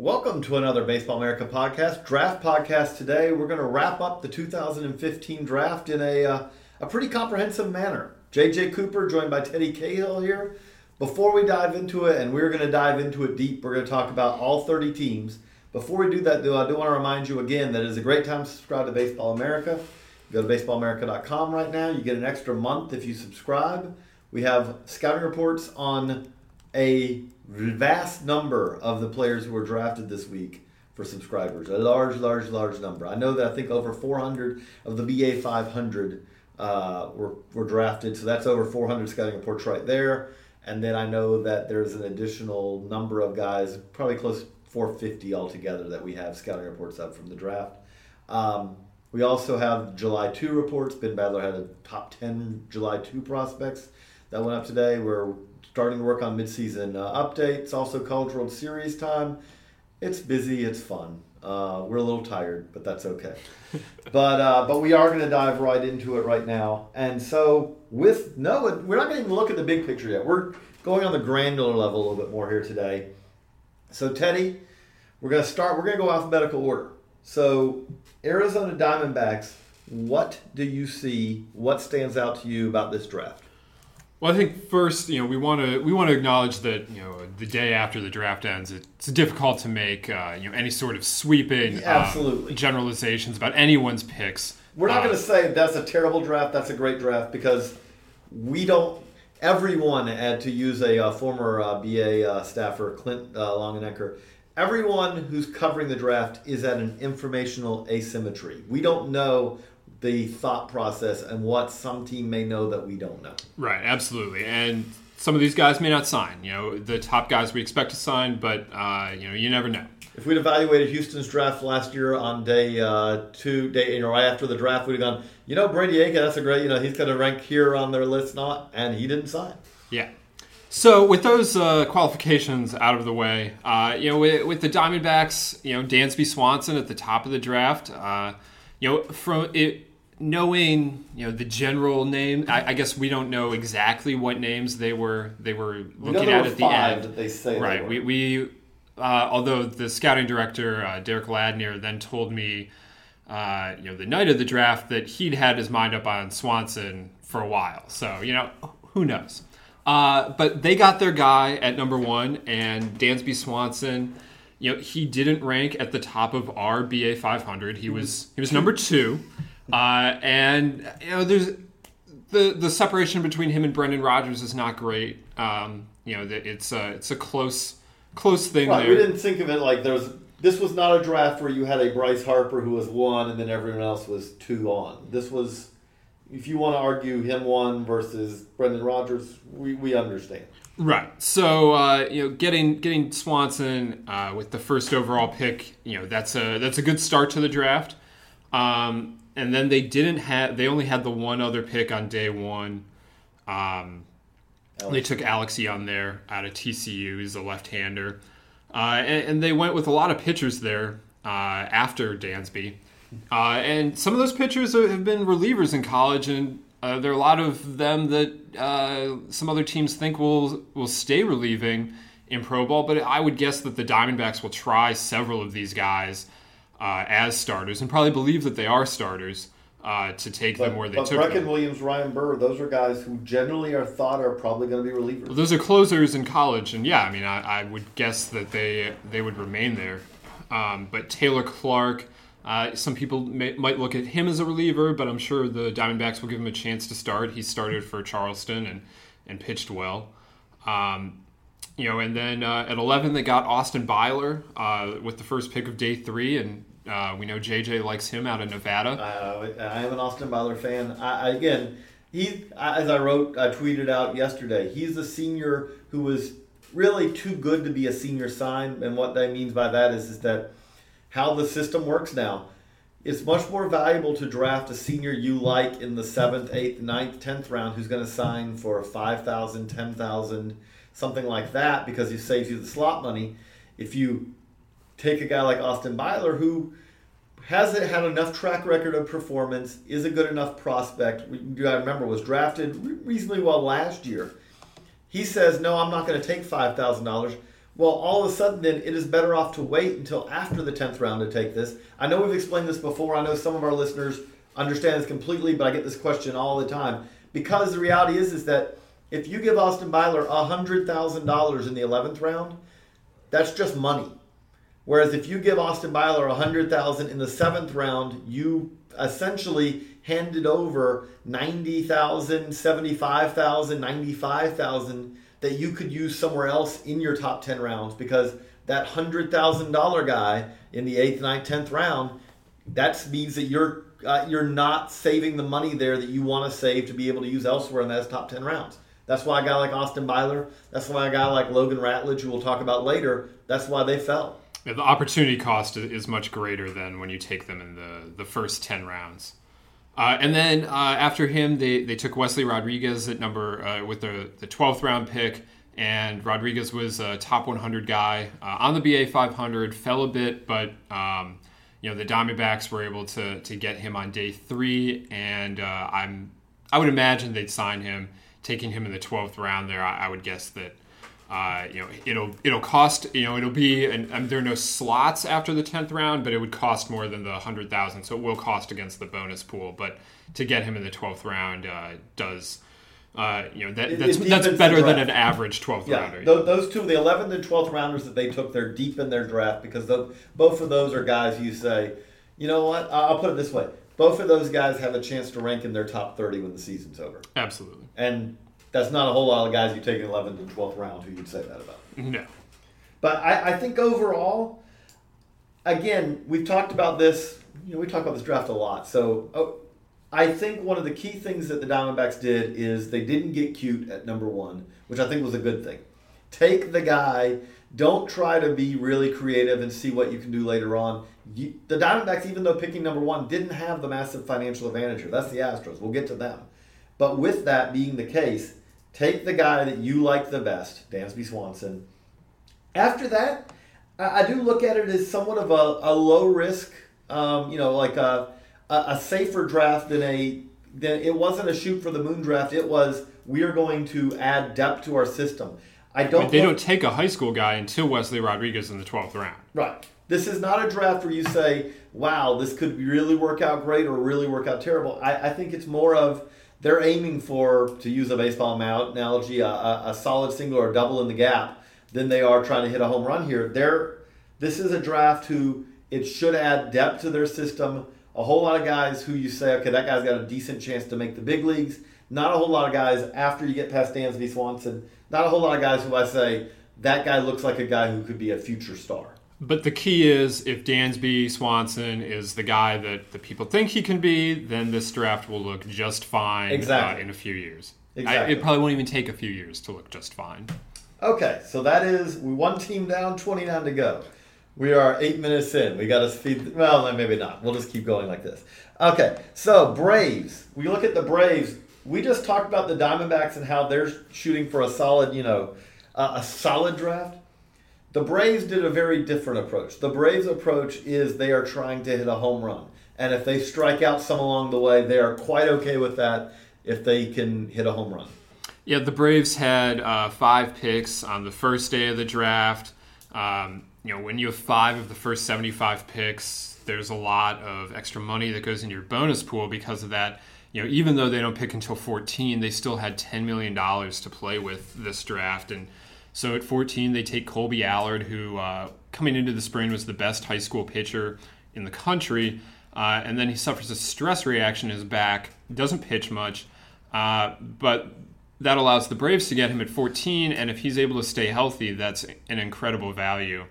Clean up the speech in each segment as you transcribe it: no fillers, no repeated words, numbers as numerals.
Welcome to another Baseball America podcast, draft podcast today. We're going to wrap up the 2015 draft in a pretty comprehensive manner. JJ Cooper joined by Teddy Cahill here. Before we dive into it, and we're going to dive into it deep, we're going to talk about all 30 teams. Before we do that, though, I do want to remind you again that it is a great time to subscribe to Baseball America. Go to baseballamerica.com right now. You get an extra month if you subscribe. We have scouting reports on a vast number of the players who were drafted this week for subscribers. A large number. I know that I think over 400 of the BA 500 were drafted, so that's over 400 scouting reports right there. And then I know that there's an additional number of guys, probably close to 450 altogether, that we have scouting reports up from the draft. We also have July 2 reports. Ben Badler had a top 10 July 2 prospects that went up today. We're starting to work on midseason updates, also College World Series time. It's busy, it's fun. We're a little tired, but that's okay. but we are going to dive right into it right now. And so we're not going to even look at the big picture yet. We're going on the granular level a little bit more here today. So Teddy, we're going to go alphabetical order. So Arizona Diamondbacks, what do you see? What stands out to you about this draft? Well, I think first, you know, we want to acknowledge that, you know, the day after the draft ends, it's difficult to make any sort of sweeping generalizations about anyone's picks. We're not going to say that's a terrible draft, that's a great draft, because we don't. Everyone, to use a former BA staffer, Clint Longenecker, everyone who's covering the draft is at an informational asymmetry. We don't know the thought process and what some team may know that we don't know. Right, absolutely. And some of these guys may not sign. You know, the top guys we expect to sign, but you never know. If we'd evaluated Houston's draft last year on day right after the draft, we'd have gone, Brady Aiken, that's a great, he's going to rank here on their list, and he didn't sign. Yeah. So with those qualifications out of the way, with the Diamondbacks, Dansby Swanson at the top of the draft, from it, knowing the general name, I guess we don't know exactly what names they were looking at the end. That they say right, they were. we. Although the scouting director, Derek Ladner, then told me, the night of the draft that he'd had his mind up on Swanson for a while. So, who knows? But they got their guy at number one, and Dansby Swanson, he didn't rank at the top of our BA 500. He was number two. And, there's the separation between him and Brendan Rodgers is not great. It's a close thing right, there. We didn't think of it like this was not a draft where you had a Bryce Harper who was one and then everyone else was two on. This was, if you want to argue him one versus Brendan Rodgers, we understand. Right. So, getting Swanson with the first overall pick, that's a good start to the draft. And then they only had the one other pick on day one. They took Alex Young there out of TCU. He's a left-hander. And they went with a lot of pitchers there after Dansby. And some of those pitchers have been relievers in college, and there are a lot of them that some other teams think will stay relieving in pro ball. But I would guess that the Diamondbacks will try several of these guys as starters and probably believe that they are starters. To take them where they took them. But Brecken Williams, Ryan Burr, those are guys who generally are thought are probably going to be relievers. Well, those are closers in college, and yeah, I mean, I would guess that they would remain there. But Taylor Clark, some people might look at him as a reliever, but I'm sure the Diamondbacks will give him a chance to start. He started for Charleston and pitched well. And then at 11 they got Austin Byler with the first pick of day three, and we know JJ likes him out of Nevada. I am an Austin Byler fan. I tweeted out yesterday, he's a senior who was really too good to be a senior sign. And what that means by that is that how the system works now. It's much more valuable to draft a senior you like in the 7th, 8th, 9th, 10th round who's going to sign for $5,000, $10,000, something like that, because it saves you the slot money. If you take a guy like Austin Byler, who hasn't had enough track record of performance, is a good enough prospect, you got to remember, was drafted reasonably well last year. He says, no, I'm not going to take $5,000. Well, all of a sudden then it is better off to wait until after the 10th round to take this. I know we've explained this before. I know some of our listeners understand this completely, but I get this question all the time. Because the reality is that if you give Austin Byler $100,000 in the 11th round, that's just money. Whereas if you give Austin Byler $100,000 in the 7th round, you essentially handed over $90,000, $75,000, $95,000 that you could use somewhere else in your top 10 rounds, because that $100,000 guy in the 8th, 9th, 10th round, that means that you're not saving the money there that you want to save to be able to use elsewhere in those top 10 rounds. That's why a guy like Austin Byler, that's why a guy like Logan Ratledge, who we'll talk about later, that's why they fell. Yeah, the opportunity cost is much greater than when you take them in the first 10 rounds. And then after him, they took Wesley Rodriguez at number with the 12th round pick, and Rodriguez was a top 100 guy on the BA 500. Fell a bit, but the Diamondbacks were able to get him on day 3, and I would imagine they'd sign him, taking him in the 12th round there. I would guess that it'll cost, it'll be, and there are no slots after the 10th round, but it would cost more than the $100,000, so it will cost against the bonus pool. But to get him in the 12th round that's better than an average 12th rounder. Those two, the 11th and 12th rounders that they took, they're deep in their draft, because both of those are guys you say, you know what, I'll put it this way, both of those guys have a chance to rank in their top 30 when the season's over. Absolutely. And that's not a whole lot of guys you take in 11th and 12th round who you'd say that about. No. But I think overall, again, we've talked about this. We talk about this draft a lot. So I think one of the key things that the Diamondbacks did is they didn't get cute at number 1, which I think was a good thing. Take the guy. Don't try to be really creative and see what you can do later on. The Diamondbacks, even though picking number 1, didn't have the massive financial advantage here. That's the Astros. We'll get to them. But with that being the case, take the guy that you like the best, Dansby Swanson. After that, I do look at it as somewhat of a low risk, like a safer draft than it wasn't a shoot for the moon draft. It was, we are going to add depth to our system. They don't take a high school guy until Wesley Rodriguez in the 12th round. Right. This is not a draft where you say, wow, this could really work out great or really work out terrible. I think it's more of, they're aiming for, to use a baseball analogy, a solid single or double in the gap than they are trying to hit a home run here. This is a draft who it should add depth to their system. A whole lot of guys who you say, okay, that guy's got a decent chance to make the big leagues. Not a whole lot of guys after you get past Dansby Swanson. Not a whole lot of guys who I say, that guy looks like a guy who could be a future star. But the key is, if Dansby Swanson is the guy that the people think he can be, then this draft will look just fine in a few years. Exactly. It probably won't even take a few years to look just fine. Okay, so that is, we one team down, 29 to go. We are 8 minutes in. We got to speed, well, maybe not. We'll just keep going like this. Okay, so Braves. We look at the Braves. We just talked about the Diamondbacks and how they're shooting for a solid, a solid draft. The Braves did a very different approach. The Braves' approach is they are trying to hit a home run. And if they strike out some along the way, they are quite okay with that if they can hit a home run. Yeah, the Braves had 5 picks on the first day of the draft. When you have 5 of the first 75 picks, there's a lot of extra money that goes into your bonus pool because of that. Even though they don't pick until 14, they still had $10 million to play with this draft. And so at 14, they take Colby Allard, who coming into the spring was the best high school pitcher in the country. And then he suffers a stress reaction in his back, doesn't pitch much. But that allows the Braves to get him at 14. And if he's able to stay healthy, that's an incredible value.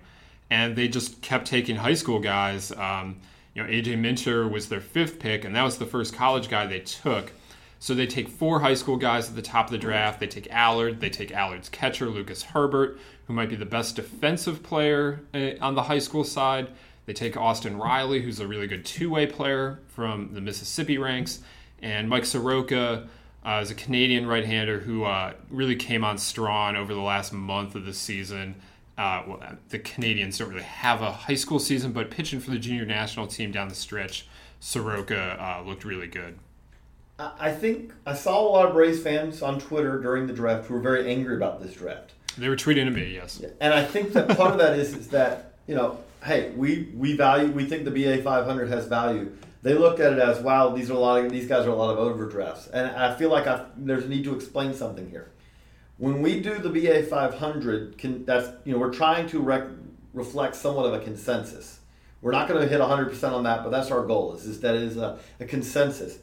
And they just kept taking high school guys. A.J. Minter was their 5th pick, and that was the first college guy they took. So they take four high school guys at the top of the draft. They take Allard. They take Allard's catcher, Lucas Herbert, who might be the best defensive player on the high school side. They take Austin Riley, who's a really good two-way player from the Mississippi ranks. And Mike Soroka is a Canadian right-hander who really came on strong over the last month of the season. Well, the Canadians don't really have a high school season, but pitching for the junior national team down the stretch, Soroka looked really good. I think I saw a lot of Braves fans on Twitter during the draft who were very angry about this draft. They were tweeting to me, yes. And I think that part of that is that, you know, hey, we think the BA 500 has value. They looked at it as, wow, these guys are a lot of overdrafts. And I feel like there's a need to explain something here. When we do the BA 500, we're trying to reflect somewhat of a consensus. We're not going to hit 100% on that, but that's our goal, is that it is a consensus.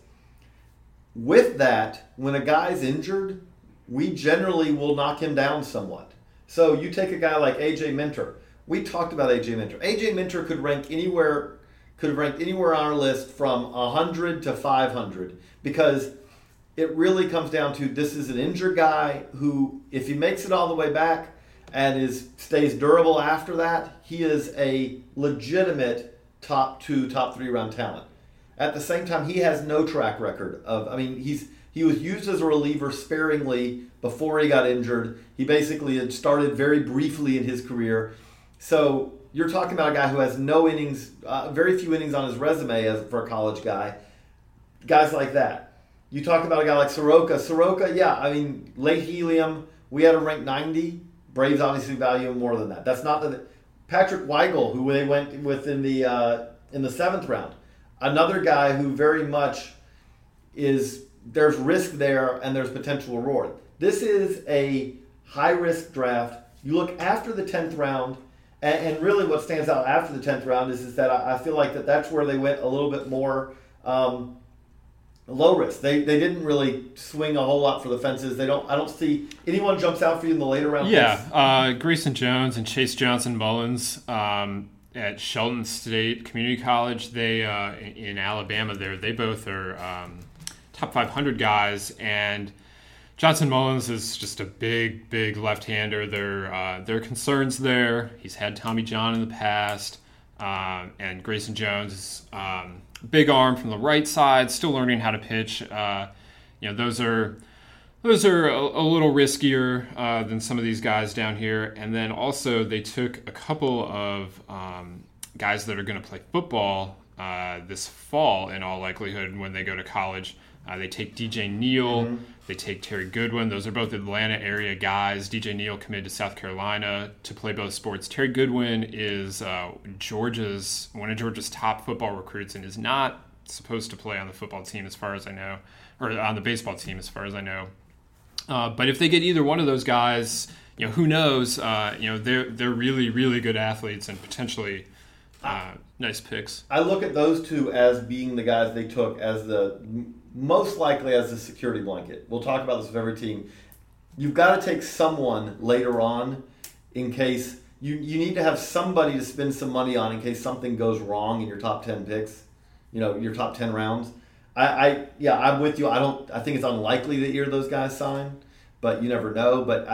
With that, when a guy's injured, we generally will knock him down somewhat. So you take a guy like A.J. Minter. We talked about A.J. Minter. A.J. Minter could rank anywhere on our list from 100 to 500 because it really comes down to this is an injured guy who, if he makes it all the way back and stays durable after that, he is a legitimate top two, top three round talent. At the same time, he has no track record of. I mean, he was used as a reliever sparingly before he got injured. He basically had started very briefly in his career. So you're talking about a guy who has no innings, very few innings on his resume for a college guy. Guys like that. You talk about a guy like Soroka. Soroka, yeah, I mean, late helium. We had him ranked 90. Braves obviously value him more than that. That's not the Patrick Weigel, who they went with in the seventh round. Another guy who very much is, there's risk there and there's potential reward. This is a high-risk draft. You look after the 10th round, and really what stands out after the 10th round is that I feel like that's where they went a little bit more low risk. They didn't really swing a whole lot for the fences. I don't see anyone jumps out for you in the later round. Yeah, Grayson Jones and Chase Johnson Mullins. At Sheldon State Community College, they in Alabama, they both are top 500 guys, and Johnson Mullins is just a big, big left-hander. There are concerns there. He's had Tommy John in the past, and Grayson Jones, big arm from the right side, still learning how to pitch. Those are a little riskier than some of these guys down here. And then also they took a couple of guys that are going to play football this fall in all likelihood when they go to college. They take DJ Neal. Mm-hmm. They take Terry Goodwin. Those are both Atlanta area guys. DJ Neal committed to South Carolina to play both sports. Terry Goodwin is one of Georgia's top football recruits and is not supposed to play on the football team as far as I know, or on the baseball team as far as I know. But if they get either one of those guys, you know, who knows? They're really, really good athletes and potentially nice picks. I look at those two as being the guys they took as the most likely as the security blanket. We'll talk about this with every team. You've got to take someone later on in case you need to have somebody to spend some money on in case something goes wrong in your top 10 picks, you know, your top 10 rounds. I'm with you. I think it's unlikely that either of those guys sign, but you never know. But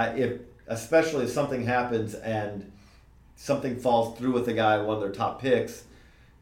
especially if something happens and something falls through with a guy, one of their top picks,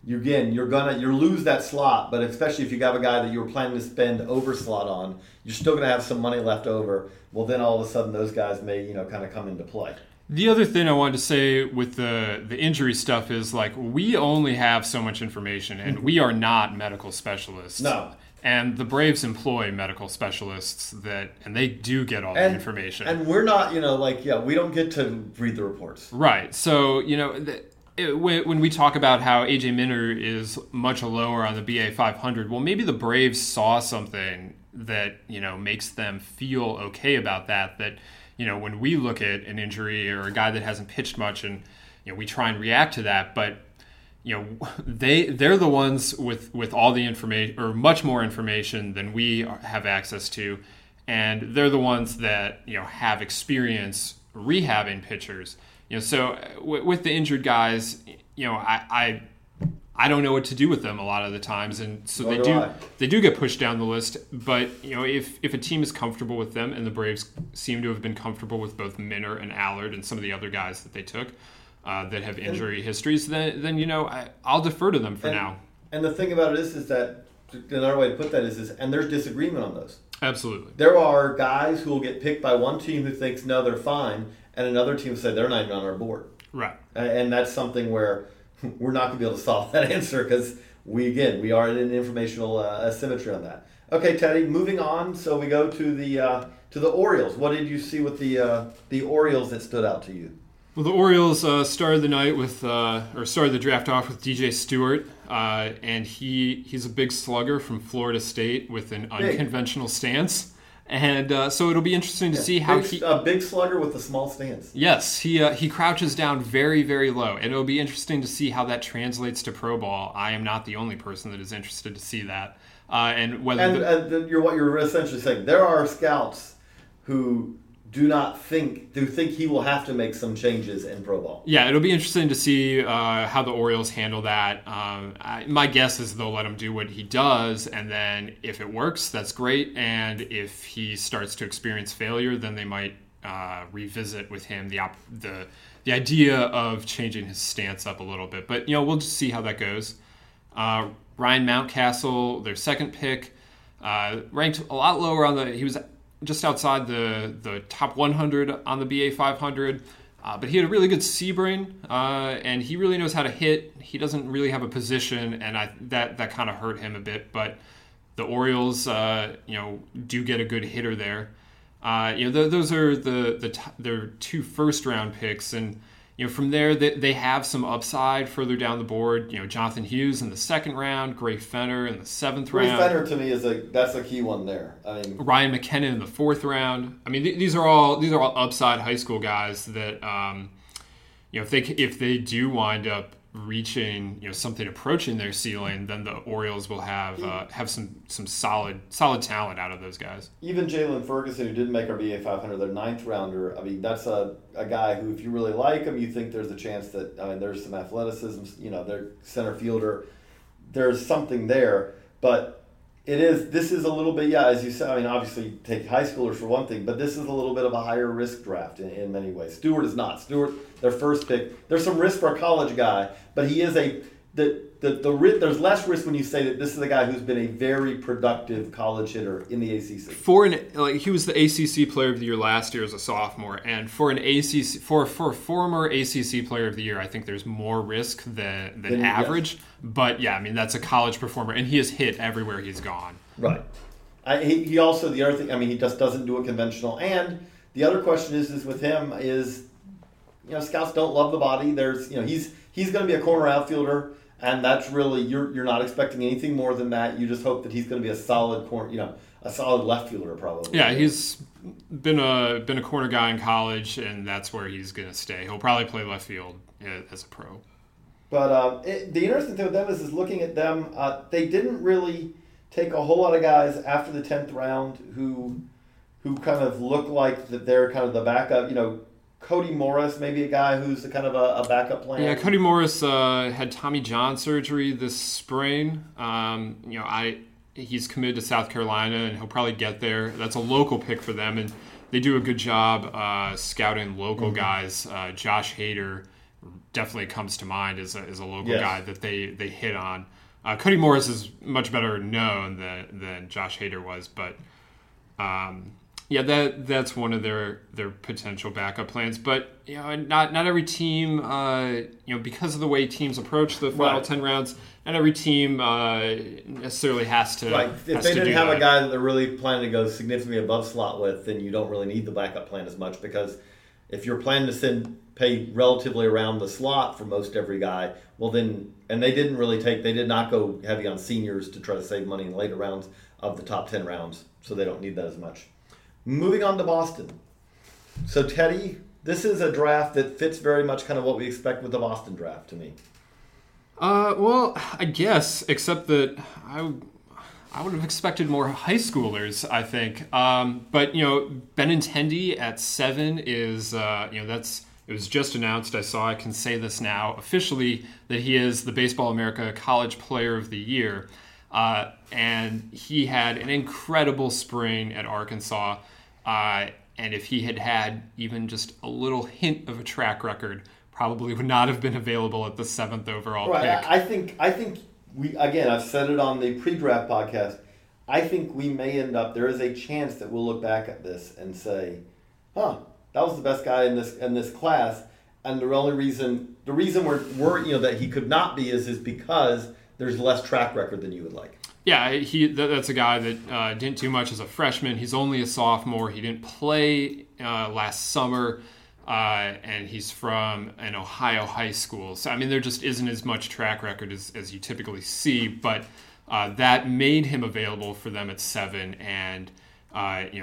you lose that slot. But especially if you have a guy that you were planning to spend over slot on, you're still going to have some money left over. Well, then all of a sudden those guys may kind of come into play. The other thing I wanted to say with the injury stuff is, like, we only have so much information, and we are not medical specialists. No. And the Braves employ medical specialists, and they do get all the information. And we're not, we don't get to read the reports. Right. So, when we talk about how A.J. Minter is much lower on the BA 500, well, maybe the Braves saw something that, makes them feel okay about that. When we look at an injury or a guy that hasn't pitched much and, we try and react to that, but, they're the ones with all the information or much more information than we have access to. And they're the ones that, have experience rehabbing pitchers. So with the injured guys, I I don't know what to do with them a lot of the times, and so they do get pushed down the list. But you know, if a team is comfortable with them, and the Braves seem to have been comfortable with both Minter and Allard and some of the other guys that they took that have injury histories, then you know I'll defer to them for now. And the thing about it is that another way to put that is and there's disagreement on those. Absolutely, there are guys who will get picked by one team who thinks no, they're fine, and another team said they're not even on our board. Right, and that's something where we're not going to be able to solve that answer because we are in an informational asymmetry on that. Okay, Teddy. Moving on. So we go to the Orioles. What did you see with the Orioles that stood out to you? Well, the Orioles started the draft off with DJ Stewart, and he's a big slugger from Florida State with an unconventional stance. And so it'll be interesting to see how he... A big slugger with a small stance. Yes, he crouches down very, very low. And it'll be interesting to see how that translates to pro ball. I am not the only person that is interested to see that. What you're essentially saying, there are scouts who do think he will have to make some changes in pro ball. Yeah, it'll be interesting to see how the Orioles handle that. My guess is they'll let him do what he does, and then if it works, that's great. And if he starts to experience failure, then they might revisit with him the idea of changing his stance up a little bit. But you know, we'll just see how that goes. Ryan Mountcastle, their second pick, ranked a lot lower on he was just outside the top 100 on the BA 500. But he had a really good C brain, and he really knows how to hit. He doesn't really have a position, and that kind of hurt him a bit. But the Orioles, do get a good hitter there. Those are their two first-round picks. And, you know, from there, they have some upside further down the board. You know, Jonathan Hughes in the second round, Gray Fenner in the seventh round. Gray Fenner to me that's a key one there. I mean, Ryan McKenna in the fourth round. I mean, these are all upside high school guys that if they do wind up reaching something approaching their ceiling, then the Orioles will have some solid talent out of those guys. Even Jalen Ferguson, who didn't make our BA 500, their ninth rounder. I mean, that's a guy who, if you really like him, you think there's a chance that there's some athleticism. Their center fielder, there's something there. But this is a little bit as you said. I mean, obviously take high schoolers for one thing, but this is a little bit of a higher risk draft in many ways. Stewart is not. Stewart, their first pick. There's some risk for a college guy, but he is there's less risk when you say that this is a guy who's been a very productive college hitter in the ACC. He was the ACC Player of the Year last year as a sophomore, and for a former ACC Player of the Year, I think there's more risk than average. Yes. But yeah, I mean that's a college performer, and he has hit everywhere he's gone. Right. He also the other thing. I mean, he just doesn't do a conventional. And the other question is with him is, scouts don't love the body. There's he's going to be a corner outfielder. And that's really you're not expecting anything more than that. You just hope that he's going to be a solid corner, a solid left fielder probably. Yeah, he's been a corner guy in college, and that's where he's going to stay. He'll probably play left field as a pro. But the interesting thing with them is looking at them. They didn't really take a whole lot of guys after the 10th round who kind of look like that they're kind of the backup. Cody Morris, maybe a guy who's kind of a backup plan. Yeah, Cody Morris had Tommy John surgery this spring. He's committed to South Carolina, and he'll probably get there. That's a local pick for them, and they do a good job scouting local guys. Josh Hader definitely comes to mind as a local guy that they hit on. Cody Morris is much better known than Josh Hader was, but... yeah, that's one of their potential backup plans, but not every team, because of the way teams approach the final 10 rounds, not every team necessarily has to. Right, if they didn't have a guy that they're really planning to go significantly above slot with, then you don't really need the backup plan as much because if you're planning to pay relatively around the slot for most every guy, well then, and they did not go heavy on seniors to try to save money in later rounds of the top 10 rounds, so they don't need that as much. Moving on to Boston. So, Teddy, this is a draft that fits very much kind of what we expect with the Boston draft to me. Well, I guess, except that I would have expected more high schoolers, I think. But, Benintendi at 7 is, that's It was just announced, I saw, I can say this now officially, that he is the Baseball America College Player of the Year. And he had an incredible spring at Arkansas. And if he had had even just a little hint of a track record, probably would not have been available at the 7th overall pick. I think we, again, I've said it on the pre-draft podcast, I think we may end up, there is a chance that we'll look back at this and say, huh, that was the best guy in this class, and the reason we're you know that he could not be is because there's less track record than you would like. Yeah, that's a guy that didn't do much as a freshman. He's only a sophomore. He didn't play last summer, and he's from an Ohio high school. So I mean, there just isn't as much track record as you typically see, but that made him available for them at 7, and.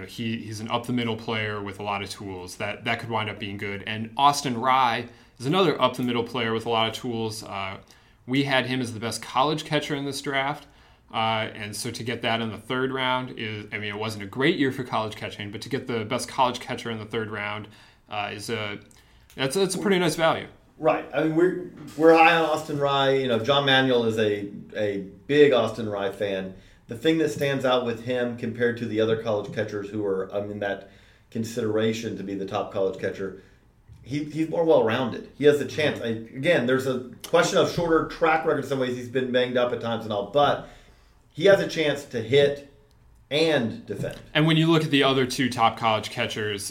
He's an up-the-middle player with a lot of tools. That could wind up being good. And Austin Rye is another up-the-middle player with a lot of tools. We had him as the best college catcher in this draft. And so to get that in the third round it wasn't a great year for college catching, but to get the best college catcher in the third round is a pretty nice value. Right. I mean, we're high on Austin Rye. You know, John Manuel is a big Austin Rye fan. The thing that stands out with him compared to the other college catchers who are in that consideration to be the top college catcher, he's more well-rounded. He has a chance. Again, there's a question of shorter track record in some ways. He's been banged up at times and all, but he has a chance to hit and defend. And when you look at the other two top college catchers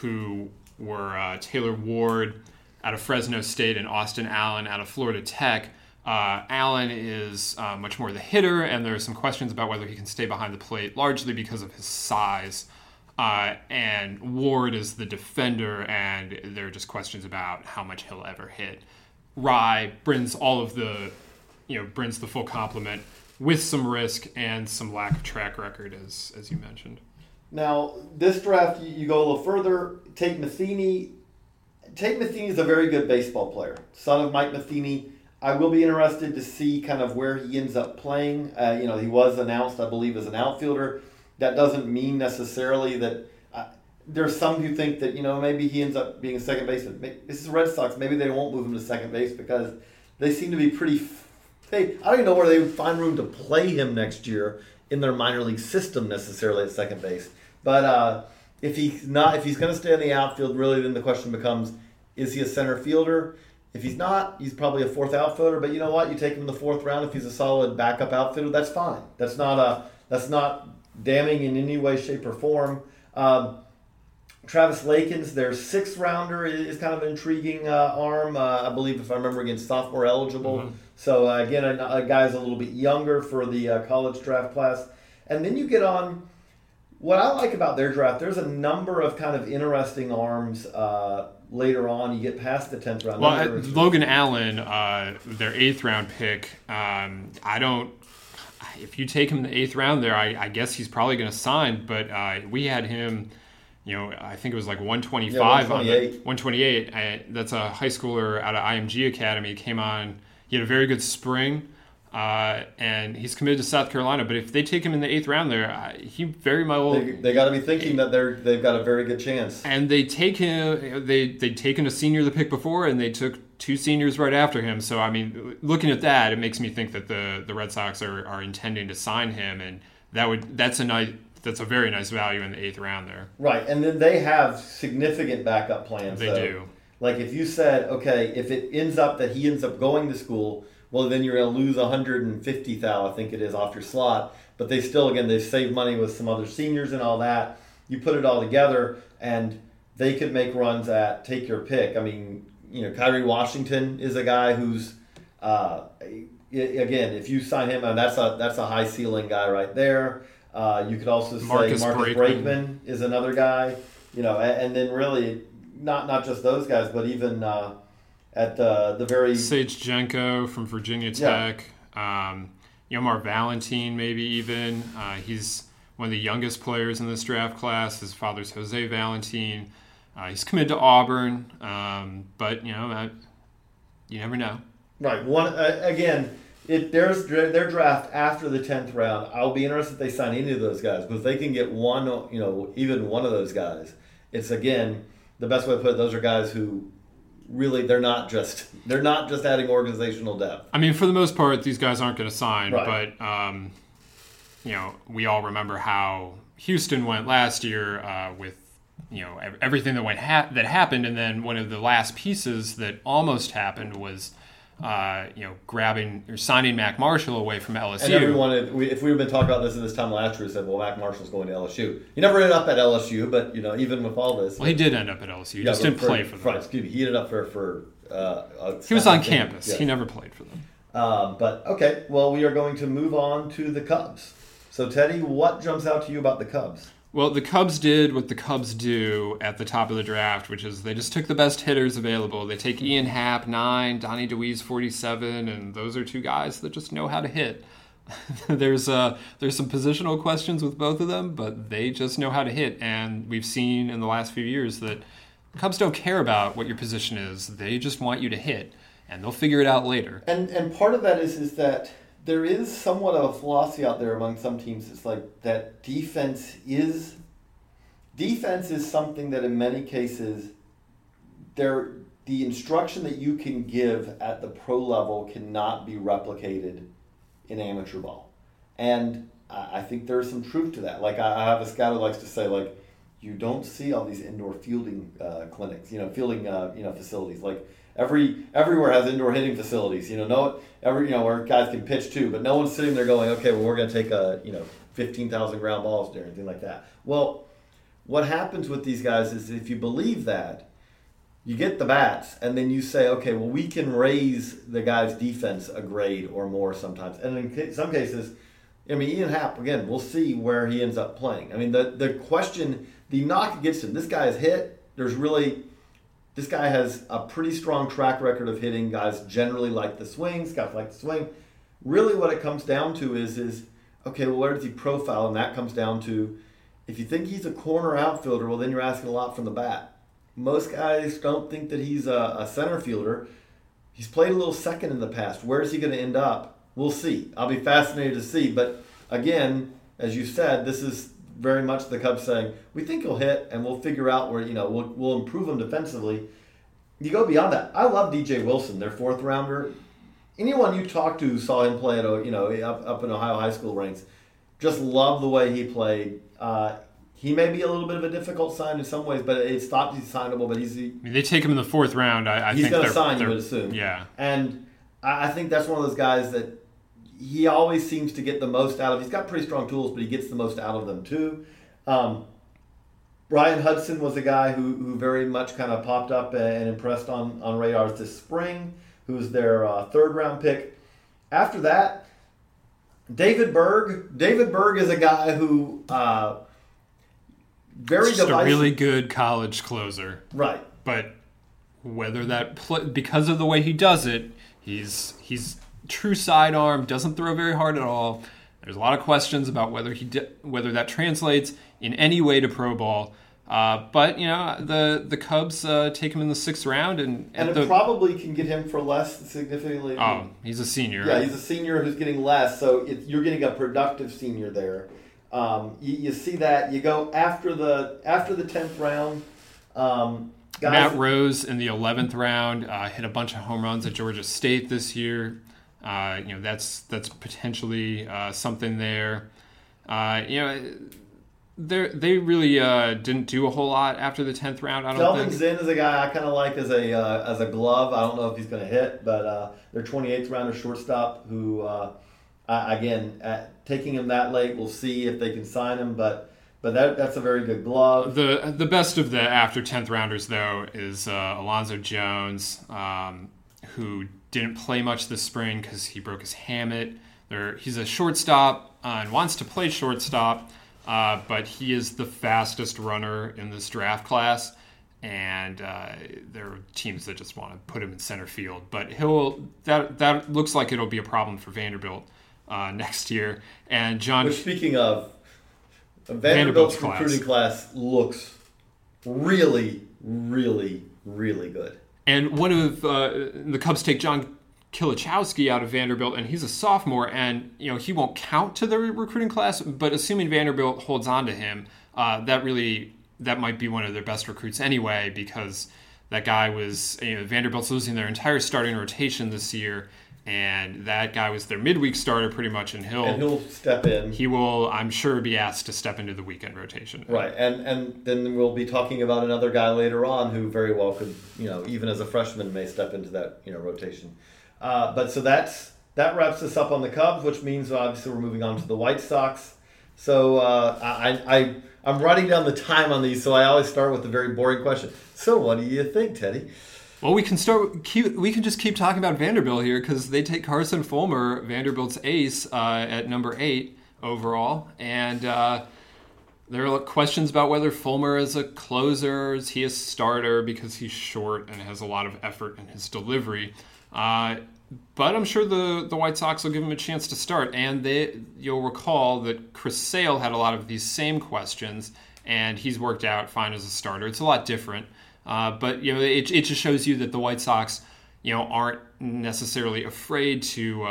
who were Taylor Ward out of Fresno State and Austin Allen out of Florida Tech, Allen is much more the hitter, and there are some questions about whether he can stay behind the plate, largely because of his size. And Ward is the defender, and there are just questions about how much he'll ever hit. Rye brings brings the full complement with some risk and some lack of track record, as you mentioned. Now, this draft, you go a little further. Tate Matheny. Tate Matheny is a very good baseball player, son of Mike Matheny. I will be interested to see kind of where he ends up playing. He was announced, I believe, as an outfielder. That doesn't mean necessarily that there's some who think that, maybe he ends up being a second baseman. This is Red Sox. Maybe they won't move him to second base because they seem to be I don't even know where they would find room to play him next year in their minor league system necessarily at second base. But if he's going to stay in the outfield, really then the question becomes, is he a center fielder? If he's not, he's probably a fourth outfielder. But you know what? You take him in the fourth round. If he's a solid backup outfielder, that's fine. That's not damning in any way, shape, or form. Travis Lakins, their sixth rounder, is kind of an intriguing arm. I believe, if I remember again, sophomore eligible. Mm-hmm. So again, a guy's a little bit younger for the college draft class. And then you get on. What I like about their draft, there's a number of kind of interesting arms. Later on, you get past the 10th round. Well, Logan Allen, their 8th round pick, if you take him in the 8th round there, I guess he's probably going to sign, but we had him, I think it was like 125. 128. That's a high schooler out of IMG Academy. Came on. He had a very good spring, and he's committed to South Carolina, but if they take him in the 8th round there, he very much... They got to be thinking that they've got a very good chance. And they take him... They'd taken a senior the pick before, and they took two seniors right after him. So, I mean, looking at that, it makes me think that the Red Sox are intending to sign him, and that's a very nice value in the 8th round there. Right, and then they have significant backup plans. They do. Like, if you said, okay, if it ends up that he ends up going to school... Well, then you're going to lose $150,000, I think it is, off your slot. But they still, again, they save money with some other seniors and all that. You put it all together, and they could make runs at take your pick. I mean, Kyrie Washington is a guy who's, again, if you sign him, that's a high ceiling guy right there. You could also say Marcus Brakeman is another guy. And then really not just those guys, but even. At the very... Sage Jenko from Virginia Tech. Yeah. Yomar Valentin, maybe even. He's one of the youngest players in this draft class. His father's Jose Valentin. He's committed to Auburn. But, you never know. Right. Again, there's their draft after the 10th round. I'll be interested if they sign any of those guys. But if they can get one, even one of those guys, it's, again, the best way to put it, those are guys who... really they're not just adding organizational depth. I mean, for the most part, these guys aren't going to sign. Right. But you know, we all remember how Houston went last year with everything that happened, and then one of the last pieces that almost happened was grabbing or signing Mac Marshall away from LSU. And everyone, if we had been talking about this at this time last year, said, well, Mac Marshall's going to LSU. He never ended up at LSU, but, even with all this. Well, he did end up at LSU. He just didn't play for them. Right, excuse me. He ended up he was on campus. Yeah. He never played for them. Okay. Well, we are going to move on to the Cubs. So, Teddy, what jumps out to you about the Cubs? Well, the Cubs did what the Cubs do at the top of the draft, which is they just took the best hitters available. They take Ian Happ, 9, Donnie DeWeese, 47, and those are two guys that just know how to hit. There's some positional questions with both of them, but they just know how to hit. And we've seen in the last few years that Cubs don't care about what your position is. They just want you to hit, and they'll figure it out later. And part of that is that there is somewhat of a philosophy out there among some teams. It's like that defense is something that in many cases, the instruction that you can give at the pro level cannot be replicated in amateur ball. And I think there's some truth to that. Like I have a scout who likes to say, like, you don't see all these indoor fielding clinics, fielding facilities like. Everywhere has indoor hitting facilities, where guys can pitch too, but no one's sitting there going, okay, well, we're going to take 15,000 ground balls or anything like that. Well, what happens with these guys is if you believe that, you get the bats, and then you say, okay, well, we can raise the guy's defense a grade or more sometimes, and in some cases, Ian Happ again. We'll see where he ends up playing. The knock against him, this guy is hit. This guy has a pretty strong track record of hitting. Guys generally like the swing. Scouts like the swing. Really what it comes down to is okay, well, where does he profile? And that comes down to, if you think he's a corner outfielder, well, then you're asking a lot from the bat. Most guys don't think that he's a center fielder. He's played a little second in the past. Where is he going to end up? We'll see. I'll be fascinated to see. But, again, as you said, this is very much the Cubs saying, we think he'll hit, and we'll figure out where, we'll improve him defensively. You go beyond that. I love DJ Wilson, their fourth rounder. Anyone you talk to who saw him play at, up in Ohio high school ranks, just love the way he played. He may be a little bit of a difficult sign in some ways, but it's thought he's signable. But they take him in the fourth round. I he's going to sign, you would assume. Yeah. And I think that's one of those guys that, he always seems to get the most out of. He's got pretty strong tools, but he gets the most out of them too. Brian Hudson was a guy who very much kind of popped up and impressed on radars this spring, who was their third round pick. After that, David Berg. David Berg is a guy who very just divisive. A really good college closer, right? But whether because of the way he does it, he's. True sidearm, doesn't throw very hard at all. There's a lot of questions about whether that translates in any way to pro ball. But the Cubs take him in the sixth round, and probably can get him for less significantly. Oh, he's a senior. Yeah, he's a senior who's getting less, so you're getting a productive senior there. You see that you go after the 10th round. Guys, Matt Rose in the 11th round hit a bunch of home runs at Georgia State this year. That's potentially something there. They really didn't do a whole lot after the 10th round. Delvin Zinn is a guy I kind of like as a glove. I don't know if he's going to hit, but their 28th rounder shortstop, who taking him that late, we'll see if they can sign him. But that's a very good glove. The best of the after 10th rounders though is Alonzo Jones, who didn't play much this spring because he broke his hammy. He's a shortstop and wants to play shortstop, but he is the fastest runner in this draft class, and there are teams that just want to put him in center field. But that looks like it'll be a problem for Vanderbilt next year. And John, which, speaking of, Vanderbilt's recruiting class looks really, really, really good. And one of the Cubs take John Kilichowski out of Vanderbilt, and he's a sophomore, and he won't count to the recruiting class. But assuming Vanderbilt holds on to him, that might be one of their best recruits anyway, because That guy was, Vanderbilt's losing their entire starting rotation this year, and that guy was their midweek starter pretty much, and he'll step in. He will, I'm sure, be asked to step into the weekend rotation. Right, and then we'll be talking about another guy later on who very well could, even as a freshman, may step into that, rotation. But so that wraps us up on the Cubs, which means obviously we're moving on to the White Sox. So I'm writing down the time on these, so I always start with a very boring question. So what do you think, Teddy? Well, we can just keep talking about Vanderbilt here because they take Carson Fulmer, Vanderbilt's ace, at number 8 overall. And there are questions about whether Fulmer is a closer, is he a starter, because he's short and has a lot of effort in his delivery. But I'm sure the White Sox will give him a chance to start. And you'll recall that Chris Sale had a lot of these same questions, and he's worked out fine as a starter. It's a lot different. But, it just shows you that the White Sox, aren't necessarily afraid to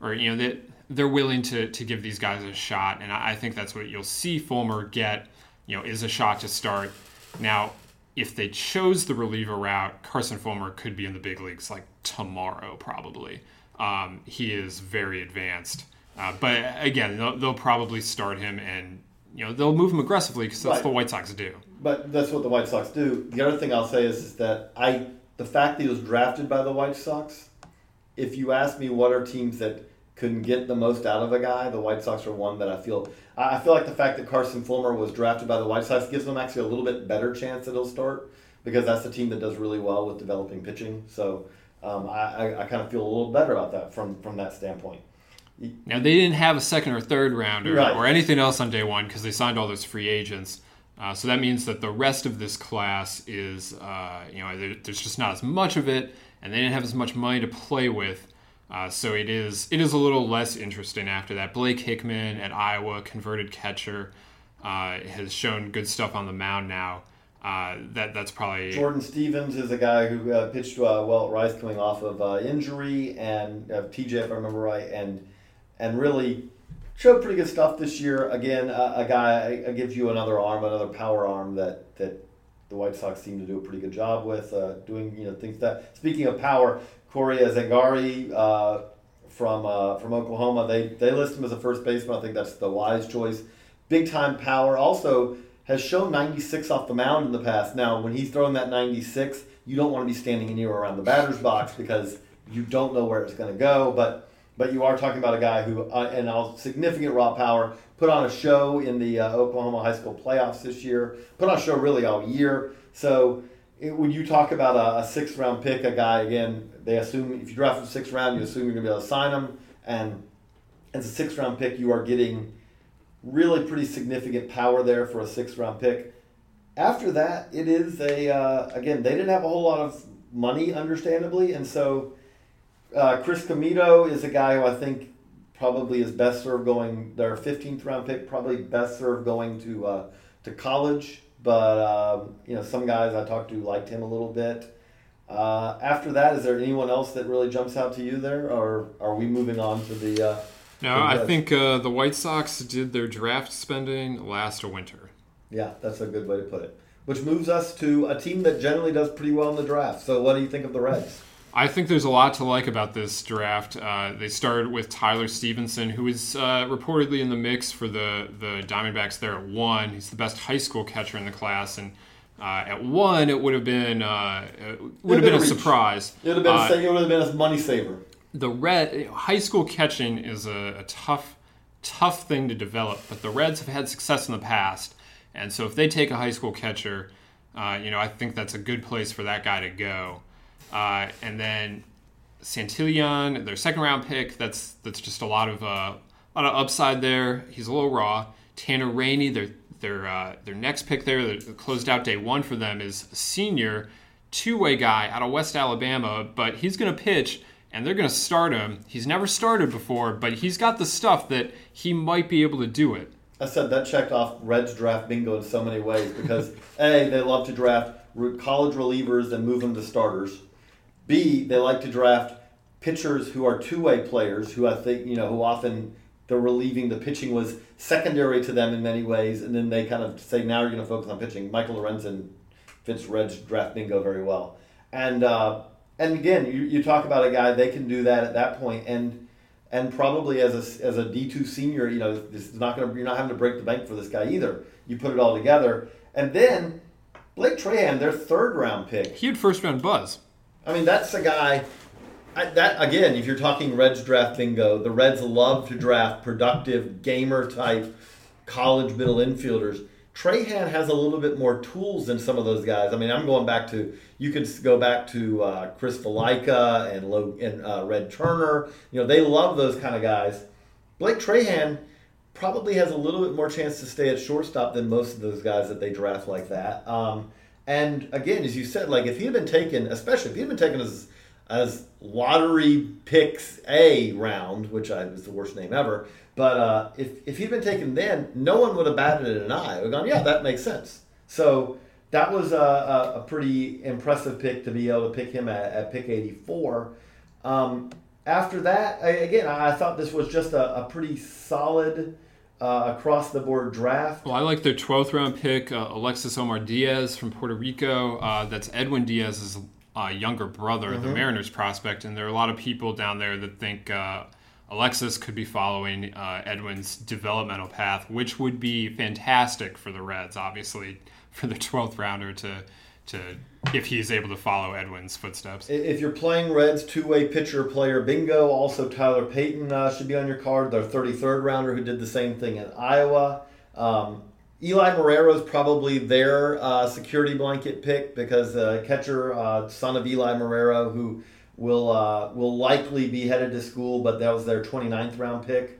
that they're willing to give these guys a shot. And I think that's what you'll see Fulmer get, is a shot to start. Now, if they chose the reliever route, Carson Fulmer could be in the big leagues like tomorrow, probably. He is very advanced. But again, they'll probably start him, and they'll move him aggressively because that's what the White Sox do. But that's what the White Sox do. The other thing I'll say is that the fact that he was drafted by the White Sox, if you ask me what are teams that couldn't get the most out of a guy, the White Sox are one that I feel like the fact that Carson Fulmer was drafted by the White Sox gives them actually a little bit better chance that he'll start, because that's a team that does really well with developing pitching. So I kind of feel a little better about that from that standpoint. Now, they didn't have a second or third rounder or anything else on day one because they signed all those free agents. So that means that the rest of this class is, there's just not as much of it, and they didn't have as much money to play with. So it is a little less interesting after that. Blake Hickman at Iowa, converted catcher, has shown good stuff on the mound now. That's probably... Jordan Stevens is a guy who pitched well at Rice coming off of injury, and TJ, if I remember right, and really showed pretty good stuff this year. Again, a guy gives you another power arm that the White Sox seem to do a pretty good job with, doing things that... Speaking of power... Corey Zangari from Oklahoma, they list him as a first baseman. I think that's the wise choice. Big-time power. Also, has shown 96 off the mound in the past. Now, when he's throwing that 96, you don't want to be standing anywhere around the batter's box because you don't know where it's going to go. But you are talking about a guy who, significant raw power, put on a show in the Oklahoma high school playoffs this year. Put on a show really all year. So... When you talk about a sixth-round pick, a guy, again, they assume if you draft him sixth round, you assume you're going to be able to sign him. And as a sixth-round pick, you are getting really pretty significant power there for a sixth-round pick. After that, it is again, they didn't have a whole lot of money, understandably. And so Chris Comito is a guy who I think probably is best served going, their 15th-round pick, probably best served going to college. But, some guys I talked to liked him a little bit. After that, is there anyone else that really jumps out to you there? Or are we moving on to the... No, I think the White Sox did their draft spending last winter. Yeah, that's a good way to put it. Which moves us to a team that generally does pretty well in the draft. So what do you think of the Reds? I think there's a lot to like about this draft. They started with Tyler Stevenson, who is reportedly in the mix for the Diamondbacks there at 1. He's the best high school catcher in the class, and at 1, it would have been a surprise. It would have been a money saver. The high school catching is a tough thing to develop, but the Reds have had success in the past, and so if they take a high school catcher, I think that's a good place for that guy to go. And then Santillan, their second-round pick, that's just a lot of upside there. He's a little raw. Tanner Rainey, their next pick there that closed out day 1 for them, is a senior two-way guy out of West Alabama, but he's going to pitch, and they're going to start him. He's never started before, but he's got the stuff that he might be able to do it. I said that checked off Reds draft bingo in so many ways because, A, they love to draft college relievers and move them to starters. B, they like to draft pitchers who are two-way players, who I think, who often they're relieving. The pitching was secondary to them in many ways, and then they kind of say, now you're going to focus on pitching. Michael Lorenzen fits Red's draft bingo very well. And again, you talk about a guy, they can do that at that point, and probably as a D2 senior, you know, this is not going, you're not having to break the bank for this guy either. You put it all together, and then Blake Trahan, their third round pick, huge first round buzz. I mean, that's a guy. That again, if you're talking Reds draft bingo, the Reds love to draft productive gamer type college middle infielders. Trahan has a little bit more tools than some of those guys. I mean, I'm going back to, you could go back to Chris Valica and Red Turner. You know, they love those kind of guys. Blake Trahan probably has a little bit more chance to stay at shortstop than most of those guys that they draft like that. And again, as you said, like if he had been taken, especially if he had been taken as lottery picks A round, which was the worst name ever, but if he'd been taken then, no one would have batted an eye. It would have gone, yeah, that makes sense. So that was a pretty impressive pick to be able to pick him at pick 84. After that, again, I thought this was just a pretty solid across-the-board draft. Well, I like their 12th round pick, Alexis Omar Diaz from Puerto Rico. That's Edwin Diaz's younger brother, the Mariners prospect, and there are a lot of people down there that think Alexis could be following Edwin's developmental path, which would be fantastic for the Reds, obviously, for the 12th rounder to if he's able to follow Edwin's footsteps. If you're playing Reds two-way pitcher player bingo, also Tyler Payton should be on your card, their 33rd rounder who did the same thing in Iowa. Eli Marrero is probably their security blanket pick because catcher, son of Eli Marrero, who will likely be headed to school, but that was their 29th round pick.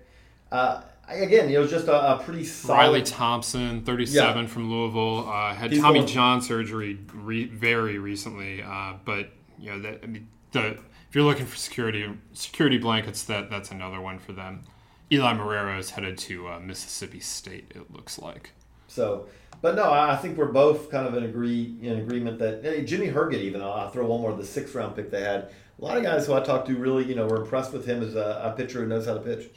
Again, it was just a pretty solid. Riley Thompson, 37 from Louisville, had Tommy John surgery very recently, but you know that, I mean, if you're looking for security blankets, that's another one for them. Eli Marrero is headed to Mississippi State, it looks like. So, but no, I think we're both kind of in agreement that Jimmy Herget, even I'll throw one more, the 6th round pick they had. A lot of guys who I talked to really, you know, were impressed with him as a pitcher who knows how to pitch.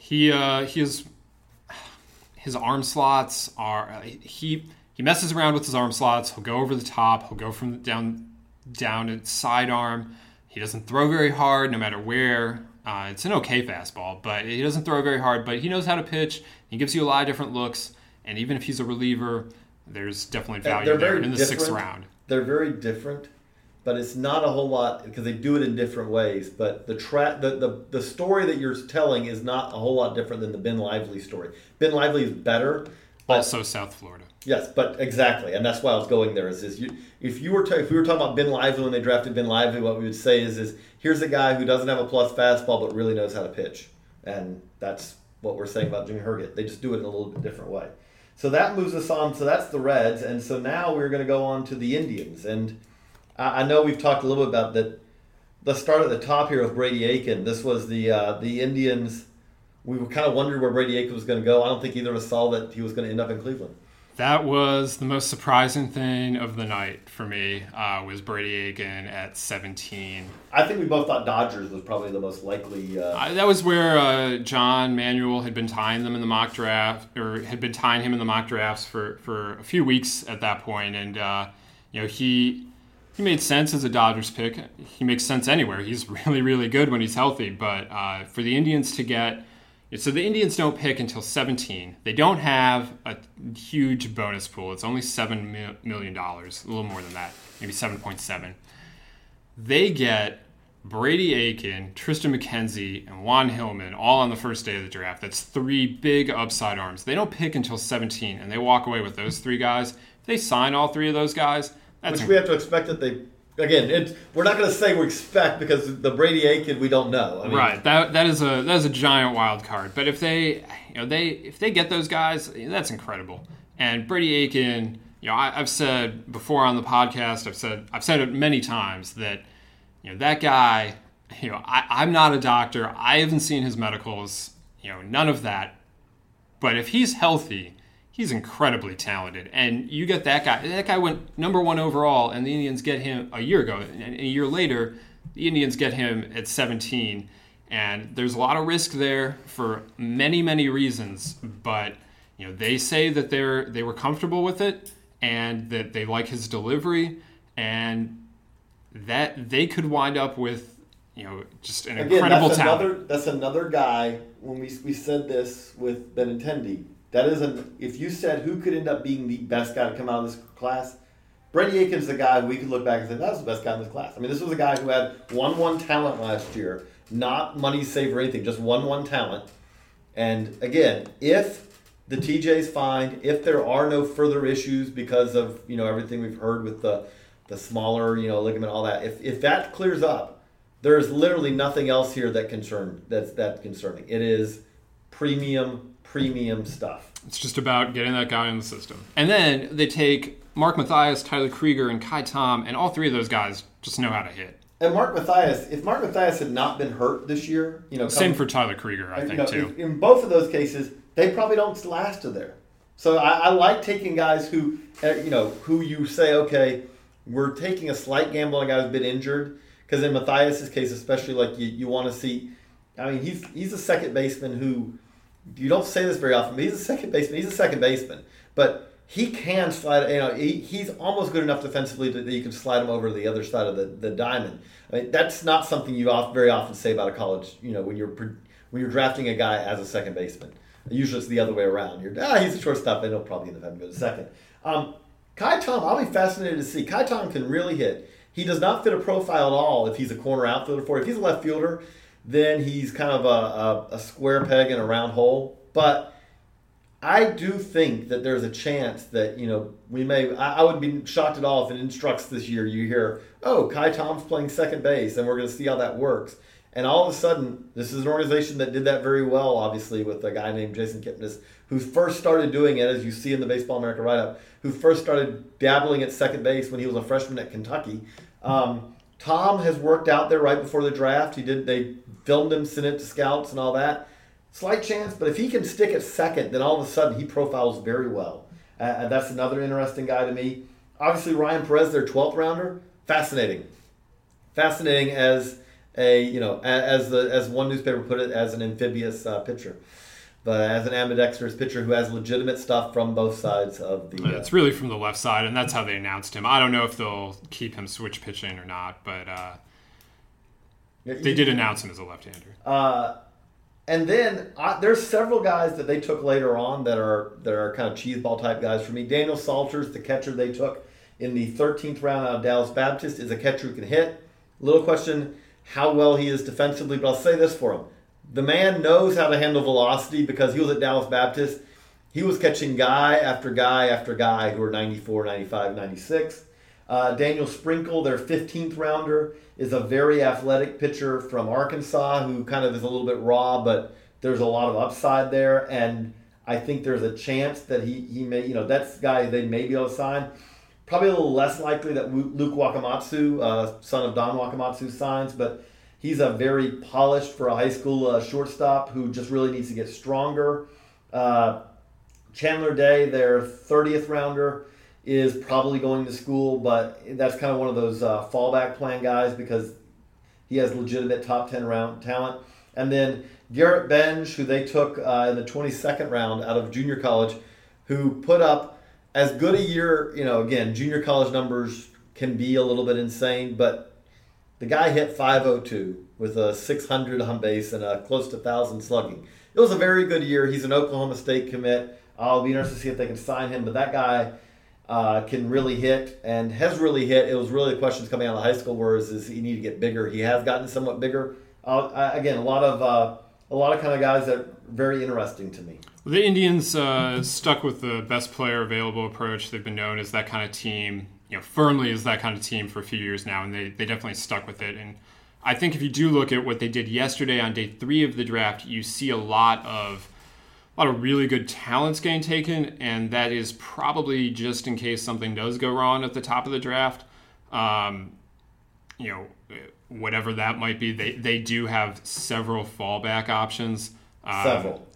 His arm slots are he messes around with his arm slots. He'll go over the top. He'll go from down and sidearm. He doesn't throw very hard, no matter where. It's an okay fastball, but he doesn't throw very hard. But he knows how to pitch. He gives you a lot of different looks. And even if he's a reliever, there's definitely value there in the 6th round. They're very different, but it's not a whole lot because they do it in different ways. But the story that you're telling is not a whole lot different than the Ben Lively story. Ben Lively is better. But, also South Florida. Yes, but exactly. And that's why I was going there. If we were talking about Ben Lively when they drafted Ben Lively, what we would say is here's a guy who doesn't have a plus fastball but really knows how to pitch. And that's what we're saying about Jimmy Herget. They just do it in a little bit different way. So that moves us on. So that's the Reds. And so now we're going to go on to the Indians. And I know we've talked a little bit about that. Let's start at the top here with Brady Aiken. This was the Indians. We kind of wondered where Brady Aiken was going to go. I don't think either of us saw that he was going to end up in Cleveland. That was the most surprising thing of the night for me, was Brady Aiken at 17. I think we both thought Dodgers was probably the most likely. That was where John Manuel had been tying them in the mock draft, or had been tying him in the mock drafts for a few weeks at that point. And you know, he made sense as a Dodgers pick. He makes sense anywhere. He's really, really good when he's healthy. But for the Indians to get... So the Indians don't pick until 17. They don't have a huge bonus pool. It's only $7 million, a little more than that, maybe 7.7. They get Brady Aiken, Tristan McKenzie, and Juan Hillman all on the first day of the draft. That's three big upside arms. They don't pick until 17, and they walk away with those three guys. If they sign all three of those guys, that's... Which we have to expect that they... Again, we're not going to say we expect because the Brady Aiken we don't know. I mean, right, that is a giant wild card. But if they get those guys, that's incredible. And Brady Aiken, you know, I've said before on the podcast, I've said it many times that, you know, that guy, you know, I'm not a doctor, I haven't seen his medicals, you know, none of that. But if he's healthy, he's incredibly talented, and you get that guy. That guy went #1 overall, and the Indians get him a year ago. And a year later, the Indians get him at 17, and there's a lot of risk there for many, many reasons. But you know, they say that they were comfortable with it, and that they like his delivery, and that they could wind up with, you know, just an incredible talent. That's another guy. When we said this with Benintendi, that is if you said who could end up being the best guy to come out of this class, Brady Aiken's the guy we could look back and say that was the best guy in this class. I mean, this was a guy who had 1-1 talent last year, not money save or anything, just 1-1 talent. And again, if the TJ's fine, if there are no further issues because of, you know, everything we've heard with the smaller, you know, ligament, all that, if that clears up, there is literally nothing else here that's concerning. It is premium stuff. It's just about getting that guy in the system. And then they take Mark Mathias, Tyler Krieger, and Kai Tom, and all three of those guys just know how to hit. And Mark Mathias, if Mark Mathias had not been hurt this year, you know, same for Tyler Krieger, I think, too. In both of those cases, they probably don't last to there. So I like taking guys who, you know, who you say, okay, we're taking a slight gamble on a guy who's been injured. Because in Mathias' case, especially, like you want to see. I mean, he's a second baseman who, you don't say this very often, but he's a second baseman, but. He can slide, you know, he's almost good enough defensively that you can slide him over to the other side of the diamond. I mean, that's not something you very often say about a college, you know, when you're drafting a guy as a second baseman. Usually it's the other way around. He's a shortstop, and he'll probably end up having to go to second. Kai Tom, I'll be fascinated to see. Kai Tom can really hit. He does not fit a profile at all if he's a corner outfielder for it. If he's a left fielder, then he's kind of a square peg in a round hole. But I do think that there's a chance that, you know, we may. I wouldn't be shocked at all if it instructs this year. You hear, oh, Kai Tom's playing second base, and we're going to see how that works. And all of a sudden, this is an organization that did that very well, obviously, with a guy named Jason Kipnis, who first started doing it, as you see in the Baseball America write-up, who first started dabbling at second base when he was a freshman at Kentucky. Tom has worked out there right before the draft. They filmed him, sent it to scouts and all that. Slight chance, but if he can stick at second, then all of a sudden he profiles very well. And that's another interesting guy to me. Obviously, Ryan Perez, their 12th rounder, fascinating. Fascinating as a, you know, as one newspaper put it, as an amphibious pitcher. But as an ambidextrous pitcher who has legitimate stuff from both sides of the... It's really from the left side, and that's how they announced him. I don't know if they'll keep him switch pitching or not, but they did announce him as a left-hander. And then there's several guys that they took later on that are kind of cheeseball type guys for me. Daniel Salters, the catcher they took in the 13th round out of Dallas Baptist, is a catcher who can hit. Little question how well he is defensively, but I'll say this for him. The man knows how to handle velocity because he was at Dallas Baptist. He was catching guy after guy after guy who were 94, 95, 96. Daniel Sprinkle, their 15th rounder, is a very athletic pitcher from Arkansas who kind of is a little bit raw, but there's a lot of upside there. And I think there's a chance that he may, you know, that's the guy they may be able to sign. Probably a little less likely that Luke Wakamatsu, son of Don Wakamatsu, signs, but he's a very polished for a high school shortstop who just really needs to get stronger. Chandler Day, their 30th rounder, is probably going to school, but that's kind of one of those fallback plan guys because he has legitimate top 10 round talent. And then Garrett Benj, who they took in the 22nd round out of junior college, who put up as good a year, you know, again, junior college numbers can be a little bit insane, but the guy hit .502 with a 600 on base and a close to 1,000 slugging. It was a very good year. He's an Oklahoma State commit. I'll be interested to see if they can sign him, but that guy... can really hit and has really hit. It was really the questions coming out of high school were is he need to get bigger. He has gotten somewhat bigger. Again, a lot of kind of guys that are very interesting to me. Well, the Indians stuck with the best player available approach. They've been known as that kind of team, you know, firmly as that kind of team for a few years now, and they definitely stuck with it. And I think if you do look at what they did yesterday on day 3 of the draft, you see a lot of really good talents getting taken, and that is probably just in case something does go wrong at the top of the draft. You know, whatever that might be, they do have several fallback options.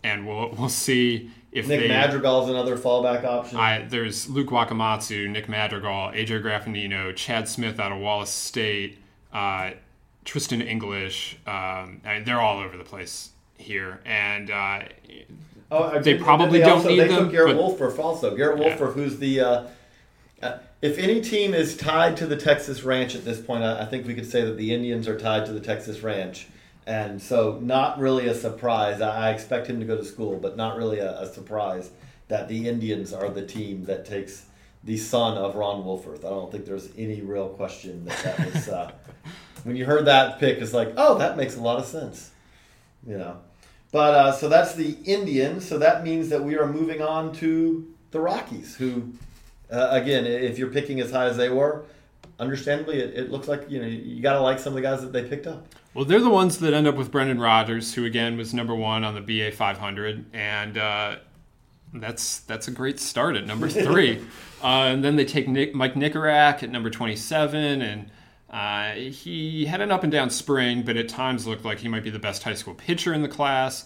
And we'll see if Nick Madrigal's another fallback option. There's Luke Wakamatsu, Nick Madrigal, AJ Graffinino, Chad Smith out of Wallace State, Tristan English. They're all over the place here, and they probably don't need them. They took Garrett Wolford also. Garrett Wolford, who's the If any team is tied to the Texas Ranch at this point, I think we could say that the Indians are tied to the Texas Ranch. And so not really a surprise. I expect him to go to school, but not really a surprise that the Indians are the team that takes the son of Ron Wolforth. I don't think there's any real question that was... when you heard that pick, it's like, oh, that makes a lot of sense. You know. But so that's the Indians. So that means that we are moving on to the Rockies, who... again, if you're picking as high as they were, understandably, it looks like you got to like some of the guys that they picked up. Well, they're the ones that end up with Brendan Rodgers, who again was number one on the BA 500, and that's a great start at number 3. And then they take Mike Nickerak at number 27, and he had an up and down spring, but at times looked like he might be the best high school pitcher in the class.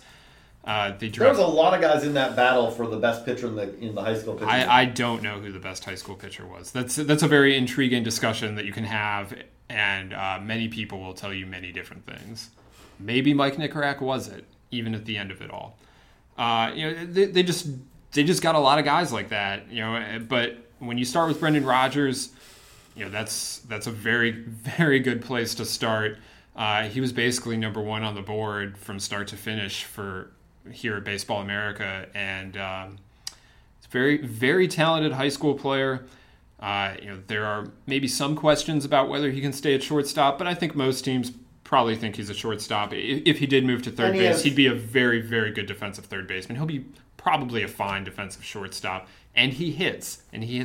There was a lot of guys in that battle for the best pitcher in the high school pitcher. I don't know who the best high school pitcher was. That's a very intriguing discussion that you can have, and many people will tell you many different things. Maybe Mike Nickerak was it, even at the end of it all. They just got a lot of guys like that. But when you start with Brendan Rodgers, that's a very, very good place to start. He was basically number one on the board from start to finish for. Here at Baseball America, and it's a very, very talented high school player. There are maybe some questions about whether he can stay at shortstop, but I think most teams probably think he's a shortstop. If he did move to third base, he'd be a very, very good defensive third baseman. He'll be probably a fine defensive shortstop, and he hits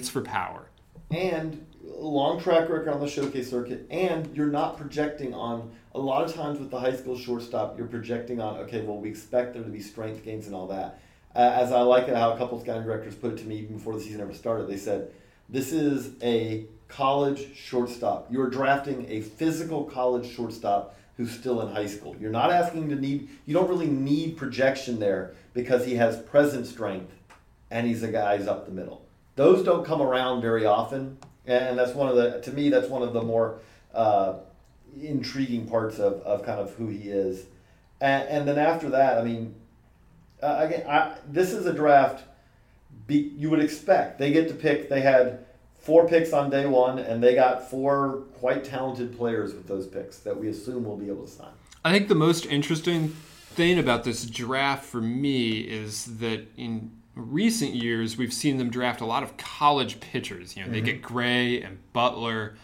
for power. And long track record on the showcase circuit, and you're not projecting on a lot of times with the high school shortstop, you're projecting on, okay, well, we expect there to be strength gains and all that. As I like it how a couple of scouting directors put it to me even before the season ever started, they said, this is a college shortstop. You're drafting a physical college shortstop who's still in high school. You're not asking to need, you don't really need projection there because he has present strength and he's a guy who's up the middle. Those don't come around very often, and that's one of the, to me, that's one of the more... intriguing parts of kind of who he is. And then after that, I mean, again, this is a draft you would expect. They get to pick. They had 4 picks on day one, and they got 4 quite talented players with those picks that we assume we'll be able to sign. I think the most interesting thing about this draft for me is that in recent years, we've seen them draft a lot of college pitchers. They get Gray and Butler.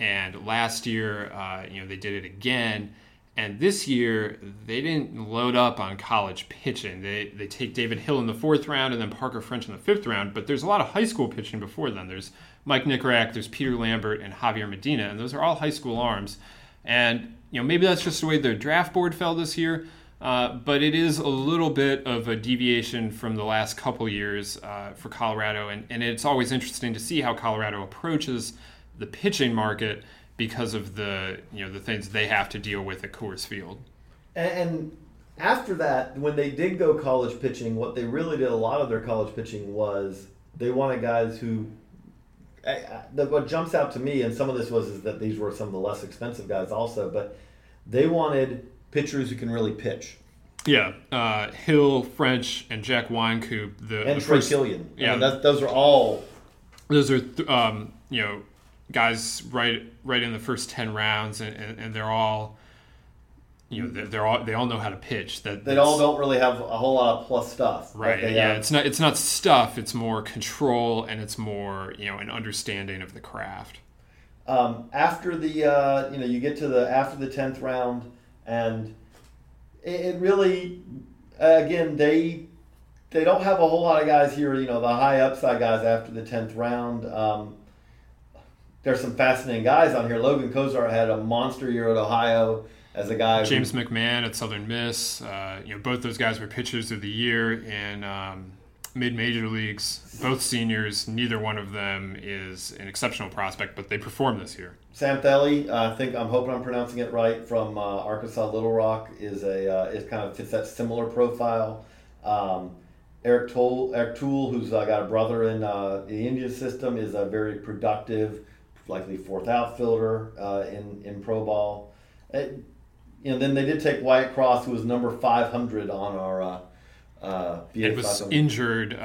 And last year, they did it again. And this year, they didn't load up on college pitching. They take David Hill in the 4th round and then Parker French in the 5th round. But there's a lot of high school pitching before then. There's Mike Nickerak, there's Peter Lambert, and Javier Medina. And those are all high school arms. And maybe that's just the way their draft board fell this year. But it is a little bit of a deviation from the last couple years for Colorado. And it's always interesting to see how Colorado approaches the pitching market because of the things they have to deal with at Coors Field. And after that, when they did go college pitching, what they really did a lot of their college pitching was they wanted guys who, what jumps out to me, and some of this is that these were some of the less expensive guys also, but they wanted pitchers who can really pitch. Yeah, Hill, French, and Jack Weinkoop. And Trey Killian. Yeah. I mean, those are all... Those are, guys right in the first 10 rounds, and they're all, they all know how to pitch. They all don't really have a whole lot of plus stuff. Right. Yeah. It's not stuff. It's more control, and it's more an understanding of the craft. After the you get to the after the 10th round, and it really again they don't have a whole lot of guys here. The high upside guys after the 10th round. There's some fascinating guys on here. Logan Kozar had a monster year at Ohio as a guy. James McMahon at Southern Miss. Both those guys were pitchers of the year in mid-major leagues. Both seniors. Neither one of them is an exceptional prospect, but they performed this year. Sam Thele, I'm hoping I'm pronouncing it right, from Arkansas Little Rock, is it kind of fits that similar profile. Eric Toole, who's got a brother in the Indian system, is a very productive, likely 4th outfielder in pro ball. Then they did take Wyatt Cross, who was number 500 on our BA. It was injured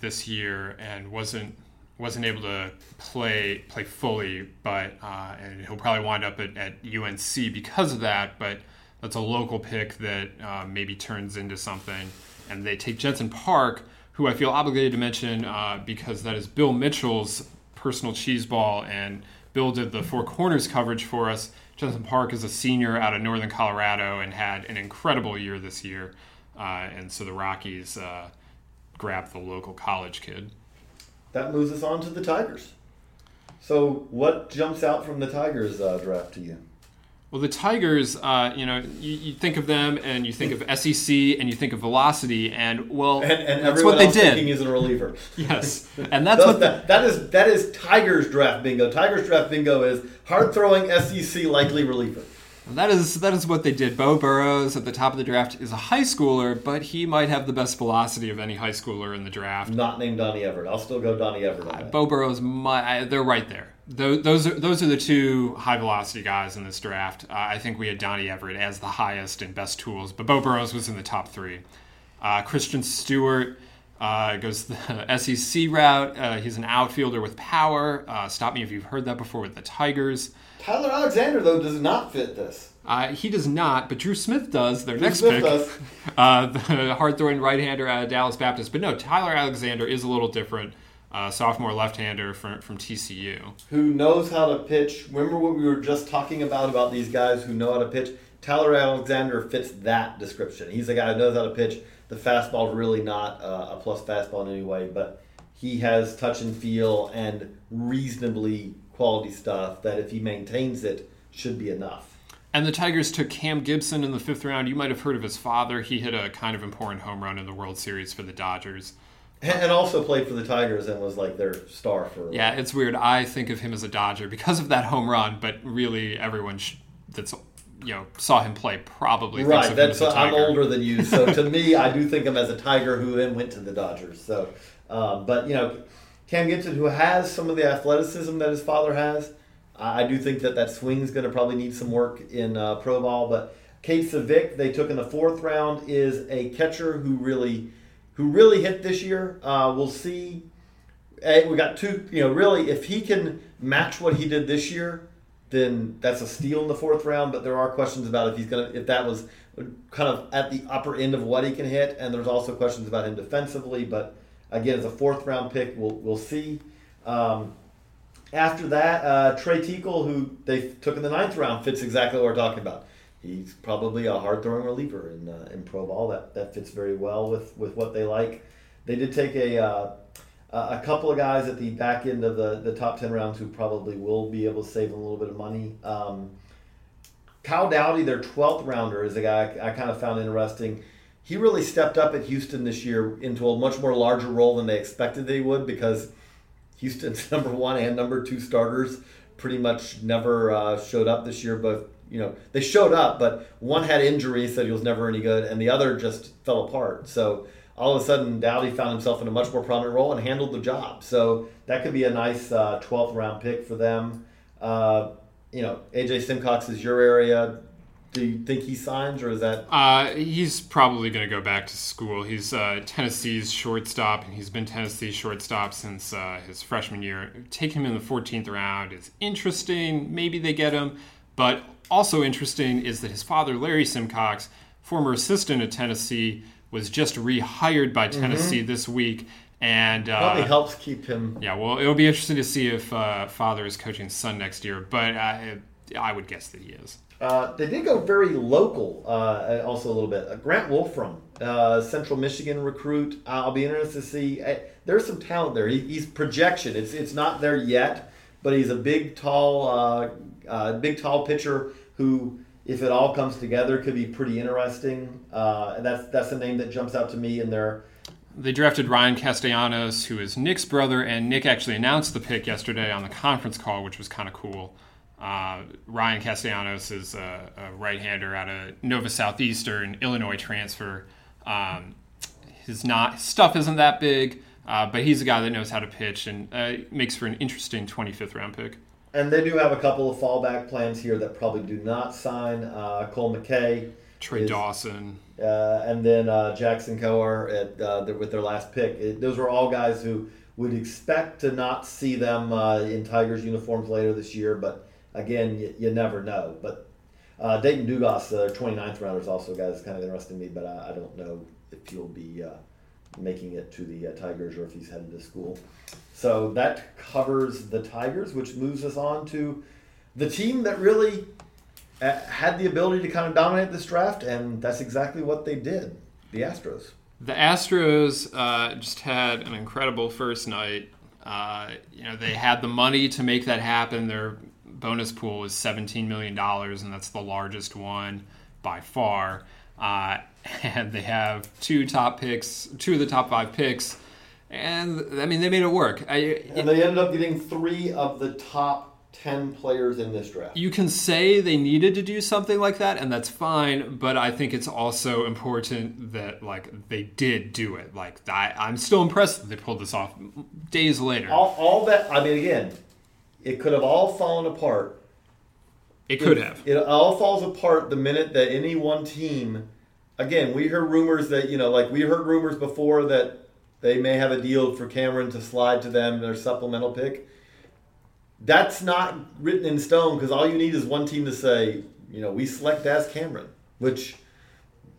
this year and wasn't wasn't able to play fully, but and he'll probably wind up at UNC because of that. But that's a local pick that maybe turns into something. And they take Jensen Park, who I feel obligated to mention because that is Bill Mitchell's personal cheese ball, and Bill did the Four Corners coverage for us. Jensen Park is a senior out of Northern Colorado and had an incredible year this year. And so the Rockies grabbed the local college kid. That moves us on to the Tigers. So what jumps out from the Tigers draft to you? Well, the Tigers, you think of them and you think of SEC and you think of velocity, and that's what they did. Everyone thinking is a reliever. Yes, and that's what that is Tigers draft bingo. Tigers draft bingo is hard throwing SEC likely reliever. That is what they did. Bo Burrows at the top of the draft is a high schooler, but he might have the best velocity of any high schooler in the draft. Not named Donnie Everett. I'll still go Donnie Everett. Bo Burrows, they're right there. Those are the two high velocity guys in this draft. I think we had Donnie Everett as the highest and best tools, but Bo Burrows was in the top three. Christian Stewart goes the SEC route. He's an outfielder with power. Stop me if you've heard that before with the Tigers. Tyler Alexander, though, does not fit this. He does not, but Drew Smith does, their next pick. The hard-throwing right-hander out of Dallas Baptist. But no, Tyler Alexander is a little different. Sophomore left-hander from TCU. Who knows how to pitch. Remember what we were just talking about these guys who know how to pitch? Tyler Alexander fits that description. He's a guy who knows how to pitch. The fastball really not a plus fastball in any way, but he has touch and feel and reasonably quality stuff that if he maintains it should be enough. And the Tigers took Cam Gibson in the fifth round. You might have heard of his father. He hit a kind of important home run in the World Series for the Dodgers. And also played for the Tigers and was like their star for... Yeah, it's weird. I think of him as a Dodger because of that home run, but really everyone that's... saw him play probably. Right, that's I'm older than you, so to me, I do think of him as a Tiger who then went to the Dodgers. So, but Cam Gibson, who has some of the athleticism that his father has, I do think that swing's going to probably need some work in pro ball. But Kate Savick, they took in the fourth round, is a catcher who really hit this year. We'll see. We got two. Really, if he can match what he did this year, then that's a steal in the fourth round. But there are questions about if that was kind of at the upper end of what he can hit, and there's also questions about him defensively. But again, as a fourth round pick, we'll see. After that, Trey Tickle, who they took in the ninth round, fits exactly what we're talking about. He's probably a hard throwing reliever in pro ball. That fits very well with what they like. They did take a couple of guys at the back end of the top 10 rounds who probably will be able to save them a little bit of money. Kyle Dowdy, their 12th rounder, is a guy I kind of found interesting. He really stepped up at Houston this year into a much more larger role than they expected they would, because Houston's number one and number two starters pretty much never showed up this year. But they showed up, but one had injuries, so he was never any good, and the other just fell apart. So all of a sudden, Dowdy found himself in a much more prominent role and handled the job. So that could be a nice 12th round pick for them. AJ Simcox is your area. Do you think he signs, or is that? He's probably going to go back to school. He's Tennessee's shortstop, and he's been Tennessee's shortstop since his freshman year. Take him in the 14th round is interesting. Maybe they get him. But also interesting is that his father, Larry Simcox, former assistant at Tennessee, was just rehired by Tennessee this week. And probably helps keep him. Yeah, well, it'll be interesting to see if father is coaching son next year, but I would guess that he is. They did go very local also a little bit. Grant Wolfram, Central Michigan recruit. I'll be interested to see. There's some talent there. He's projection. It's not there yet, but he's a big, tall pitcher who, if it all comes together, could be pretty interesting. And that's a name that jumps out to me in there. They drafted Ryan Castellanos, who is Nick's brother, and Nick actually announced the pick yesterday on the conference call, which was kind of cool. Ryan Castellanos is a right-hander out of Nova Southeastern, Illinois transfer. His stuff isn't that big, but he's a guy that knows how to pitch and makes for an interesting 25th round pick. And they do have a couple of fallback plans here that probably do not sign. Cole McKay. Trey Dawson. And then Jackson Coar with their last pick. Those were all guys who would expect to not see them in Tigers uniforms later this year, but again, you never know. But Dayton Dugas, their 29th rounder, is also a guy that's kind of interesting to me, but I don't know if he'll be making it to the Tigers or if he's headed to school. So that covers the Tigers, which moves us on to the team that really had the ability to kind of dominate this draft, and that's exactly what they did, the Astros. The Astros just had an incredible first night. They had the money to make that happen. Their bonus pool was $17 million, and that's the largest one by far. And they have two of the top five picks. And, I mean, they made it work. And they ended up getting three of the top 10 players in this draft. You can say they needed to do something like that, and that's fine, but I think it's also important that they did do it. I'm still impressed that they pulled this off days later. All that, I mean, again, it could have all fallen apart. It all falls apart the minute that any one team, again, we heard rumors that, we heard rumors before that they may have a deal for Cameron to slide to them their supplemental pick. That's not written in stone because all you need is one team to say, we select as Cameron, which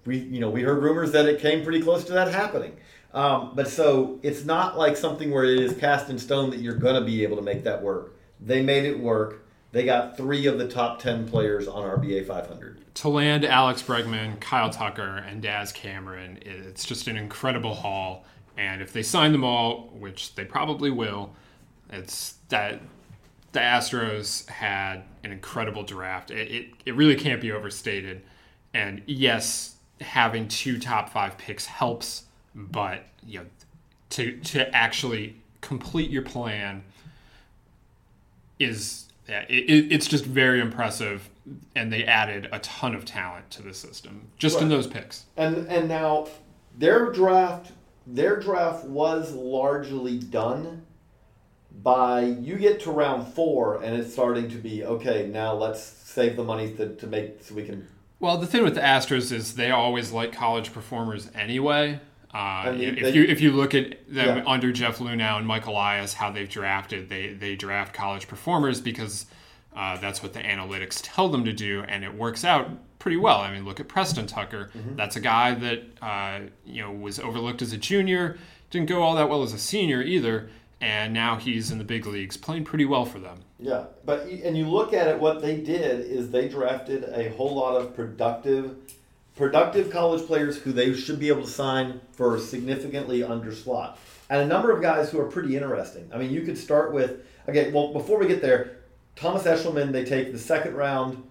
we heard rumors that it came pretty close to that happening. But so it's not like something where it is cast in stone that you're going to be able to make that work. They made it work. They got three of the top 10 players on RBA 500. To land Alex Bregman, Kyle Tucker, and Daz Cameron, it's just an incredible haul. And if they sign them all, which they probably will, it's that. The Astros had an incredible draft. It really can't be overstated. And yes, having two top five picks helps, but to actually complete your plan it's just very impressive. And they added a ton of talent to the system just right in those picks. And now their draft was largely done. By you get to round four, and it's starting to be, okay, now let's save the money to make so we can... Well, the thing with the Astros is they always like college performers anyway. If you look at them under Jeff Lunau and Mike Elias, how they've drafted, they draft college performers because that's what the analytics tell them to do, and it works out pretty well. I mean, look at Preston Tucker. Mm-hmm. That's a guy that was overlooked as a junior, didn't go all that well as a senior either, and now he's in the big leagues, playing pretty well for them. Yeah, and you look at it, what they did is they drafted a whole lot of productive college players who they should be able to sign for significantly under slot. And a number of guys who are pretty interesting. I mean, you could start with, before we get there, Thomas Eshelman, they take the second round,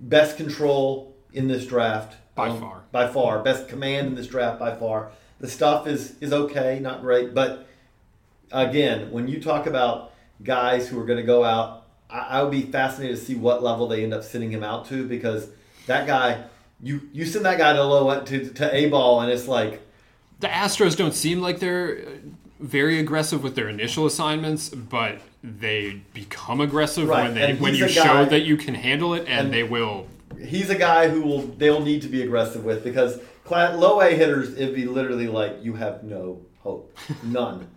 best control in this draft. By far. Best command in this draft by far. The stuff is okay, not great, but... Again, when you talk about guys who are going to go out, I would be fascinated to see what level they end up sending him out to, because that guy, you send that guy to low to A ball, and it's like the Astros don't seem like they're very aggressive with their initial assignments, but they become aggressive right. when you show that you can handle it, and they will. He's a guy who they'll need to be aggressive with, because low A hitters, it'd be literally like you have no hope. None.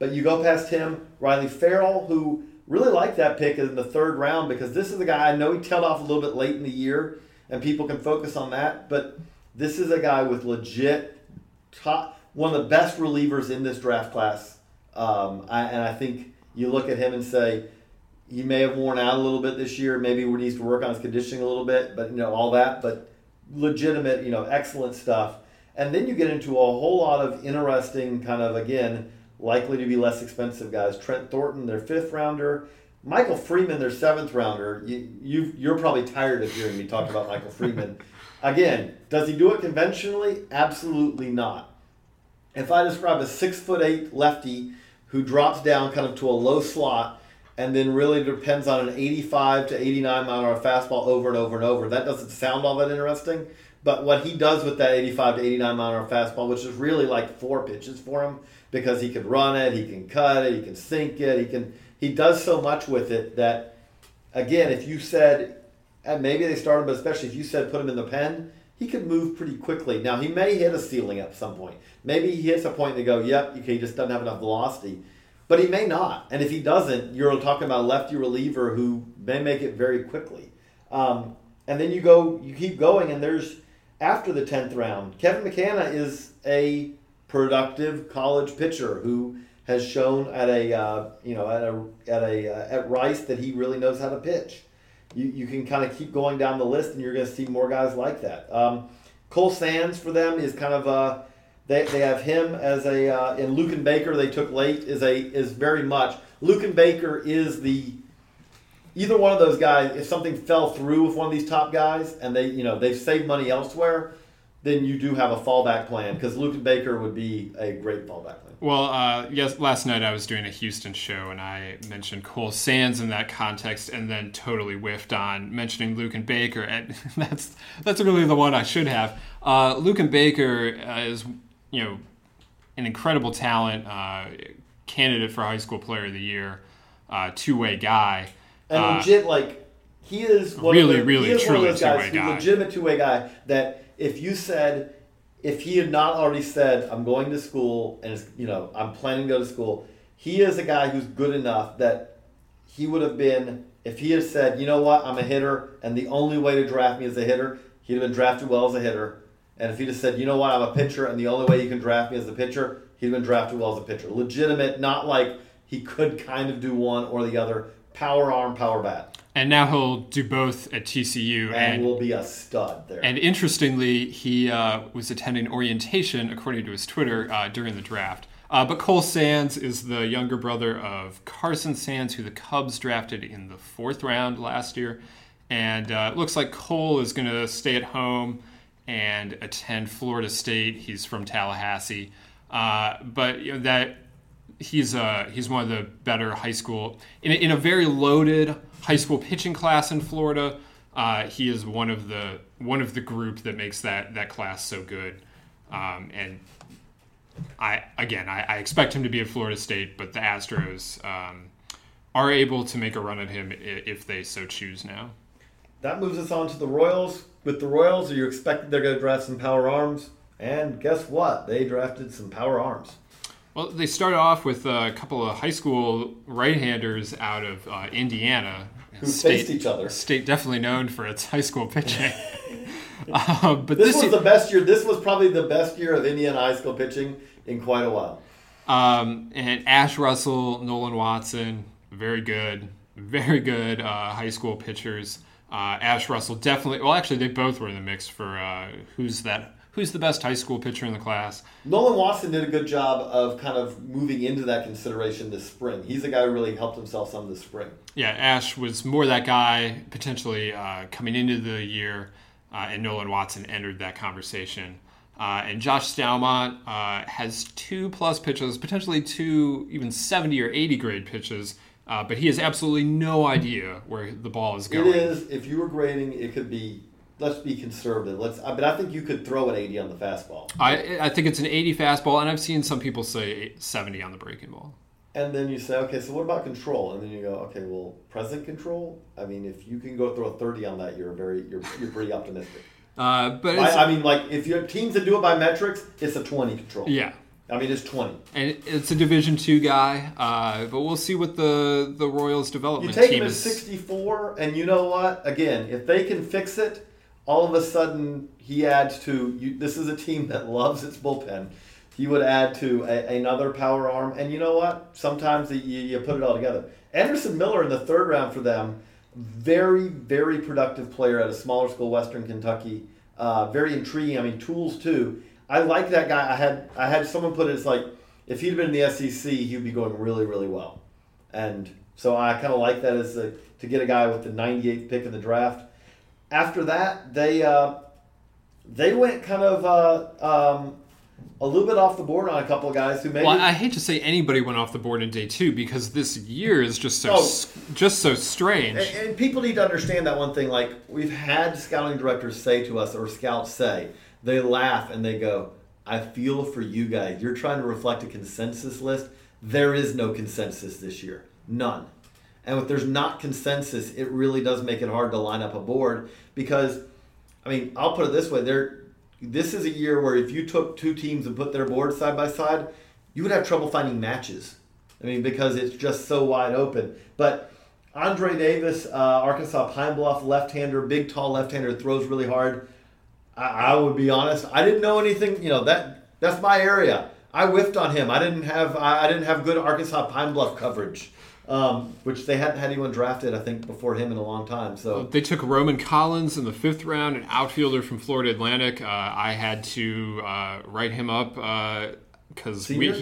But you go past him, Riley Farrell, who really liked that pick in the third round, because this is a guy, I know he tailed off a little bit late in the year, and people can focus on that, but this is a guy with legit top, one of the best relievers in this draft class. And I think you look at him and say, he may have worn out a little bit this year, maybe he needs to work on his conditioning a little bit, but all that, but legitimate, excellent stuff. And then you get into a whole lot of interesting kind of, again, likely to be less expensive guys. Trent Thornton, their fifth rounder. Michael Freeman, their seventh rounder. You're probably tired of hearing me talk about Michael Freeman. Again, does he do it conventionally? Absolutely not. If I describe a 6'8" lefty who drops down kind of to a low slot and then really depends on an 85 to 89 mile an hour fastball over and over and over, that doesn't sound all that interesting. But what he does with that 85 to 89 mile an hour fastball, which is really like four pitches for him, because he can run it, he can cut it, he can sink it, he does so much with it that, again, if you said, and maybe they start him, but especially if you said put him in the pen, he could move pretty quickly. Now, he may hit a ceiling at some point. Maybe he hits a point and they go, yep, okay, he just doesn't have enough velocity. But he may not. And if he doesn't, you're talking about a lefty reliever who may make it very quickly. And then you keep going, and there's, after the 10th round, Kevin McKenna is a productive college pitcher who has shown at a at Rice that he really knows how to pitch. You can kind of keep going down the list, and you're going to see more guys like that. Cole Sands for them is kind of a they have him as a and Lucan Baker they took late is very much Lucan Baker is the either one of those guys. If something fell through with one of these top guys and they've saved money elsewhere, then you do have a fallback plan, because Luke Baker would be a great fallback plan. Well, yes, last night I was doing a Houston show, and I mentioned Cole Sands in that context, and then totally whiffed on mentioning Luke and Baker. And that's really the one I should have. Luke and Baker is an incredible talent, candidate for High School Player of the Year, two-way guy, and legit he is one really, of the, really, he is truly one of those guys, two-way guy, legitimate two-way guy that. If he had not already said, I'm going to school and I'm planning to go to school, he is a guy who's good enough that he would have been, if he had said, you know what, I'm a hitter and the only way to draft me is a hitter, he'd have been drafted well as a hitter. And if he just said, you know what, I'm a pitcher and the only way you can draft me as a pitcher, he'd have been drafted well as a pitcher. Legitimate, not he could kind of do one or the other. Power arm, power bat. And now he'll do both at TCU. And will be a stud there. And interestingly, he was attending orientation, according to his Twitter, during the draft. But Cole Sands is the younger brother of Carson Sands, who the Cubs drafted in the 4th round last year. And it looks like Cole is going to stay at home and attend Florida State. He's from Tallahassee. But he's one of the better high school in a very loaded high school pitching class in Florida. He is one of the group that makes that class so good. And I expect him to be at Florida State, but the Astros are able to make a run at him if they so choose now. That moves us on to the Royals. With the Royals, you expect they're going to draft some power arms, and guess what? They drafted some power arms. Well, they started off with a couple of high school right-handers out of Indiana. Who faced each other. State definitely known for its high school pitching. But this was the best year. This was probably the best year of Indiana high school pitching in quite a while. And Ash Russell, Nolan Watson, very good high school pitchers. Ash Russell definitely. Well, actually, they both were in the mix for who's the best high school pitcher in the class. Nolan Watson did a good job of kind of moving into that consideration this spring. He's a guy who really helped himself some this spring. Yeah, Ash was more that guy potentially coming into the year, and Nolan Watson entered that conversation. And Josh Stalmont has 2+ pitches, potentially 2 even 70 or 80 grade pitches, but he has absolutely no idea where the ball is going. It is, if you were grading, it could be, let's be conservative. I think you could throw an 80 on the fastball. I think it's an 80 fastball, and I've seen some people say 70 on the breaking ball. And then you say, okay, so what about control? And then you go, okay, well, present control. I mean, if you can go throw a 30 on that, you're pretty optimistic. But if your teams that do it by metrics, it's a 20 control. Yeah. I mean, it's 20. And it's a Division II guy, but we'll see what the Royals development team is. You take him at 64, and you know what? Again, if they can fix it, all of a sudden, he adds to – this is a team that loves its bullpen. He would add to another power arm. And you know what? Sometimes you put it all together. Anderson Miller in the 3rd round for them, very, very productive player at a smaller school, Western Kentucky. Very intriguing. I mean, tools too. I like that guy. I had someone put it as if he'd been in the SEC, he'd be going really, really well. And so I kind of like that as to get a guy with the 98th pick in the draft. After that, they went kind of a little bit off the board on a couple of guys who maybe. Well, I hate to say anybody went off the board in day 2 because this year is just so strange. And people need to understand that one thing. We've had scouting directors say to us, or scouts say, they laugh and they go, "I feel for you guys. You're trying to reflect a consensus list. There is no consensus this year. None." And if there's not consensus, it really does make it hard to line up a board because, I mean, I'll put it this way. This is a year where if you took two teams and put their boards side by side, you would have trouble finding matches. I mean, because it's just so wide open. But Andre Davis, Arkansas Pine Bluff left-hander, big, tall left-hander, throws really hard. I would be honest. I didn't know anything. You know, that's my area. I whiffed on him. I didn't have good Arkansas Pine Bluff coverage, which they hadn't had anyone drafted, I think, before him in a long time. So they took Roman Collins in the 5th round, an outfielder from Florida Atlantic. I had to write him up because he's a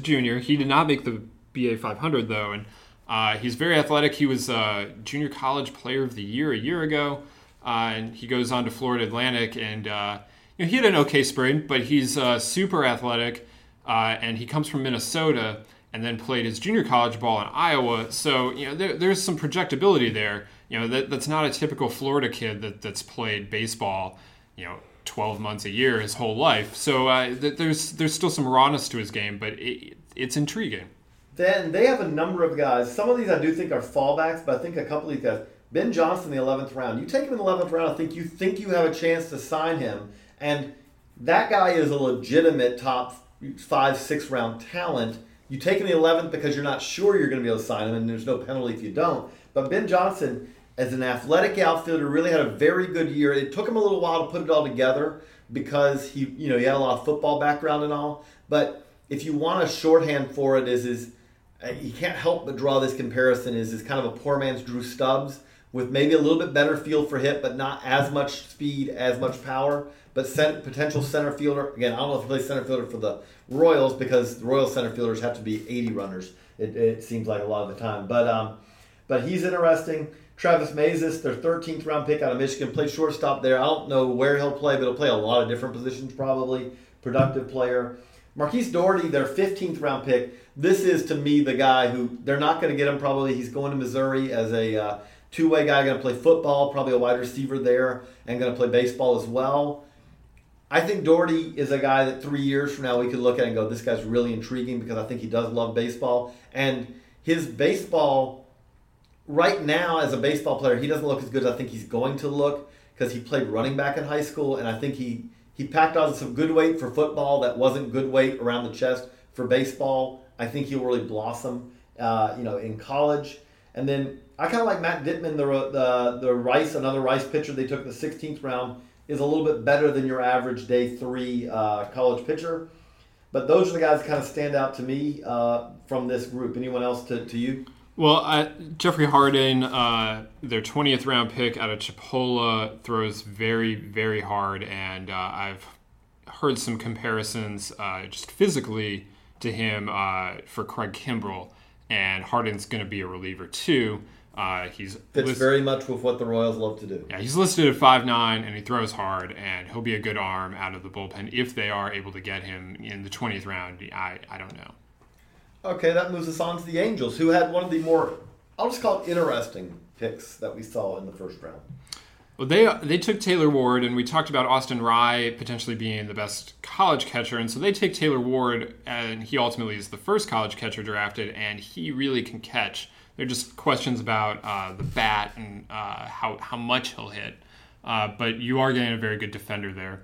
junior. He did not make the BA 500 though, and he's very athletic. He was Junior College Player of the Year a year ago, and he goes on to Florida Atlantic and. You know, he had an okay spring, but he's super athletic, and he comes from Minnesota and then played his junior college ball in Iowa. So, you know, there's some projectability there. You know, that's not a typical Florida kid that's played baseball, you know, 12 months a year his whole life. So there's still some rawness to his game, but it's intriguing. Then they have a number of guys. Some of these I do think are fallbacks, but I think a couple of these guys. Ben Johnson in the 11th round. You take him in the 11th round, I think you have a chance to sign him. And that guy is a legitimate top 5-6 round talent. You take him in the 11th because you're not sure you're going to be able to sign him, and there's no penalty if you don't. But Ben Johnson, as an athletic outfielder, really had a very good year. It took him a little while to put it all together because he had a lot of football background and all. But if you want a shorthand for it, you can't help but draw this comparison, is kind of a poor man's Drew Stubbs with maybe a little bit better feel for hit, but not as much speed, as much power. But potential center fielder, again, I don't know if he plays center fielder for the Royals because the Royals center fielders have to be 80 runners, it seems like a lot of the time. But he's interesting. Travis Mazes, their 13th round pick out of Michigan, played shortstop there. I don't know where he'll play, but he'll play a lot of different positions probably. Productive player. Marquise Doherty, their 15th round pick. This is, to me, the guy who they're not going to get him probably. He's going to Missouri as a two-way guy, going to play football, probably a wide receiver there, and going to play baseball as well. I think Doherty is a guy that 3 years from now we could look at and go, this guy's really intriguing because I think he does love baseball. And his baseball, right now as a baseball player, he doesn't look as good as I think he's going to look because he played running back in high school. And I think he packed on some good weight for football that wasn't good weight around the chest for baseball. I think he'll really blossom in college. And then I kind of like Matt Dittman, the Rice, another Rice pitcher they took in the 16th round. Is a little bit better than your average day 3 college pitcher. But those are the guys that kind of stand out to me from this group. Anyone else to you? Well, Jeffrey Hardin, their 20th round pick out of Chipola, throws very, very hard. And I've heard some comparisons just physically to him for Craig Kimbrell. And Hardin's going to be a reliever too. He's fits very much with what the Royals love to do. Yeah, he's listed at 5'9", and he throws hard, and he'll be a good arm out of the bullpen if they are able to get him in the 20th round. I don't know. Okay, that moves us on to the Angels, who had one of the more, I'll just call it interesting picks that we saw in the first round. Well, they took Taylor Ward, and we talked about Austin Rye potentially being the best college catcher, and so they take Taylor Ward, and he ultimately is the first college catcher drafted, and he really can catch. They're just questions about the bat and how much he'll hit. But you are getting a very good defender there.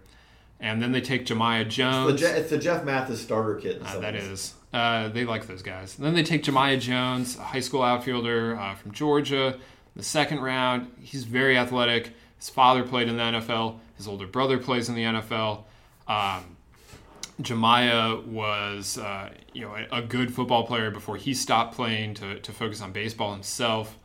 And then they take Jamiah Jones. It's the Jeff Mathis starter kit. That is. They like those guys. And then they take Jamiah Jones, a high school outfielder from Georgia. The 2nd round, he's very athletic. His father played in the NFL. His older brother plays in the NFL. Jamiah was a good football player before he stopped playing to focus on baseball himself.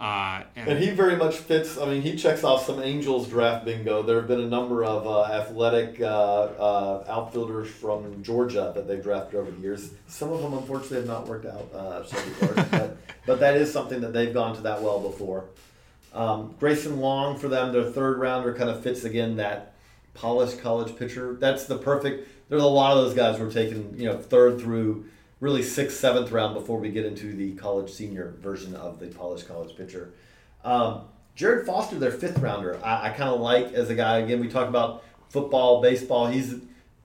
And he very much fits. I mean, he checks off some Angels draft bingo. There have been a number of athletic outfielders from Georgia that they've drafted over the years. Some of them, unfortunately, have not worked out. But that is something that they've gone to that well before. Grayson Long, for them, their 3rd rounder, kind of fits, again, that polished college pitcher. That's the perfect... There's a lot of those guys who are taken, 3rd through really 6th, 7th round before we get into the college senior version of the polished college pitcher. Jared Foster, their 5th rounder, I kind of like as a guy. Again, we talk about football, baseball. He's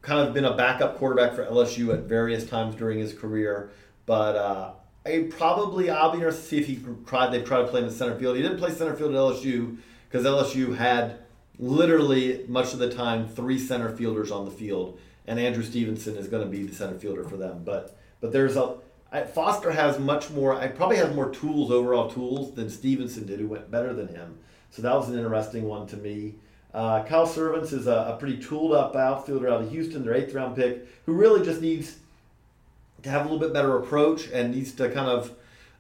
kind of been a backup quarterback for LSU at various times during his career. But I'll be interested to see if they try to play him in center field. He didn't play center field at LSU because LSU had literally much of the time three center fielders on the field, and Andrew Stevenson is going to be the center fielder for them. But there's a Foster has much more. I probably has more tools, overall tools, than Stevenson did, who went better than him. So that was an interesting one to me. Kyle Servants is a pretty tooled-up outfielder out of Houston, their 8th-round pick, who really just needs to have a little bit better approach and needs to kind of,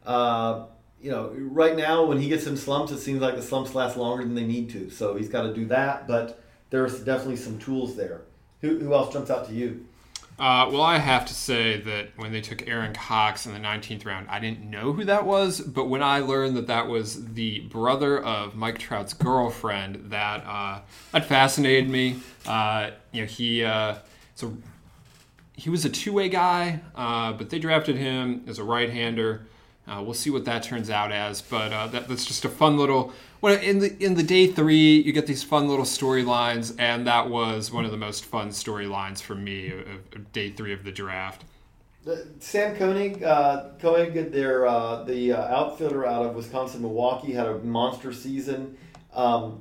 right now when he gets in slumps, it seems like the slumps last longer than they need to. So he's got to do that, but there's definitely some tools there. Who else jumps out to you? Well, I have to say that when they took Aaron Cox in the 19th round, I didn't know who that was. But when I learned that that was the brother of Mike Trout's girlfriend, that fascinated me. He was a two-way guy, but they drafted him as a right-hander. We'll see what that turns out as. But that's just a fun little. Well, in the day three, you get these fun little storylines, and that was one of the most fun storylines for me of day three of the draft. Sam Koenig, the outfielder out of Wisconsin, Milwaukee, had a monster season. That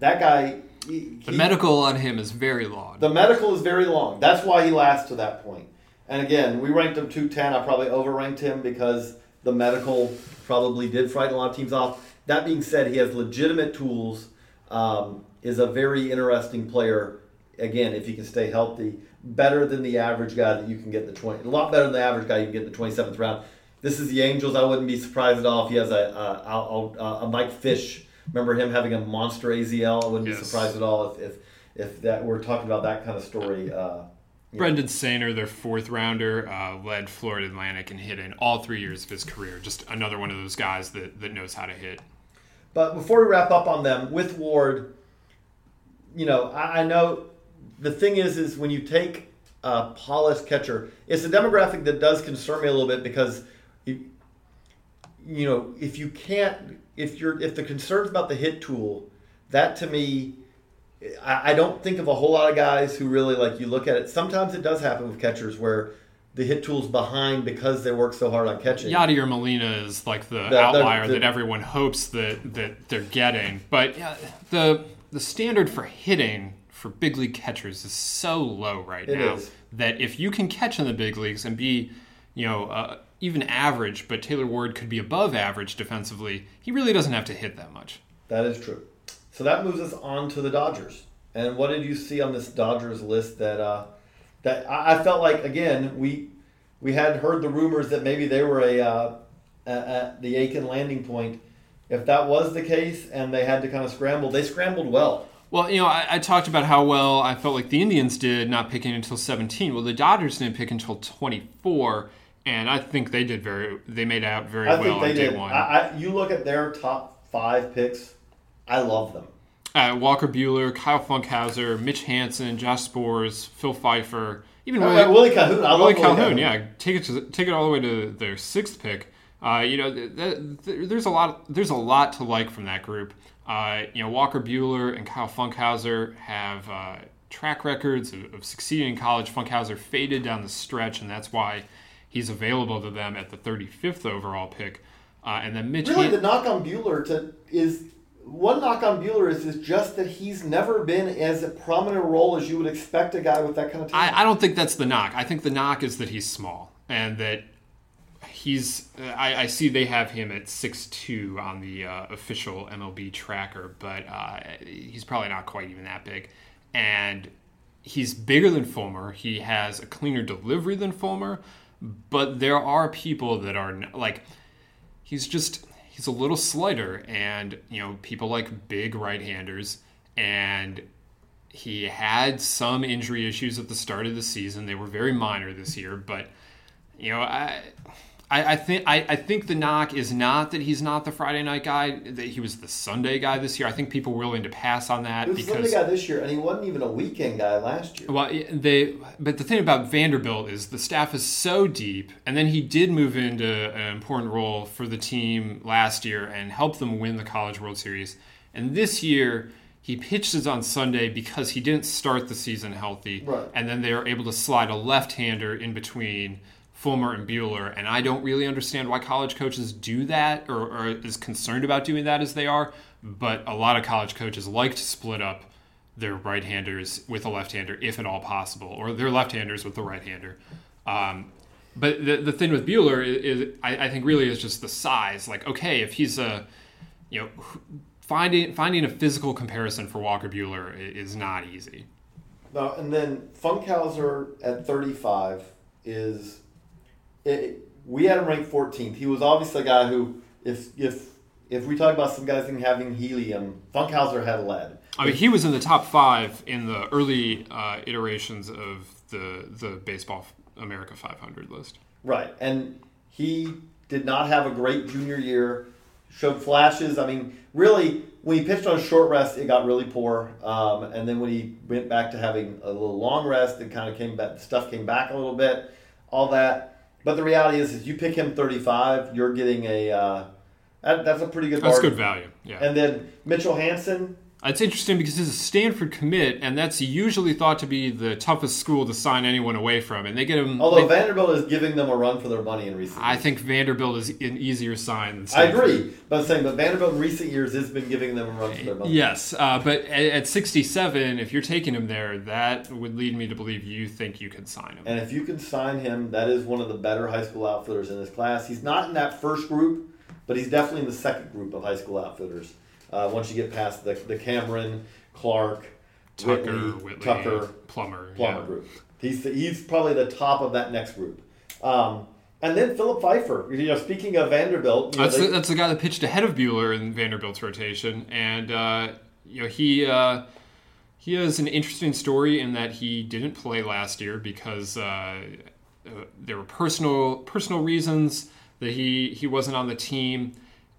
guy. The medical on him is very long. The medical is very long. That's why he lasts to that point. And again, we ranked him 210. I probably over-ranked him because the medical probably did frighten a lot of teams off. That being said, he has legitimate tools, is a very interesting player, again, if he can stay healthy, better than the average guy that you can get in the 20th, a lot better than the average guy you can get in the 27th round. This is the Angels. I wouldn't be surprised at all if he has a Mike Fish. Remember him having a monster ACL? I wouldn't be surprised at all if that we're talking about that kind of story. Brendan Sainer, their 4th-rounder, led Florida Atlantic and hit in all 3 years of his career. Just another one of those guys that knows how to hit. But before we wrap up on them, with Ward, I know the thing is when you take a polished catcher, it's a demographic that does concern me a little bit because, if you can't, if the concern's about the hit tool, that to me, I don't think of a whole lot of guys who really, you look at it. Sometimes it does happen with catchers where the hit tool's behind because they work so hard on catching. Yadier Molina is the outlier that everyone hopes that they're getting. But the standard for hitting for big league catchers is so low right now that if you can catch in the big leagues and be, even average, but Taylor Ward could be above average defensively, he really doesn't have to hit that much. That is true. So that moves us on to the Dodgers. And what did you see on this Dodgers list that I felt like, again, we had heard the rumors that maybe they were at the Aiken landing point. If that was the case and they had to kind of scramble, they scrambled well. Well, I talked about how well I felt like the Indians did not picking until 17. Well, the Dodgers didn't pick until 24, and I think they did they made out very well on day one. You look at their top 5 picks, I love them. Walker Buehler, Kyle Funkhauser, Mitch Hansen, Josh Spores, Phil Pfeiffer, even Willie Calhoun. Willie Calhoun, yeah, take it all the way to their 6th pick. There's a lot to like from that group. Walker Buehler and Kyle Funkhauser have track records of succeeding in college. Funkhauser faded down the stretch, and that's why he's available to them at the 35th overall pick. And then Mitch. Really, the knock on Buehler is. One knock on Buehler is just that he's never been as a prominent role as you would expect a guy with that kind of talent. I don't think that's the knock. I think the knock is that he's small and that he's. I see they have him at 6'2" on the official MLB tracker, but he's probably not quite even that big. And he's bigger than Fulmer. He has a cleaner delivery than Fulmer, but there are people that are he's just. He's a little slighter, and people like big right-handers, and he had some injury issues at the start of the season. They were very minor this year, but I think the knock is not that he's not the Friday night guy, that he was the Sunday guy this year. I think people were willing to pass on that. He was the Sunday guy this year, and he wasn't even a weekend guy last year. Well, but the thing about Vanderbilt is the staff is so deep, and then he did move into an important role for the team last year and helped them win the College World Series. And this year, he pitches on Sunday because he didn't start the season healthy, right. And then they were able to slide a left-hander in between Fulmer and Buehler, and I don't really understand why college coaches do that or as concerned about doing that as they are, but a lot of college coaches like to split up their right-handers with a left-hander, if at all possible, or their left-handers with the right-hander. But the thing with Bueller is I think really is just the size. Like, okay, if he's a, you know, finding a physical comparison for Walker Bueller is not easy. No, and then Funkhauser at 35 is, we had him ranked 14th. He was obviously a guy who, if we talk about some guys having helium, Funkhauser had lead. I mean, he was in the top 5 in the early iterations of the Baseball America 500 list. Right, and he did not have a great junior year. Showed flashes. I mean, really, when he pitched on short rest, it got really poor. And then when he went back to having a little long rest, it kind of came back. Stuff came back a little bit, all that. But the reality is you pick him 35, you're getting a that's a pretty good bargain. That's good value. Yeah. And then Mitchell Hansen. It's interesting because he's a Stanford commit, and that's usually thought to be the toughest school to sign anyone away from. And they get him. Although Vanderbilt is giving them a run for their money in recent years. I think Vanderbilt is an easier sign than Stanford. I agree. But I'm saying that Vanderbilt in recent years has been giving them a run for their money. Yes. But at 67, if you're taking him there, that would lead me to believe you think you can sign him. And if you can sign him, that is one of the better high school outfielders in this class. He's not in that first group, but he's definitely in the second group of high school outfielders. Once you get past the Cameron, Clark, Whitley, Tucker, Plummer group. He's probably the top of that next group. And then Philip Pfeiffer. You know, speaking of Vanderbilt, that's the guy that pitched ahead of Bueller in Vanderbilt's rotation, and he has an interesting story in that he didn't play last year because there were personal reasons that he wasn't on the team.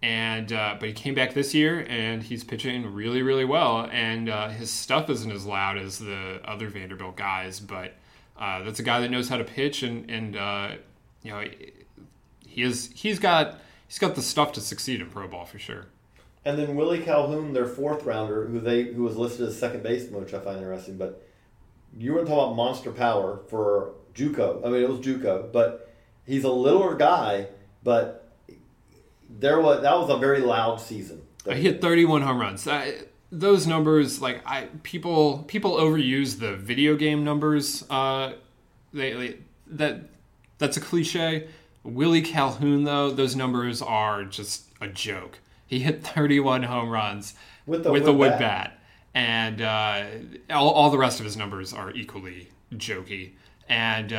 And but he came back this year, and he's pitching really, really well. And his stuff isn't as loud as the other Vanderbilt guys, but that's a guy that knows how to pitch, and you know, he's got the stuff to succeed in pro ball for sure. And then Willie Calhoun, their fourth rounder, who was listed as second baseman, which I find interesting. But you were talking about monster power for JUCO. I mean, it was JUCO, but he's a littler guy, but. That was a very loud season. He hit 31 home runs. Those numbers, like people overuse the video game numbers. That's a cliche. Willie Calhoun, though, those numbers are just a joke. He hit 31 home runs with a wood bat. And all the rest of his numbers are equally jokey. And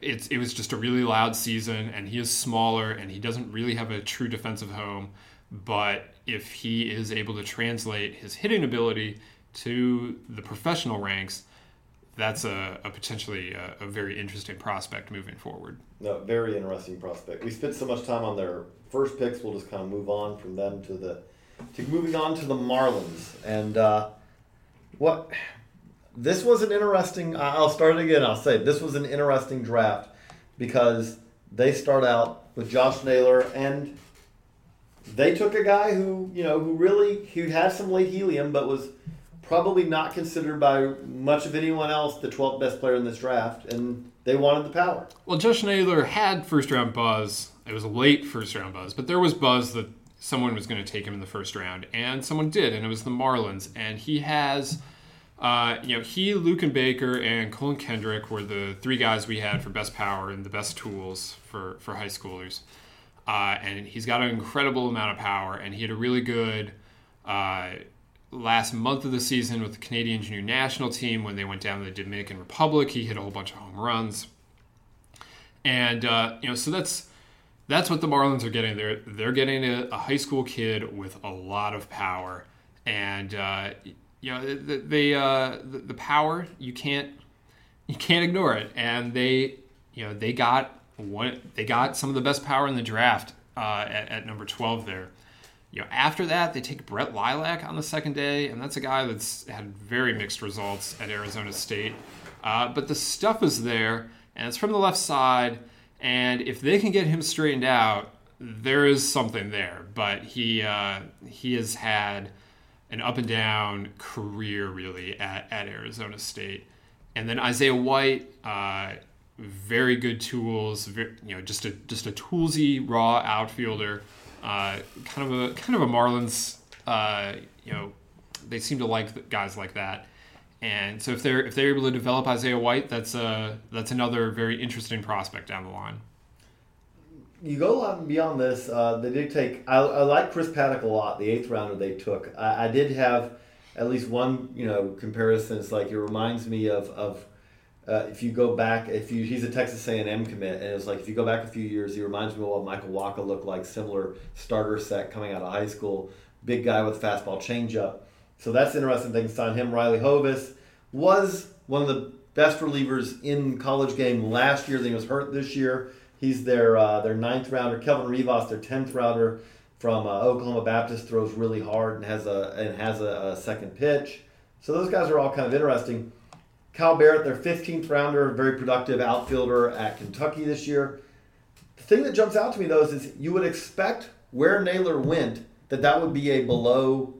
it was just a really loud season, and he is smaller, and he doesn't really have a true defensive home. But if he is able to translate his hitting ability to the professional ranks, that's a potentially a very interesting prospect moving forward. No, very interesting prospect. We spent so much time on their first picks, we'll just kind of move on from them to moving on to the Marlins. And This was an interesting, I'll start it again, I'll say it. This was an interesting draft because they start out with Josh Naylor, and they took a guy who had some late helium but was probably not considered by much of anyone else the 12th best player in this draft, and they wanted the power. Well, Josh Naylor had first-round buzz. It was a late first-round buzz, but there was buzz that someone was going to take him in the first round, and someone did, and it was the Marlins, and he has... Luke Baker, and Colin Kendrick were the three guys we had for best power and the best tools for high schoolers. And he's got an incredible amount of power, and he had a really good last month of the season with the Canadian Junior National Team when they went down to the Dominican Republic. He hit a whole bunch of home runs. And, so that's what the Marlins are getting. They're getting a high school kid with a lot of power. And, the power, you can't ignore it, and they got some of the best power in the draft at number 12 there. After that they take Brett Lilac on the second day, and that's a guy that's had very mixed results at Arizona State, but the stuff is there, and it's from the left side, and if they can get him straightened out, there is something there. But he has had an up-and-down career, really, at Arizona State. And then Isaiah White, very good tools, just a toolsy, raw outfielder, kind of a Marlins, they seem to like guys like that. And so if they're able to develop Isaiah White, that's another very interesting prospect down the line. You go out and beyond this. They did take. I like Chris Paddock a lot. The eighth rounder they took. I did have at least one comparison. It's like it reminds me of if you go back. He's a Texas A&M commit, and it was like if you go back a few years, he reminds me of what Michael Wacha looked like. Similar starter set coming out of high school. Big guy with fastball changeup. So that's interesting thing to sign him. Riley Hovis was one of the best relievers in college game last year. Then he was hurt this year. He's their ninth rounder. Kelvin Rivas, their 10th rounder from Oklahoma Baptist, throws really hard and has a second pitch. So those guys are all kind of interesting. Kyle Barrett, their 15th rounder, very productive outfielder at Kentucky this year. The thing that jumps out to me, though, is you would expect where Naylor went that would be a below.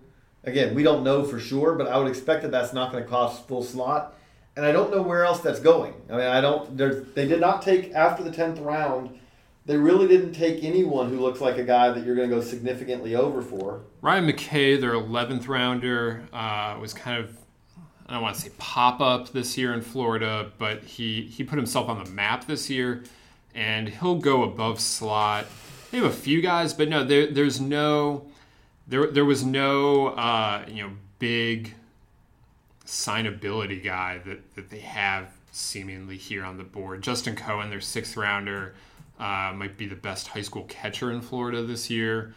Again, we don't know for sure, but I would expect that's not going to cost full slot. And I don't know where else that's going. I mean, they did not take, after the 10th round, they really didn't take anyone who looks like a guy that you're going to go significantly over for. Ryan McKay, their 11th rounder, was kind of, I don't want to say pop-up this year in Florida, but he put himself on the map this year, and he'll go above slot. They have a few guys, but no, there was no big signability guy that they have seemingly here on the board. Justin Cohen, their 6th rounder, might be the best high school catcher in Florida this year.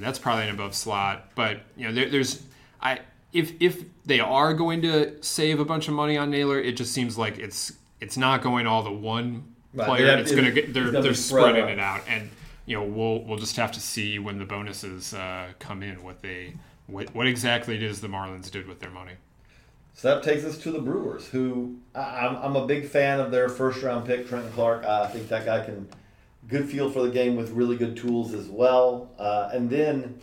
That's probably an above slot. But if they are going to save a bunch of money on Naylor, it just seems like it's not going all to one player. Right. They're spreading it out, and we'll just have to see when the bonuses come in what exactly it is the Marlins did with their money. So that takes us to the Brewers, who I'm a big fan of their first-round pick, Trenton Clark. I think that guy can good feel for the game with really good tools as well. And then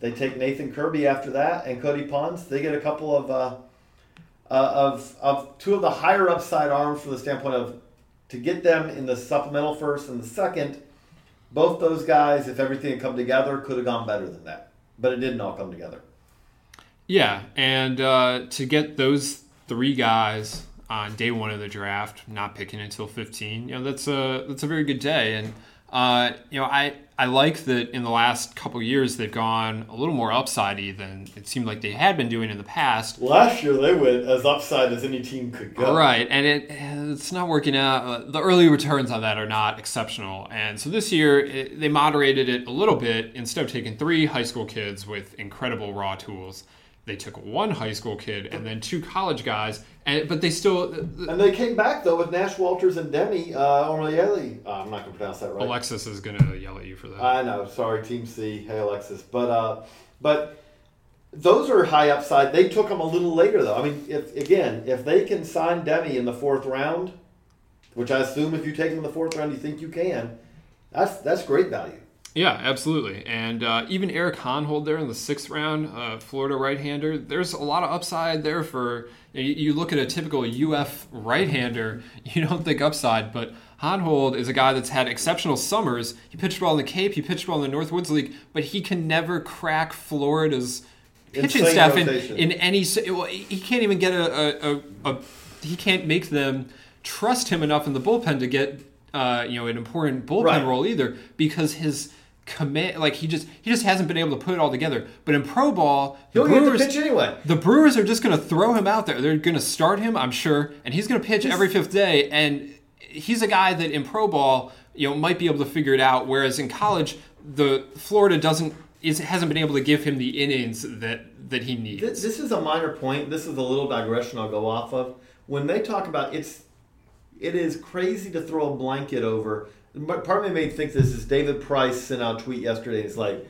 they take Nathan Kirby after that and Cody Pons. They get a couple of two of the higher upside arms from the standpoint of to get them in the supplemental first and the second. Both those guys, if everything had come together, could have gone better than that. But it didn't all come together. Yeah, and to get those three guys on day one of the draft, not picking until 15, that's a very good day. And I like that in the last couple years they've gone a little more upsidey than it seemed like they had been doing in the past. Last year they went as upside as any team could go. Right, and it's not working out. The early returns on that are not exceptional, and so this year they moderated it a little bit. Instead of taking three high school kids with incredible raw tools, they took one high school kid and then two college guys, but they still... And they came back, though, with Nash Walters and Demi Orlelli. I'm not going to pronounce that right. Alexis is going to yell at you for that. I know. Sorry, Team C. Hey, Alexis. But those are high upside. They took them a little later, though. I mean, if they can sign Demi in the 4th round, which I assume if you take him in the 4th round you think you can, that's great value. Yeah, absolutely. And even Eric Honhold there in the 6th round, Florida right-hander, there's a lot of upside there for, you look at a typical UF right-hander, you don't think upside, but Honhold is a guy that's had exceptional summers. He pitched well in the Cape, he pitched well in the Northwoods League, but he can never crack Florida's pitching staff in any, he can't even get he can't make them trust him enough in the bullpen to get an important bullpen role either, because his command, like he just hasn't been able to put it all together. But in pro ball, the Brewers are just going to throw him out there. They're going to start him, I'm sure, and he's going to pitch every 5th day. And he's a guy that in pro ball, might be able to figure it out. Whereas in college, the Florida hasn't been able to give him the innings that he needs. This is a minor point. This is a little digression I'll go off of. When they talk about it is crazy to throw a blanket over. Part of me made me think this is David Price sent out a tweet yesterday. It's like,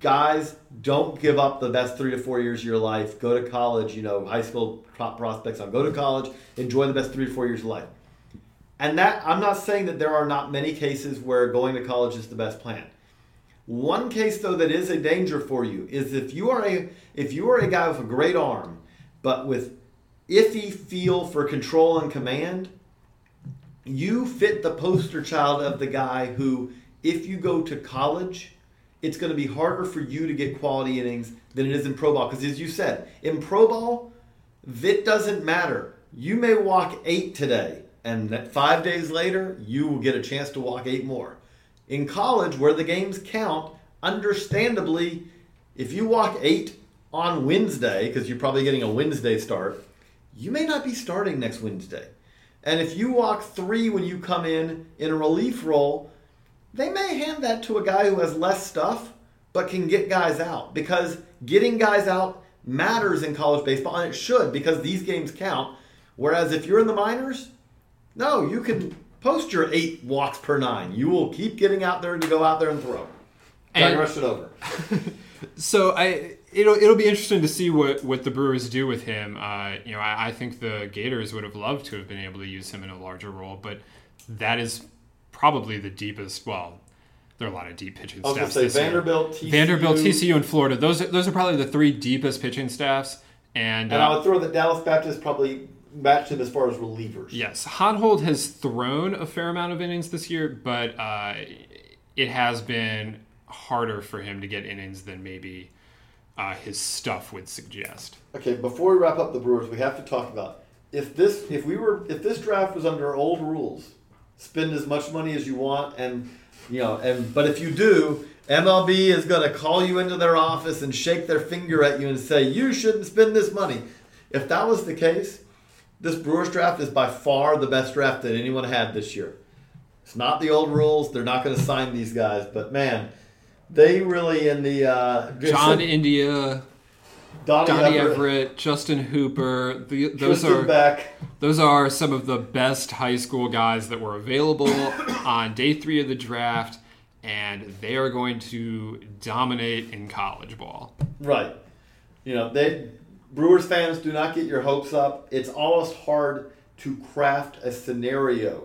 guys, don't give up the best 3 to 4 years of your life. Go to college, high school top prospects on. Go to college, enjoy the best 3 to 4 years of life. And that, I'm not saying that there are not many cases where going to college is the best plan. One case, though, that is a danger for you is if you are a guy with a great arm, but with iffy feel for control and command, you fit the poster child of the guy who, if you go to college, it's going to be harder for you to get quality innings than it is in pro ball. Because as you said, in pro ball, That doesn't matter. You may walk 8 today, and 5 days later, you will get a chance to walk 8 more. In college, where the games count, understandably, if you walk 8 on Wednesday, because you're probably getting a Wednesday start, you may not be starting next Wednesday. And if you walk 3 when you come in a relief role, they may hand that to a guy who has less stuff but can get guys out, because getting guys out matters in college baseball, and it should, because these games count. Whereas if you're in the minors, no, you can post your 8 walks per 9. You will keep getting out there to go out there and throw. And rush it over. So it'll be interesting to see what the Brewers do with him. I think the Gators would have loved to have been able to use him in a larger role, but that is probably the deepest. Well, there are a lot of deep pitching staffs. I was going to say Vanderbilt, TCU, and Florida. Those are probably the 3 deepest pitching staffs. And I would throw the Dallas Baptists probably matched him as far as relievers. Yes, Hodhold has thrown a fair amount of innings this year, but it has been harder for him to get innings than maybe his stuff would suggest. Okay, before we wrap up the Brewers, we have to talk about if this draft was under old rules, spend as much money as you want, but if you do, MLB is going to call you into their office and shake their finger at you and say you shouldn't spend this money. If that was the case, this Brewers draft is by far the best draft that anyone had this year. It's not the old rules; they're not going to sign these guys, but man. They really in the... John India, Donnie Everett, Justin Hooper. Those are some of the best high school guys that were available on day 3 of the draft, and they are going to dominate in college ball. Right. Brewers fans, do not get your hopes up. It's almost hard to craft a scenario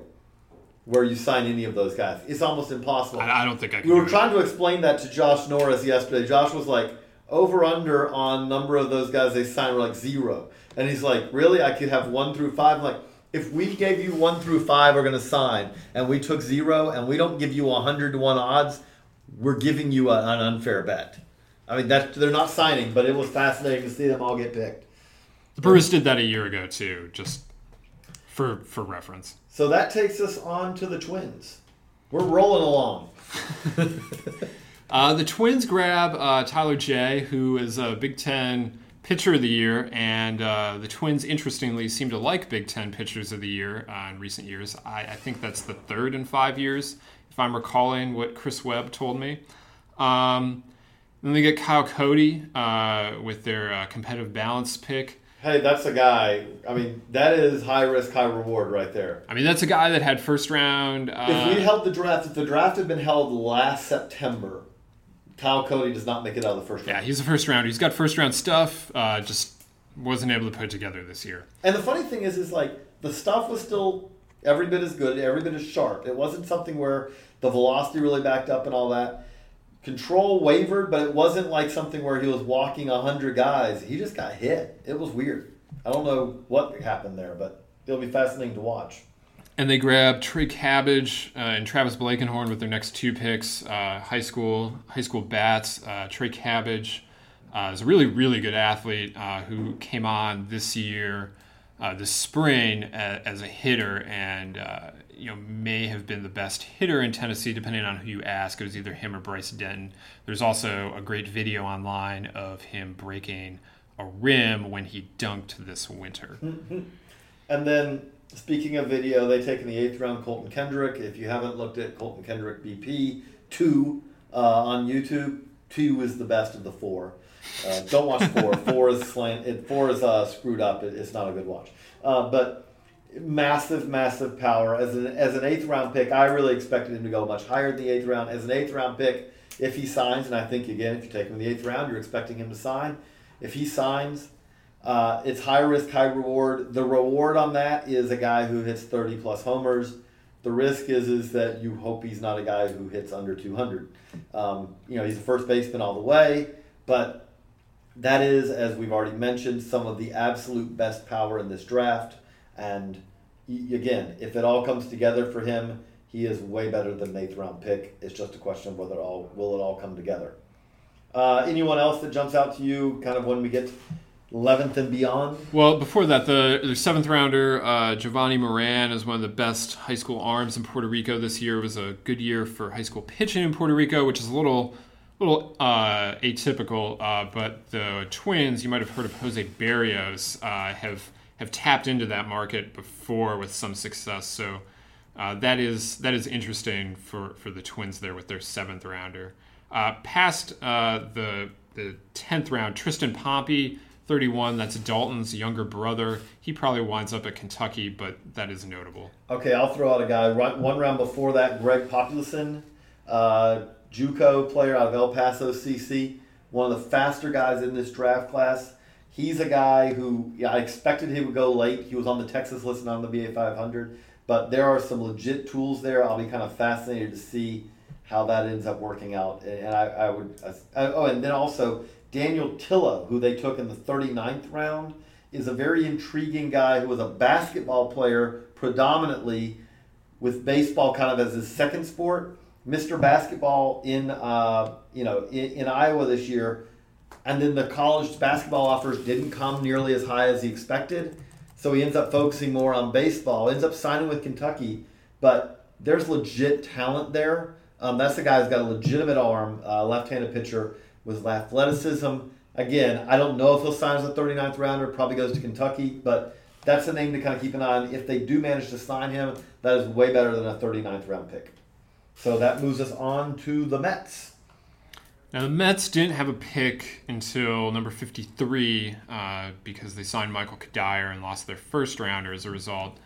where you sign any of those guys. It's almost impossible. I don't think I can. We were trying to explain that to Josh Norris yesterday. Josh was like, over-under on number of those guys they signed were like 0. And he's like, really? I could have 1 through 5? I'm like, if we gave you 1 through 5 are going to sign, and we took 0, and we don't give you 100 to 1 odds, we're giving you an unfair bet. I mean, they're not signing, but it was fascinating to see them all get picked. The Brewers did that a year ago, too, just for reference. So that takes us on to the Twins. We're rolling along. The Twins grab Tyler Jay, who is a Big Ten Pitcher of the Year, and the Twins, interestingly, seem to like Big Ten Pitchers of the Year in recent years. I think that's the 3rd in 5 years, if I'm recalling what Chris Webb told me. Then they get Kyle Cody with their competitive balance pick. Hey, that's a guy. I mean, that is high risk, high reward right there. I mean, that's a guy that had first round. If we held the draft, if the draft had been held last September, Kyle Cody does not make it out of the first round. Yeah, he's a first rounder. He's got first round stuff. Just wasn't able to put it together this year. And the funny thing is like the stuff was still every bit as good, every bit as sharp. It wasn't something where the velocity really backed up and all that. Control wavered, but it wasn't like something where he was walking 100 guys. He just got hit. It was weird. I don't know what happened there, but it'll be fascinating to watch. And they grab Trey Cabbage and Travis Blankenhorn with their next 2 picks, high school bats. Trey Cabbage is a really, really good athlete who came on this year, this spring, as a hitter and may have been the best hitter in Tennessee, depending on who you ask. It was either him or Bryce Denton. There's also a great video online of him breaking a rim when he dunked this winter. And then, speaking of video, they take in the 8th round Colton Kendrick. If you haven't looked at Colton Kendrick BP 2 on YouTube, 2 is the best of the 4. Don't watch 4. 4 is slant. 4 is screwed up. It's not a good watch. But massive power. As an 8th round pick, I really expected him to go much higher in the 8th round. As an 8th round pick, if he signs, and I think, again, if you take him in the 8th round, you're expecting him to sign. If he signs, it's high risk, high reward. The reward on that is a guy who hits 30-plus homers. The risk is that you hope he's not a guy who hits under 200. He's a first baseman all the way, but that is, as we've already mentioned, some of the absolute best power in this draft. And again, if it all comes together for him, he is way better than an 8th round pick. It's just a question of whether it all come together. Anyone else that jumps out to you, kind of when we get 11th and beyond. Well, before that, the seventh rounder, Giovanni Moran, is one of the best high school arms in Puerto Rico this year. It was a good year for high school pitching in Puerto Rico, which is a little atypical. But the Twins, you might have heard of Jose Berrios, have tapped into that market before with some success. So that is interesting for the Twins there with their seventh rounder. Past the 10th round, Tristan Pompey, 31, that's Dalton's younger brother. He probably winds up at Kentucky, but that is notable. Okay, I'll throw out a guy. One round before that, Greg Populison, JUCO player out of El Paso CC, one of the faster guys in this draft class. He's a guy who I expected he would go late. He was on the Texas list and on the BA 500, but there are some legit tools there. I'll be kind of fascinated to see how that ends up working out. And and then also Daniel Tillo, who they took in the 39th round, is a very intriguing guy who was a basketball player predominantly with baseball kind of as his second sport. Mr. Basketball in Iowa this year, and then the college basketball offers didn't come nearly as high as he expected, so he ends up focusing more on baseball, ends up signing with Kentucky, but there's legit talent there. That's the guy who's got a legitimate arm, left-handed pitcher with athleticism. Again, I don't know if he'll sign as a 39th rounder. Probably goes to Kentucky, but that's a name to kind of keep an eye on. If they do manage to sign him, that is way better than a 39th round pick. So that moves us on to the Mets. Now, the Mets didn't have a pick until number 53 because they signed Michael Kadire and lost their first rounder as a result.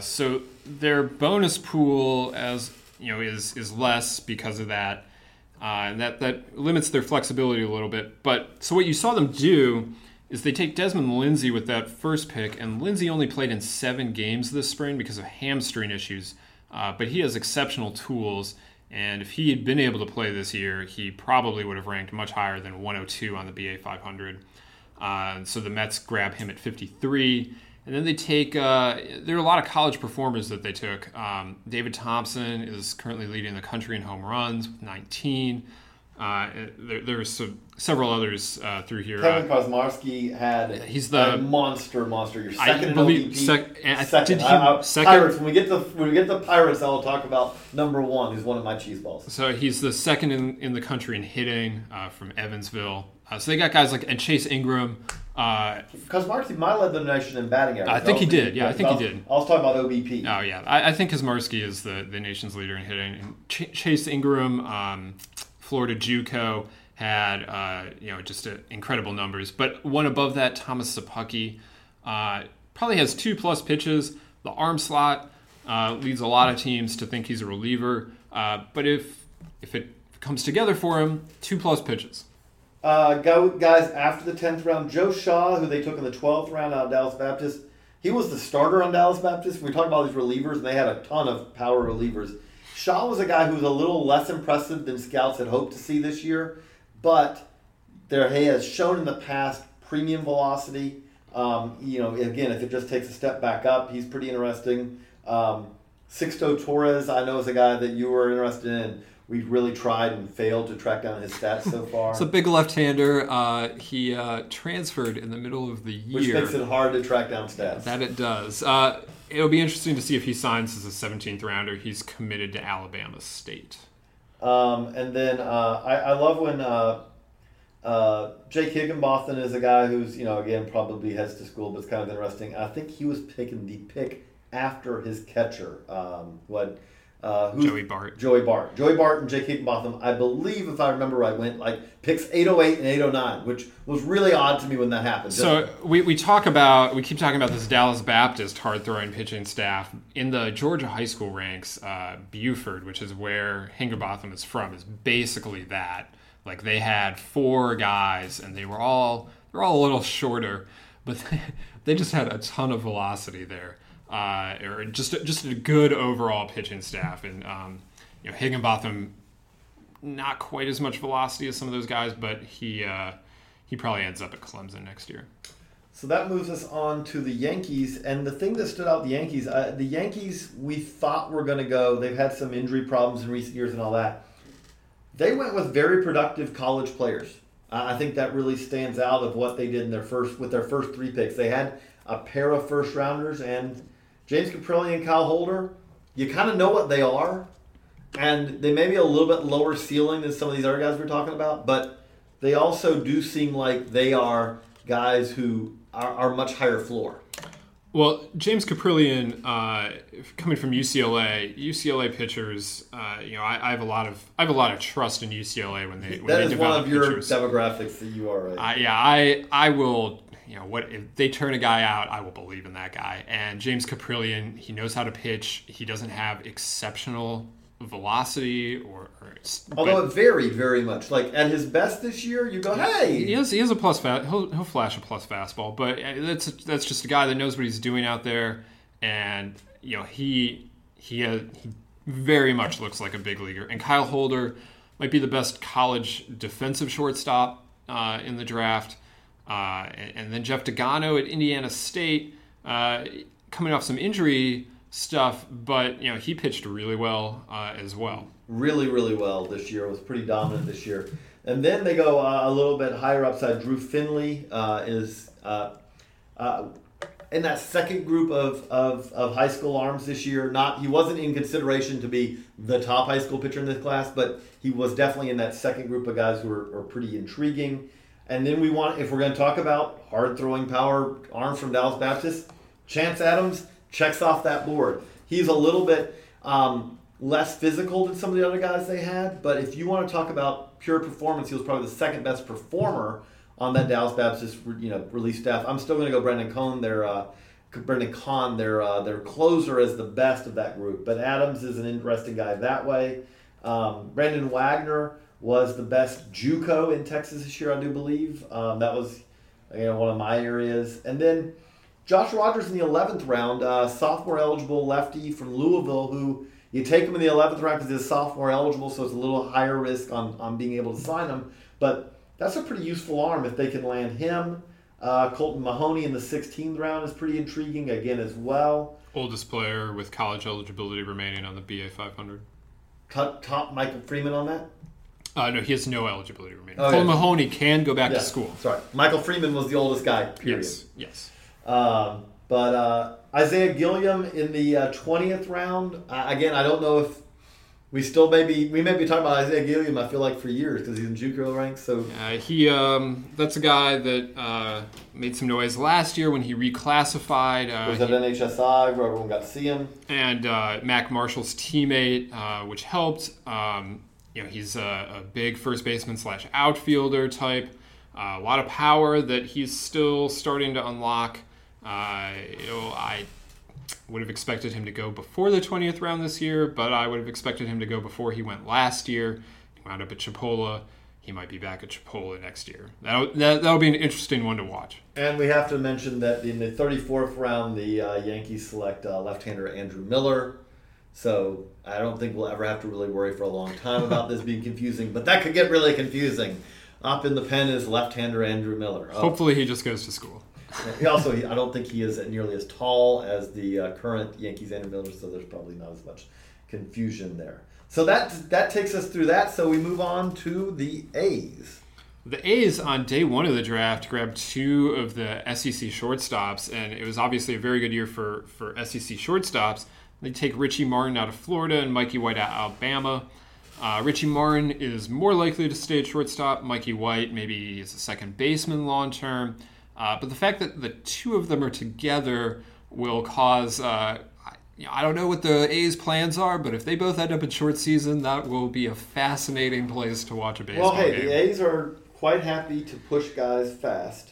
So their bonus pool, as you know, is less because of that, and that limits their flexibility a little bit. But so what you saw them do is they take Desmond Lindsay with that first pick, and Lindsay only played in 7 games this spring because of hamstring issues, but he has exceptional tools, and if he had been able to play this year, he probably would have ranked much higher than 102 on the BA 500. So the Mets grab him at 53. And then they take, there are a lot of college performers that they took. David Thompson is currently leading the country in home runes with 19. There are several others through here. Kevin Kosmarski had a monster. Your second in OBP. Pirates. When we get to Pirates, I'll talk about number one, who's one of my cheese balls. So he's the second in the country in hitting from Evansville. So they got guys like Chase Ingram. Kosmarski might have led the nation in batting average. I think he did. I was talking about OBP. Oh, yeah. I think Kosmarski is the nation's leader in hitting. And Chase Ingram, Florida JUCO, had just incredible numbers. But one above that, Thomas Sapucki, probably has 2+ pitches. The arm slot leads a lot of teams to think he's a reliever. But if it comes together for him, 2+ pitches. Guys, after the 10th round, Joe Shaw, who they took in the 12th round out of Dallas Baptist, he was the starter on Dallas Baptist. We talked about these relievers, and they had a ton of power relievers. Shaw was a guy who was a little less impressive than scouts had hoped to see this year, but he has shown in the past premium velocity. Again, if it just takes a step back up, he's pretty interesting. Sixto Torres, I know, is a guy that you were interested in. We've really tried and failed to track down his stats so far. It's a big left-hander. He transferred in the middle of the year. Which makes it hard to track down stats. That it does. It'll be interesting to see if he signs as a 17th rounder. He's committed to Alabama State. And then I love when Jake Higginbotham is a guy who's, again, probably heads to school, but it's kind of interesting. I think he was picking the pick after his catcher, Joey Bart. Joey Bart and Jake Higginbotham, I believe, if I remember right, went like picks 808 and 809, which was really odd to me when that happened. So we keep talking about this Dallas Baptist hard-throwing pitching staff. In the Georgia high school ranks, Buford, which is where Higginbotham is from, is basically that. Like, they had 4 guys, and they're all a little shorter, but they just had a ton of velocity there. Or just a good overall pitching staff, and Higginbotham, not quite as much velocity as some of those guys, but he probably ends up at Clemson next year. So that moves us on to the Yankees, and the thing that stood out the Yankees we thought were going to go. They've had some injury problems in recent years and all that. They went with very productive college players. I think that really stands out of what they did in their first three picks. They had a pair of first rounders, and James Caprilli and Kyle Holder, you kind of know what they are, and they may be a little bit lower ceiling than some of these other guys we're talking about, but they also do seem like they are guys who are much higher floor. Well, James Caprillion, coming from UCLA pitchers, I have a lot of trust in UCLA when they when that they develop pitchers. That is one of your demographics that you are. Right? Yeah, I will. You know what? If they turn a guy out, I will believe in that guy. And James Caprillion, he knows how to pitch. He doesn't have exceptional velocity or although it varied very much. Like at his best this year, you go, hey, he has a plus fast. He'll flash a plus fastball, but that's just a guy that knows what he's doing out there, and you know he very much looks like a big leaguer. And Kyle Holder might be the best college defensive shortstop in the draft, and then Jeff Dogano at Indiana State, coming off some injury stuff, but you know he pitched really well as well. Really, really well this year. Was pretty dominant this year. And then they go a little bit higher upside. Drew Finley is in that second group of high school arms this year. He wasn't in consideration to be the top high school pitcher in this class, but he was definitely in that second group of guys who are pretty intriguing. And then if we're going to talk about hard throwing power arms from Dallas Baptist, Chance Adams checks off that board. He's a little bit less physical than some of the other guys they had, but if you want to talk about pure performance, he was probably the second best performer on that Dallas Baptist release staff. I'm still going to go Brendan Cohn, their closer, as the best of that group, but Adams is an interesting guy that way. Brandon Wagner was the best JUCO in Texas this year, I do believe. That was one of my areas. And then Josh Rogers in the 11th round, sophomore eligible lefty from Louisville, who you take him in the 11th round because he's sophomore eligible, so it's a little higher risk on being able to sign him. But that's a pretty useful arm if they can land him. Colton Mahoney in the 16th round is pretty intriguing again as well. Oldest player with college eligibility remaining on the BA 500. Top Michael Freeman on that? No, he has no eligibility remaining. Oh, Colton Mahoney can go back to school. Sorry. Michael Freeman was the oldest guy, period. Yes. But Isaiah Gilliam in the 20th round. Again, I don't know if we may be talking about Isaiah Gilliam. I feel like for years because he's in JUCO ranks. So that's a guy that made some noise last year when he reclassified. Was at NHSI where everyone got to see him. And Mac Marshall's teammate, which helped. He's a big first baseman / outfielder type. A lot of power that he's still starting to unlock. I would have expected him to go before the 20th round this year, but I would have expected him to go before he went last year. He wound up at Chipola. He might be back at Chipola next year. That'll be an interesting one to watch. And we have to mention that in the 34th round, the Yankees select left-hander Andrew Miller. So I don't think we'll ever have to really worry for a long time about this being confusing, but that could get really confusing. Up in the pen is left-hander Andrew Miller. Oh. Hopefully he just goes to school. I don't think he is nearly as tall as the current Yankees Andrew Miller, so there's probably not as much confusion there. So that takes us through that, so we move on to the A's. The A's, on day one of the draft, grabbed two of the SEC shortstops, and it was obviously a very good year for SEC shortstops. They take Richie Martin out of Florida and Mikey White out of Alabama. Richie Martin is more likely to stay at shortstop. Mikey White maybe is a second baseman long-term. But the fact that the two of them are together will cause, I don't know what the A's plans are, but if they both end up in short season, that will be a fascinating place to watch a baseball game. Well, hey, the A's are quite happy to push guys fast.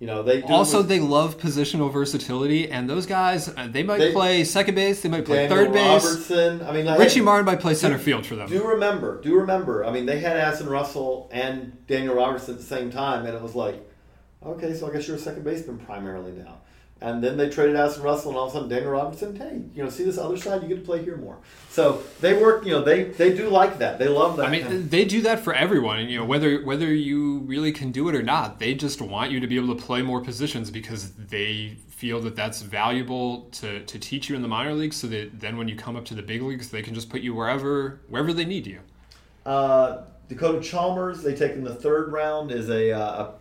They love positional versatility, and those guys, they might play second base, they might play third base. Robertson, Richie Martin might play center field for them. Do remember. They had Addison Russell and Daniel Robertson at the same time, and it was like, okay, so I guess you're a second baseman primarily now. And then they traded Addison Russell, and all of a sudden Daniel Robertson, hey, see this other side, you get to play here more. So they work, they do like that. They love that. They do that for everyone, and whether you really can do it or not, they just want you to be able to play more positions because they feel that that's valuable to teach you in the minor leagues so that then when you come up to the big leagues, they can just put you wherever they need you. Dakota Chalmers, they take in the third round, is a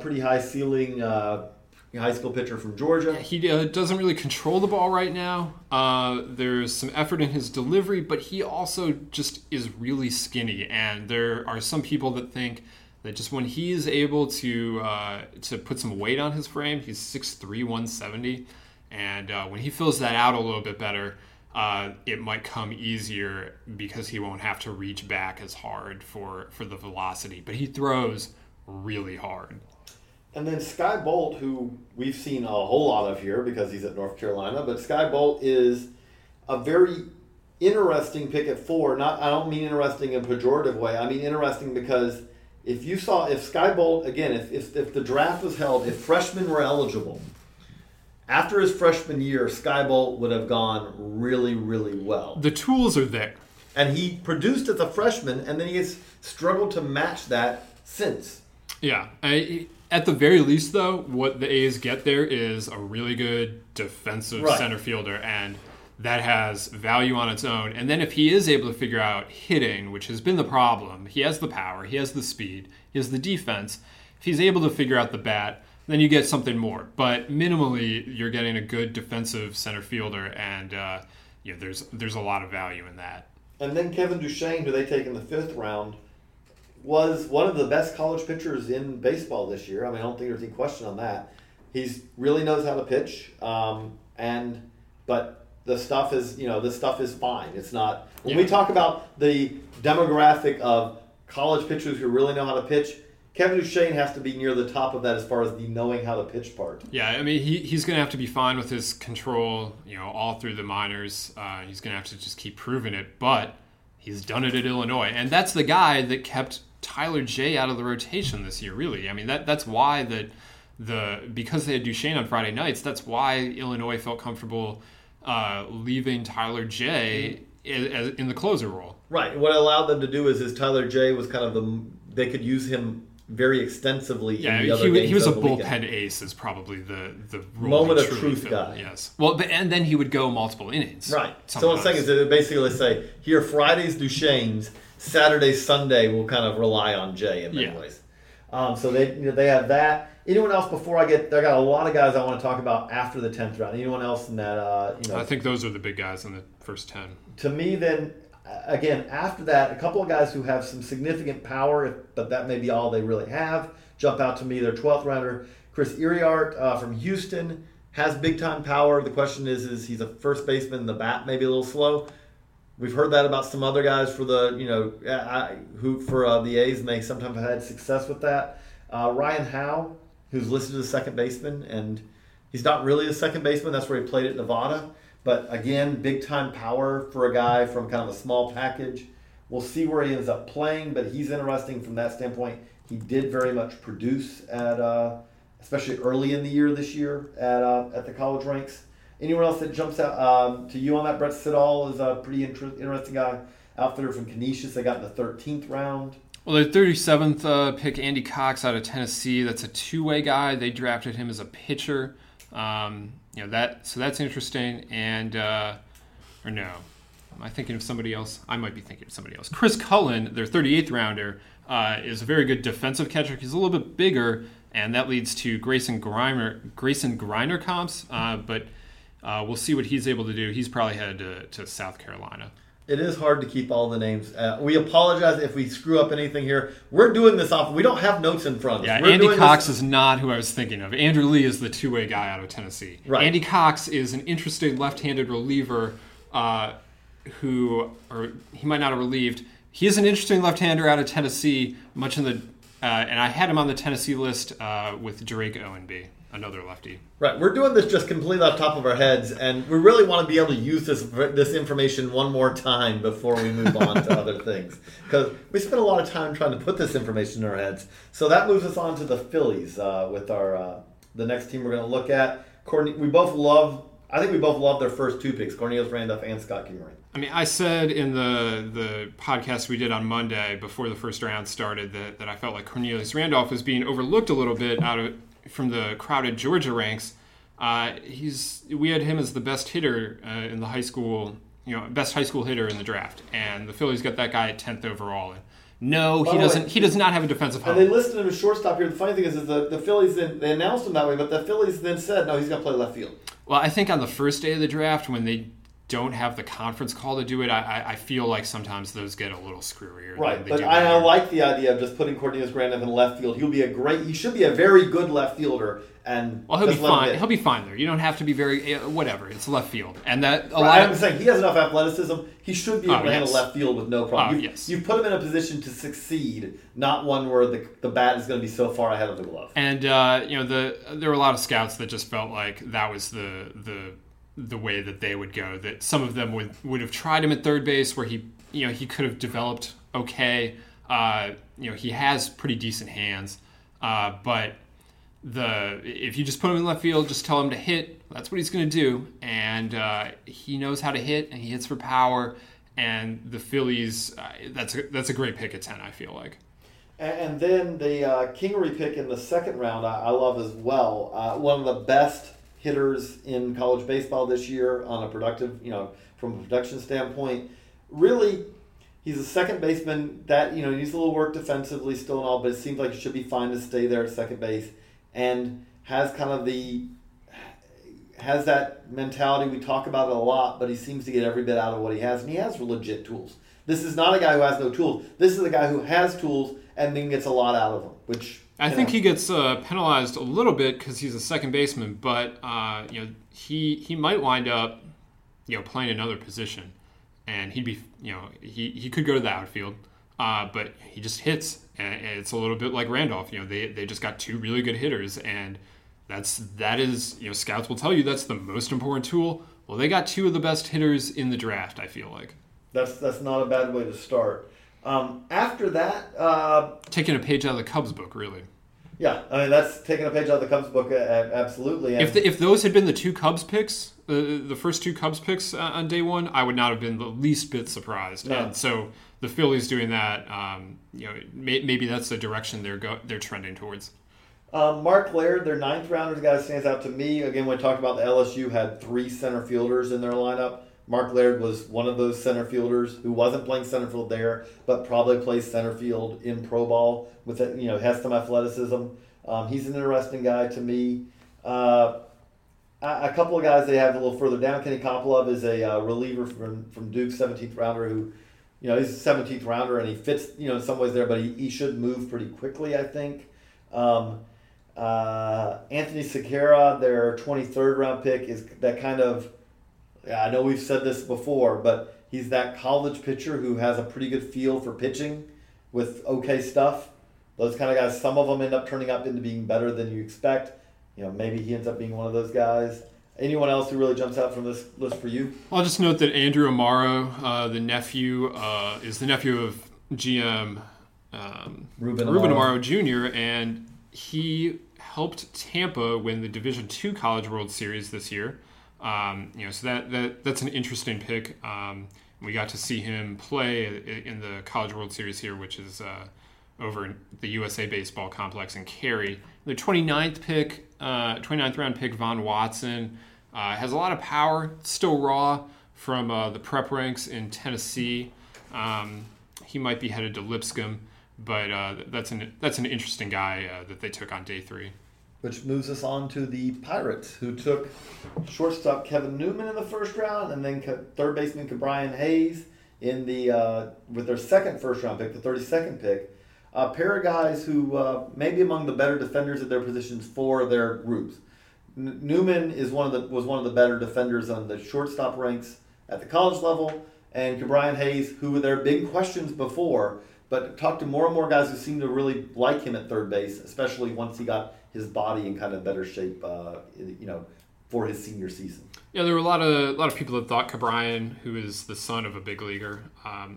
pretty high ceiling high school pitcher from Georgia. Yeah, he doesn't really control the ball right now. There's some effort in his delivery, but he also just is really skinny. And there are some people that think that just when he's able to put some weight on his frame, he's 6'3", 170. And when he fills that out a little bit better, it might come easier because he won't have to reach back as hard for the velocity. But he throws really hard. And then Sky Bolt, who we've seen a whole lot of here because he's at North Carolina, but Sky Bolt is a very interesting pick at four. I don't mean interesting in a pejorative way. I mean interesting because if Sky Bolt, again, if the draft was held, if freshmen were eligible, after his freshman year, Sky Bolt would have gone really, really well. The tools are there. And he produced as a freshman, and then he has struggled to match that since. Yeah. At the very least, though, what the A's get there is a really good defensive center fielder, and that has value on its own. And then if he is able to figure out hitting, which has been the problem, he has the power, he has the speed, he has the defense. If he's able to figure out the bat, then you get something more. But minimally, you're getting a good defensive center fielder, and there's a lot of value in that. And then Kevin Duchesne, who they take in the fifth round, was one of the best college pitchers in baseball this year. I mean, I don't think there's any question on that. He really knows how to pitch, but the stuff is, this stuff is fine. It's not when we talk about the demographic of college pitchers who really know how to pitch. Kevin Duchesne has to be near the top of that as far as the knowing how to pitch part. Yeah, I mean, he's going to have to be fine with his control, all through the minors. He's going to have to just keep proving it, but he's done it at Illinois, and that's the guy that kept Tyler Jay out of the rotation this year, really. I mean, that's why because they had Duchesne on Friday nights, that's why Illinois felt comfortable leaving Tyler Jay in the closer role. Right. What allowed them to do is Tyler Jay was kind of they could use him very extensively. Yeah, in the other games. He was a bullpen ace, is probably the role. Moment of truth guy. Yes. Well, and then he would go multiple innings. Right. Sometimes. So what I'm saying is that basically let's say here Friday's Duchesne's, Saturday, Sunday will kind of rely on Jay in many ways. So they have that. Anyone else before I get? I got a lot of guys I want to talk about after the 10th round. Anyone else in that? I think those are the big guys in the first 10. To me, then. Again, after that, a couple of guys who have some significant power, but that may be all they really have, jump out to me. Their 12th rounder, Chris Iriart from Houston, has big-time power. The question is he's a first baseman, the bat may be a little slow. We've heard that about some other guys for the, who for the A's may sometimes have had success with that. Ryan Howe, who's listed as a second baseman, and he's not really a second baseman. That's where he played at Nevada. But again, big-time power for a guy from kind of a small package. We'll see where he ends up playing, but he's interesting from that standpoint. He did very much produce at, especially early in the year this year at the college ranks. Anyone else that jumps out to you on that? Brett Siddall is a pretty interesting guy out there from Canisius. They got in the 13th round. Well, their 37th pick, Andy Cox out of Tennessee. That's a two-way guy. They drafted him as a pitcher. So that's interesting. And am I thinking of somebody else? I might be thinking of somebody else. Chris Cullen, their 38th rounder, is a very good defensive catcher. He's a little bit bigger, and that leads to Grayson Griner comps. But we'll see what he's able to do. He's probably headed to South Carolina. It is hard to keep all the names. We apologize if we screw up anything here. We're doing this off. We don't have notes in front of us. Yeah, Andy Cox is not who I was thinking of. Andrew Lee is the two-way guy out of Tennessee. Right. Andy Cox is an interesting left-handed reliever he might not have relieved. He is an interesting left-hander out of Tennessee, and I had him on the Tennessee list with Drake Owenby. Another lefty. Right. We're doing this just completely off the top of our heads, and we really want to be able to use this information one more time before we move on to other things. Because we spent a lot of time trying to put this information in our heads. So that moves us on to the Phillies with our the next team we're going to look at. I think we both love their first two picks, Cornelius Randolph and Scott Kingery. I mean, I said in the podcast we did on Monday before the first round started that I felt like Cornelius Randolph was being overlooked a little bit from the crowded Georgia ranks. We had him as the best hitter in the high school, best high school hitter in the draft. And the Phillies got that guy at 10th overall. And No, he doesn't. He does not have a defensive home. And they listed him as shortstop here. The funny thing is the Phillies then they announced him that way, but the Phillies then said, no, he's going to play left field. Well, I think on the first day of the draft, when they don't have the conference call to do it, I feel like sometimes those get a little screwier. Right, but I like the idea of just putting Cornelius Grandin in left field. He'll be a great. He should be a very good left fielder. And well, he'll be fine. He'll be fine there. You don't have to be very whatever. It's left field, and that a lot. I'm saying he has enough athleticism. He should be able to handle left field with no problem. You put him in a position to succeed, not one where the bat is going to be so far ahead of the glove. And there were a lot of scouts that just felt like that was the way that they would go. That some of them would have tried him at third base, where he could have developed okay. He has pretty decent hands, but. If you just put him in left field, just tell him to hit. That's what he's going to do, and he knows how to hit, and he hits for power. And the Phillies, that's a great pick at 10. I feel like. And then the Kingery pick in the second round, I love as well. One of the best hitters in college baseball this year on a productive, from a production standpoint. Really, he's a second baseman that needs a little work defensively still and all, but it seems like it should be fine to stay there at second base. And has that mentality. We talk about it a lot, but he seems to get every bit out of what he has, and he has legit tools. This is not a guy who has no tools. This is a guy who has tools and then gets a lot out of them, which I think he gets penalized a little bit because he's a second baseman, but he might wind up playing another position, and he'd be he could go to the outfield. But he just hits, and it's a little bit like Randolph. They just got two really good hitters, and that is scouts will tell you that's the most important tool. Well, they got two of the best hitters in the draft. I feel like that's not a bad way to start. After that, taking a page out of the Cubs book, really. Yeah, I mean that's taking a page out of the Cubs book, absolutely. And if those had been the two Cubs picks, the first two Cubs picks on day one, I would not have been the least bit surprised. No. And so. The Phillies doing that, maybe that's the direction they're trending towards. Mark Laird, their ninth rounder, the guy that stands out to me. Again, when we talked about the LSU had three center fielders in their lineup. Mark Laird was one of those center fielders who wasn't playing center field there, but probably plays center field in pro ball with has some athleticism. He's an interesting guy to me. A couple of guys they have a little further down. Kenny Kopelov is a reliever from Duke, 17th rounder who. He's a 17th rounder, and he fits, in some ways there, but he should move pretty quickly, I think. Anthony Sequeira, their 23rd round pick, is that kind of, I know we've said this before, but he's that college pitcher who has a pretty good feel for pitching with okay stuff. Those kind of guys, some of them end up turning up into being better than you expect. Maybe he ends up being one of those guys. Anyone else who really jumps out from this list for you? I'll just note that Andrew Amaro, is the nephew of GM Ruben Amaro Jr., and he helped Tampa win the Division II College World Series this year. So that's an interesting pick. We got to see him play in the College World Series here, which is over in the USA Baseball Complex in Cary. The 29th round pick, Von Watson, has a lot of power, still raw from the prep ranks in Tennessee. He might be headed to Lipscomb, but that's an interesting guy that they took on day three. Which moves us on to the Pirates, who took shortstop Kevin Newman in the first round, and then third baseman Cabrian Hayes in the with their second first round pick, the 32nd pick. A pair of guys who may be among the better defenders at their positions for their groups. Newman is was one of the better defenders on the shortstop ranks at the college level, and Cabrian Hayes, who there have been questions before, but talked to more and more guys who seem to really like him at third base, especially once he got his body in kind of better shape, for his senior season. Yeah, there were a lot of people that thought Cabrian, who is the son of a big leaguer,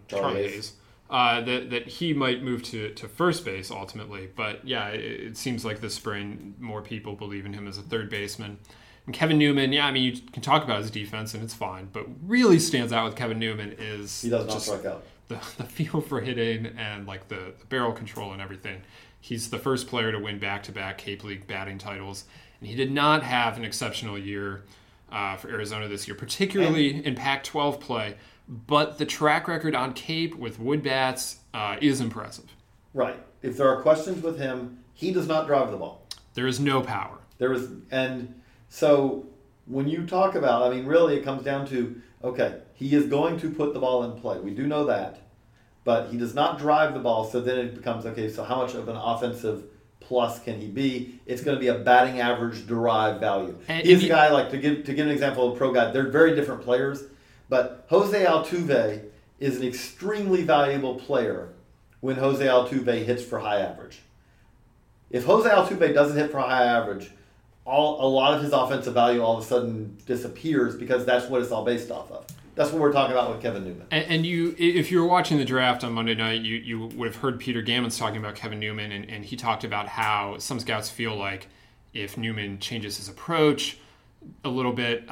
Charlie Hayes. That he might move to first base ultimately. But, yeah, it seems like this spring more people believe in him as a third baseman. And Kevin Newman, you can talk about his defense and it's fine, but really stands out with Kevin Newman is he does not strike out. The feel for hitting and, like, the barrel control and everything. He's the first player to win back-to-back Cape League batting titles, and he did not have an exceptional year for Arizona this year, particularly in Pac-12 play. But the track record on tape with wood bats is impressive. Right. If there are questions with him, he does not drive the ball. There is no power. And so when you talk about, I mean, really it comes down to, okay, he is going to put the ball in play. We do know that. But he does not drive the ball, so then it becomes, okay, so how much of an offensive plus can he be? It's going to be a batting average derived value. He's a guy, like, to give an example of a pro guy, they're very different players. But Jose Altuve is an extremely valuable player when Jose Altuve hits for high average. If Jose Altuve doesn't hit for high average, a lot of his offensive value all of a sudden disappears because that's what it's all based off of. That's what we're talking about with Kevin Newman. And if you were watching the draft on Monday night, you would have heard Peter Gammons talking about Kevin Newman, and he talked about how some scouts feel like if Newman changes his approach a little bit,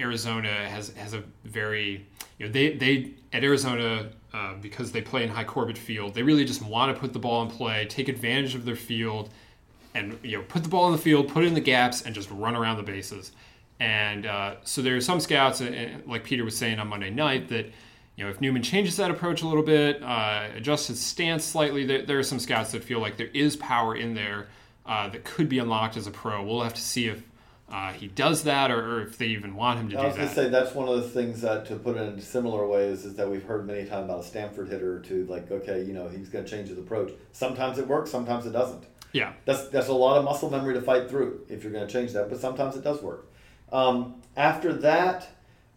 Arizona has a very, they at Arizona, because they play in high Corbett Field, they really just want to put the ball in play, take advantage of their field, and put the ball in the field, put it in the gaps, and just run around the bases. And so there are some scouts, like Peter was saying on Monday night, that if Newman changes that approach a little bit, adjusts his stance slightly, there are some scouts that feel like there is power in there that could be unlocked as a pro. We'll have to see if he does that or if they even want him to do that. I was going to say, that's one of the things that, to put it in similar ways, is that we've heard many times about a Stanford hitter or two, like, okay, he's going to change his approach. Sometimes it works, sometimes it doesn't. Yeah. That's a lot of muscle memory to fight through if you're going to change that, but sometimes it does work. After that,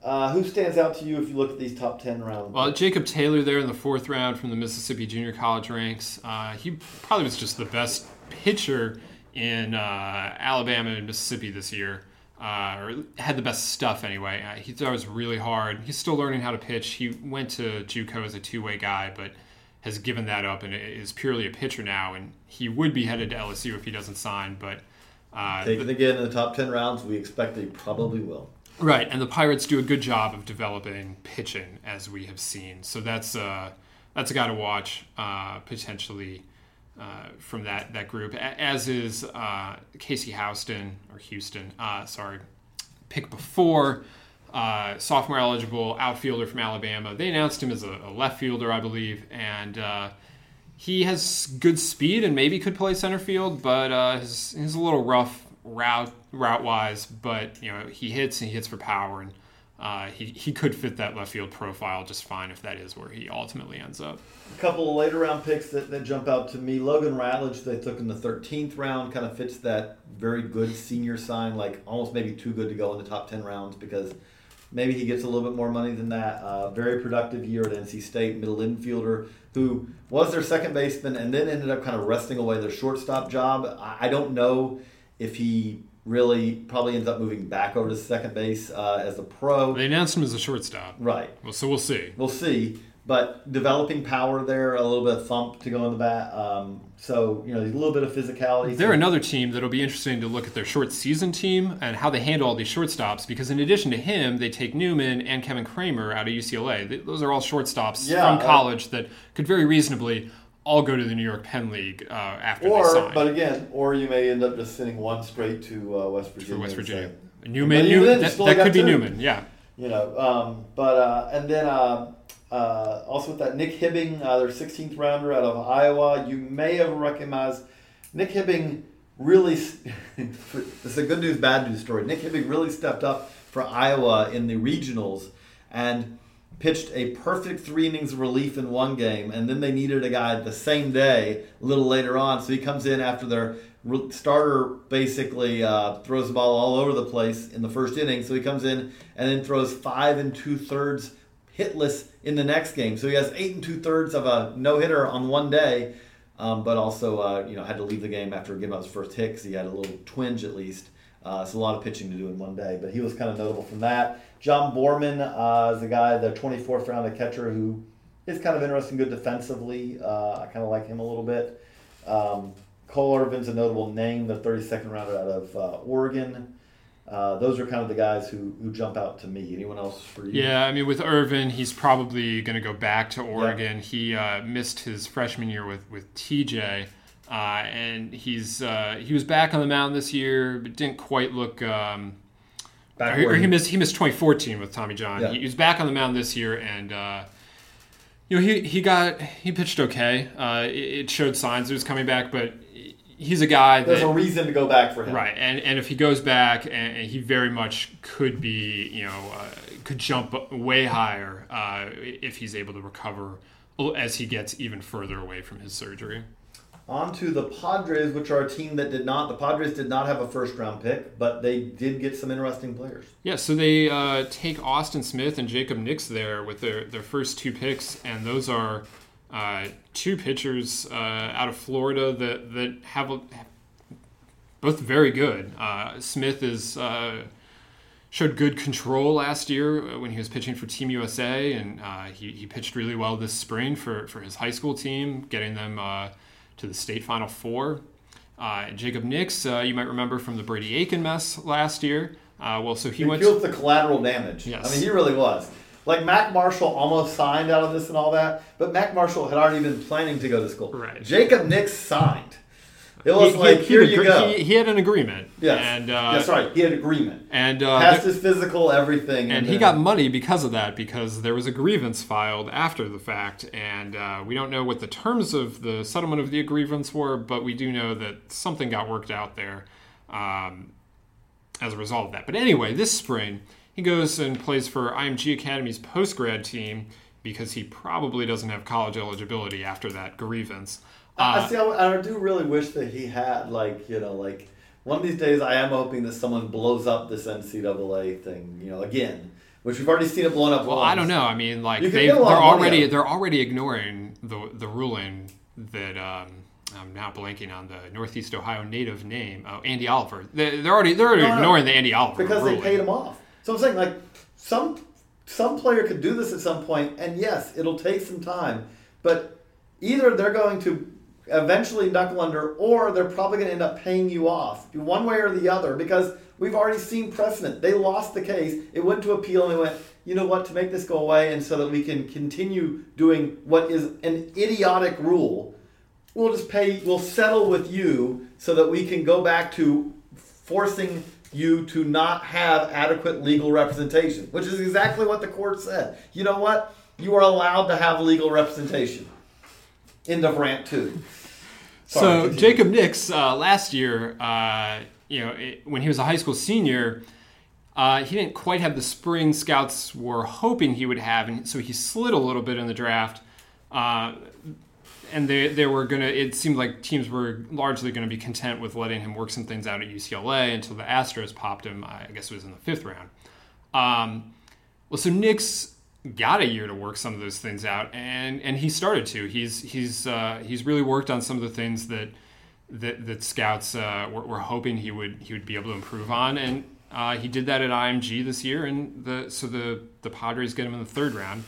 who stands out to you if you look at these top 10 rounds? Well, Jacob Taylor there in the fourth round from the Mississippi Junior College ranks. He probably was just the best pitcher in Alabama and Mississippi this year, or had the best stuff anyway. He thought it was really hard. He's still learning how to pitch. He went to JUCO as a two-way guy, but has given that up and is purely a pitcher now. And he would be headed to LSU if he doesn't sign, but... taken again in the top 10 rounds, we expect they probably will. Right, and the Pirates do a good job of developing pitching, as we have seen. So that's a guy to watch potentially from that group. As is Casey Houston, pick before, sophomore eligible outfielder from Alabama. They announced him as a left fielder, I believe, and. He has good speed and maybe could play center field, but he's a little rough route-wise. But he hits and he hits for power, and he could fit that left field profile just fine if that is where he ultimately ends up. A couple of later round picks that jump out to me: Logan Ratledge, they took in the 13th round, kind of fits that very good senior sign, like almost maybe too good to go in the top 10 rounds because maybe he gets a little bit more money than that. Very productive year at NC State, middle infielder who was their second baseman and then ended up kind of wresting away their shortstop job. I don't know if he really probably ends up moving back over to second base as a pro. They announced him as a shortstop. Right. Well, so we'll see. We'll see. But developing power there, a little bit of thump to go in the bat. So, a little bit of physicality. They're another team that'll be interesting to look at their short season team and how they handle all these shortstops, because in addition to him, they take Newman and Kevin Kramer out of UCLA. Those are all shortstops from college that could very reasonably all go to the New York Penn League after they sign. But again, or you may end up just sending one straight to West Virginia. To West Virginia. Newman that could be Newman, yeah. And then... also with that, Nick Hibbing, their 16th rounder out of Iowa. You may have recognized Nick Hibbing really... This is a good news, bad news story. Nick Hibbing really stepped up for Iowa in the regionals and pitched a perfect 3 innings of relief in one game, and then they needed a guy the same day a little later on. So he comes in after their starter basically throws the ball all over the place in the first inning. So he comes in and then throws 5 2/3 hitless in the next game. So he has 8 2/3 of a no-hitter on one day, but also had to leave the game after giving up his first hit because he had a little twinge at least. It's a lot of pitching to do in one day, but he was kind of notable from that. John Borman is a guy, the 24th round, a catcher who is kind of interesting, good defensively. I kind of like him a little bit. Cole Irvin's a notable name, the 32nd rounder out of Oregon. Those are kind of the guys who jump out to me. Anyone else for you? Yeah, I mean, with Irvin, he's probably going to go back to Oregon. Yeah. He missed his freshman year with TJ, and he was back on the mound this year, but didn't quite look back or he missed 2014 with Tommy John. Yeah. He was back on the mound this year, and he pitched okay. It showed signs that he was coming back, but he's a guy that there's a reason to go back for him, right? And if he goes back, and he very much could be, could jump way higher if he's able to recover as he gets even further away from his surgery. On to the Padres, which are a team that did not have a first-round pick, but they did get some interesting players. Yeah, so they take Austin Smith and Jacob Nix there with their first two picks, and those are two pitchers out of Florida that have both very good. Smith showed good control last year when he was pitching for Team USA, and he pitched really well this spring for his high school team, getting them to the state Final Four. Jacob Nix, you might remember from the Brady Aiken mess last year. He killed the collateral damage. Yes. I mean, he really was. Like, Mack Marshall almost signed out of this and all that, but Mack Marshall had already been planning to go to school. Right. Jacob Nix signed. It was here you go. He had an agreement. Yes. And, that's right. He had an agreement. And passed his physical, everything. And he got money because of that, because there was a grievance filed after the fact. And we don't know what the terms of the settlement of the grievance were, but we do know that something got worked out there as a result of that. But anyway, this spring, he goes and plays for IMG Academy's post-grad team because he probably doesn't have college eligibility after that grievance. I do really wish that he had, one of these days I am hoping that someone blows up this NCAA thing, again, which we've already seen it blown up. Well, once. I don't know. I mean, they're already ignoring the ruling that I'm now blanking on the Northeast Ohio native name, Andy Oliver. They're already ignoring the Andy Oliver because ruling. They paid him off. So I'm saying, some player could do this at some point, and yes, it'll take some time, but either they're going to eventually knuckle under, or they're probably going to end up paying you off one way or the other, because we've already seen precedent. They lost the case. It went to appeal, and they went, you know what, to make this go away and so that we can continue doing what is an idiotic rule, we'll settle with you so that we can go back to forcing you to not have adequate legal representation, which is exactly what the court said. You know what? You are allowed to have legal representation. End of rant 2. Sorry, so Jacob Nix, last year, when he was a high school senior, he didn't quite have the spring scouts were hoping he would have, and so he slid a little bit in the draft. And they were gonna. It seemed like teams were largely going to be content with letting him work some things out at UCLA until the Astros popped him. I guess it was in the 5th round. So Nix got a year to work some of those things out, and he started to. He's really worked on some of the things that scouts were hoping he would be able to improve on, and he did that at IMG this year. And the Padres get him in the 3rd round,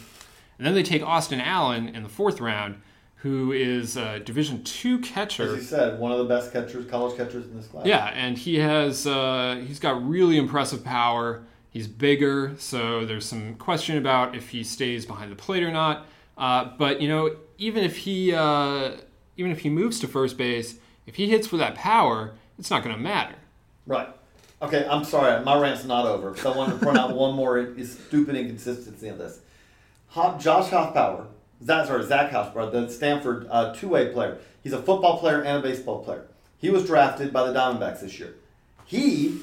and then they take Austin Allen in the 4th round, who is a Division II catcher. As you said, one of the best college catchers in this class. Yeah, and he has he's got really impressive power. He's bigger, so there's some question about if he stays behind the plate or not. But even if he moves to first base, if he hits for that power, it's not going to matter. Right. Okay. I'm sorry. My rant's not over because I wanted to point out one more stupid inconsistency in this. Josh Hoffbauer, Zach Hoffbauer, the Stanford two-way player. He's a football player and a baseball player. He was drafted by the Diamondbacks this year. He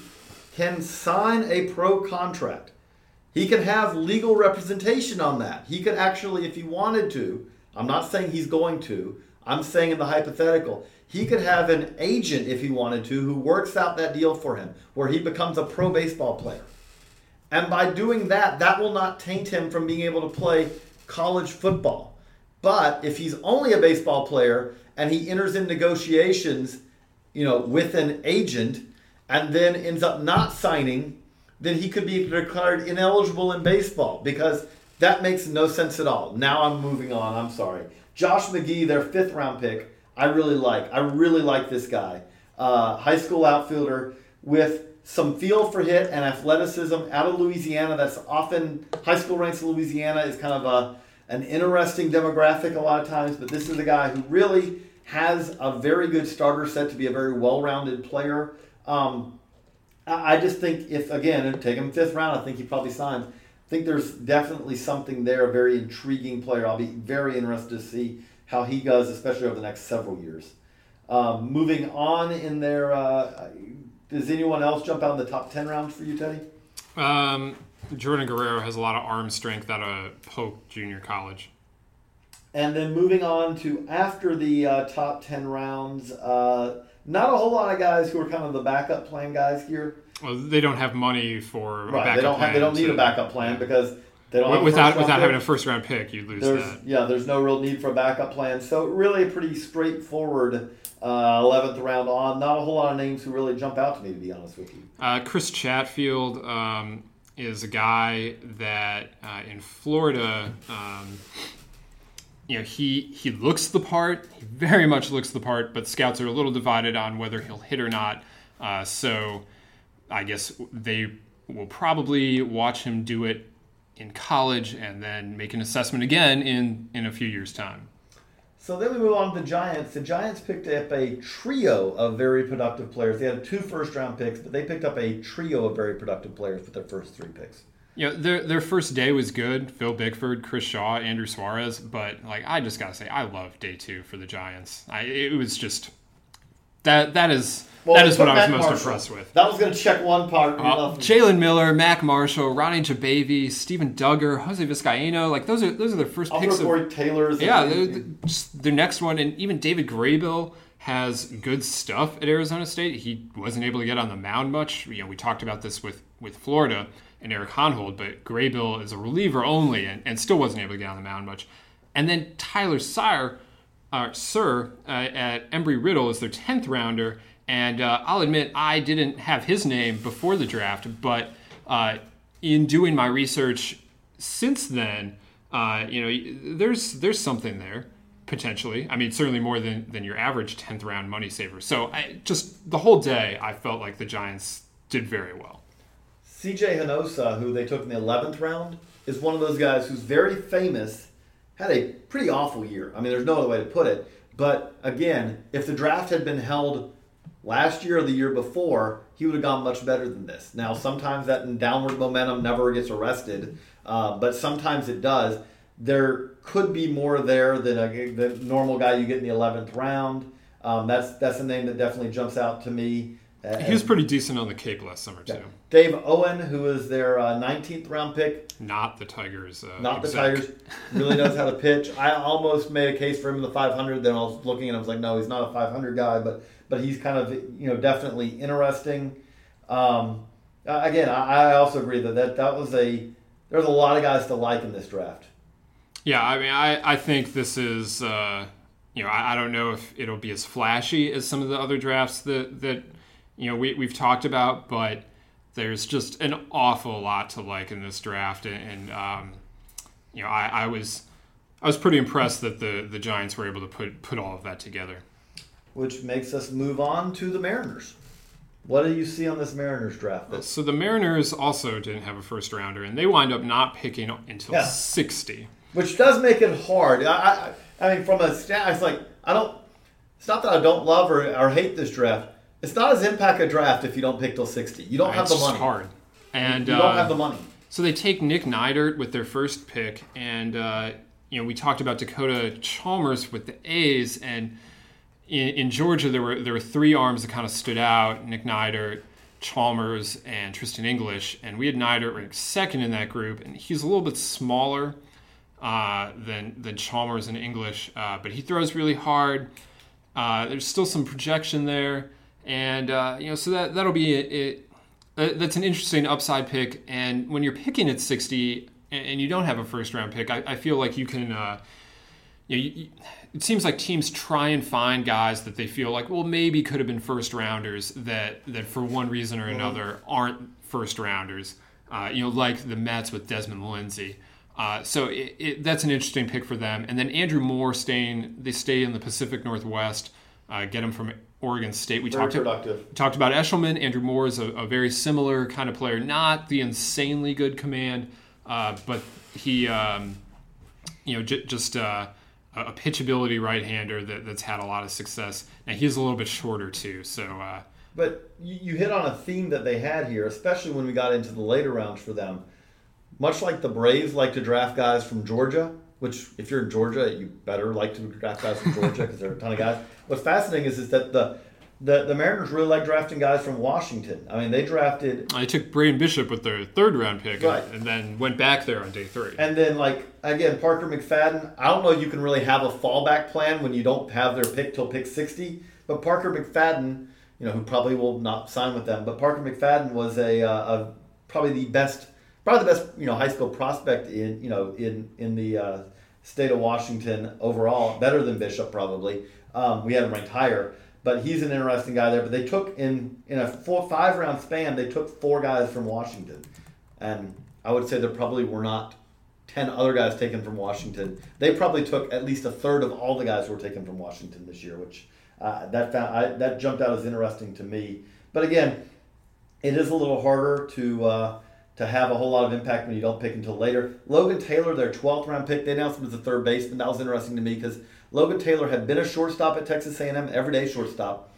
can sign a pro contract. He can have legal representation on that. He could actually, if he wanted to, I'm not saying he's going to, I'm saying in the hypothetical, he could have an agent, if he wanted to, who works out that deal for him, where he becomes a pro baseball player. And by doing that, that will not taint him from being able to play college football. But if he's only a baseball player and he enters in negotiations, with an agent, and then ends up not signing, then he could be declared ineligible in baseball, because that makes no sense at all. Now I'm moving on. I'm sorry. Josh McGee, their 5th round pick, I really like. I really like this guy. High school outfielder with some feel for hit and athleticism out of Louisiana. That's often, high school ranks in Louisiana is kind of an interesting demographic a lot of times, but this is a guy who really has a very good starter set to be a very well-rounded player. I just think if, again, take him fifth round, I think he probably signs. I think there's definitely something there, a very intriguing player. I'll be very interested to see how he goes, especially over the next several years. Moving on in there, does anyone else jump out in the top 10 rounds for you, Teddy? Jordan Guerrero has a lot of arm strength out of Polk Junior College. And then moving on to after the top 10 rounds, not a whole lot of guys who are kind of the backup plan guys here. Well, they don't have money for a backup plan. They don't need a backup plan because they don't have without having a first-round pick, you lose that. Yeah, there's no real need for a backup plan. So really a pretty straightforward 11th round on. Not a whole lot of names who really jump out to me, to be honest with you. Chris Chatfield is a guy that in Florida you know, he looks the part. He very much looks the part, but scouts are a little divided on whether he'll hit or not. So I guess they will probably watch him do it in college and then make an assessment again in a few years' time. So then we move on to the Giants. The Giants picked up a trio of very productive players. They had 2 first-round picks, but they picked up a trio of very productive players with their first 3 picks. You know, their first day was good. Phil Bickford, Chris Shaw, Andrew Suarez. But like, I just gotta say, I love day 2 for the Giants. It was just that is what I was most impressed with. That was gonna check one part. Jalen Miller, Mac Marshall, Ronnie Jabavy, Stephen Duggar, Jose Vizcaino. Like those are their first picks. Corey Taylor's. Yeah, just their next one, and even David Graybill has good stuff at Arizona State. He wasn't able to get on the mound much. You know, we talked about this with Florida and Eric Honhold, but Graybill is a reliever only and still wasn't able to get on the mound much. And then Tyler Sir at Embry-Riddle is their 10th rounder, and I'll admit I didn't have his name before the draft, but in doing my research since then, there's something there, potentially. I mean, certainly more than your average 10th round money saver. So just the whole day, I felt like the Giants did very well. C.J. Hinojosa, who they took in the 11th round, is one of those guys who's very famous, had a pretty awful year. I mean, there's no other way to put it. But, again, if the draft had been held last year or the year before, he would have gone much better than this. Now, sometimes that downward momentum never gets arrested, but sometimes it does. There could be more there than the normal guy you get in the 11th round. That's a name that definitely jumps out to me. He was pretty decent on the Cape last summer, too. Yeah. Dave Owen, who is their 19th round pick. Not the Tigers. The Tigers. Really knows how to pitch. I almost made a case for him in the 500. Then I was looking and I was like, no, he's not a 500 guy, but he's kind of, you know, definitely interesting. Again, I also agree that was there's a lot of guys to like in this draft. Yeah, I mean, I think this is, you know, I don't know if it'll be as flashy as some of the other drafts that you know, we've talked about, but there's just an awful lot to like in this draft, and you know, I was pretty impressed that the Giants were able to put all of that together. Which makes us move on to the Mariners. What do you see on this Mariners draft? So the Mariners also didn't have a first rounder, and they wind up not picking until 60, which does make it hard. I mean, from a stat, it's like It's not that I don't love or hate this draft. It's not as impact a draft if you don't pick till 60. You don't have the money. It's hard. And you don't have the money. So they take Nick Neidert with their first pick, and you know, we talked about Dakota Chalmers with the A's, and in Georgia there were 3 arms that kind of stood out: Nick Neidert, Chalmers, and Tristan English. And we had Neidert ranked second in that group, and he's a little bit smaller than Chalmers and English, but he throws really hard. There's still some projection there. And, you know, so that'll be it. That's an interesting upside pick. And when you're picking at 60 and you don't have a first-round pick, I feel like you can, it seems like teams try and find guys that they feel like, well, maybe could have been first-rounders that for one reason or another aren't first-rounders, you know, like the Mets with Desmond Lindsay. So that's an interesting pick for them. And then Andrew Moore, they stay in the Pacific Northwest, get him from Oregon State. We talked about Eshelman. Andrew Moore is a very similar kind of player. Not the insanely good command, but he, you know, just a pitchability right-hander that's had a lot of success. Now he's a little bit shorter too, so But you hit on a theme that they had here, especially when we got into the later rounds for them. Much like the Braves like to draft guys from Georgia, which if you're in Georgia, you better like to draft guys from Georgia because there are a ton of guys. What's fascinating is that the Mariners really like drafting guys from Washington. I mean, they drafted... I took Braden Bishop with their third-round pick and then went back there on day three. And then, Parker McFadden, I don't know you can really have a fallback plan when you don't have their pick till pick 60, but Parker McFadden, who probably will not sign with them, but Parker McFadden was a probably the best high school prospect in the state of Washington overall, better than Bishop probably. We had him ranked higher, but he's an interesting guy there. But they took in a 5-round span, they took 4 guys from Washington, and I would say there probably were not 10 other guys taken from Washington. They probably took at least a third of all the guys who were taken from Washington this year, which that jumped out as interesting to me. But again, it is a little harder to have a whole lot of impact when you don't pick until later. Logan Taylor, their 12th round pick, they announced him as a third baseman. That was interesting to me because Logan Taylor had been a shortstop at Texas A&M, everyday shortstop.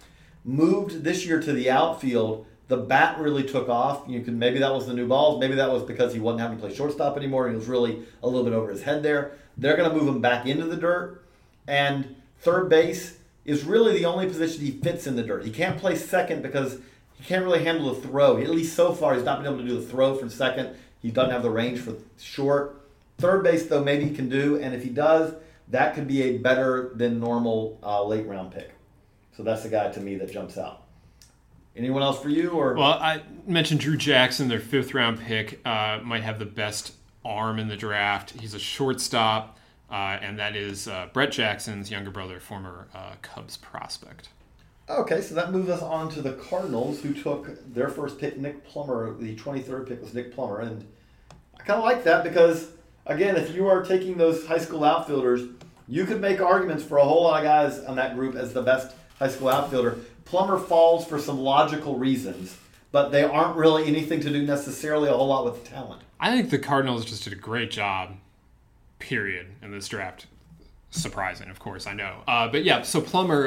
Moved this year to the outfield. The bat really took off. Maybe that was the new balls. Maybe that was because he wasn't having to play shortstop anymore. He was really a little bit over his head there. They're going to move him back into the dirt. And third base is really the only position he fits in the dirt. He can't play second because... he can't really handle the throw. At least so far, he's not been able to do the throw from second. He doesn't have the range for short. Third base, though, maybe he can do. And if he does, that could be a better than normal late-round pick. So that's the guy, to me, that jumps out. Anyone else for you? Well, I mentioned Drew Jackson, their 5th-round pick, might have the best arm in the draft. He's a shortstop, and that is Brett Jackson's younger brother, former Cubs prospect. Okay, so that moves us on to the Cardinals, who took their first pick, Nick Plummer. The 23rd pick was Nick Plummer, and I kind of like that because, again, if you are taking those high school outfielders, you could make arguments for a whole lot of guys on that group as the best high school outfielder. Plummer falls for some logical reasons, but they aren't really anything to do necessarily a whole lot with the talent. I think the Cardinals just did a great job, period, in this draft. Surprising, of course, I know. But yeah, so Plummer,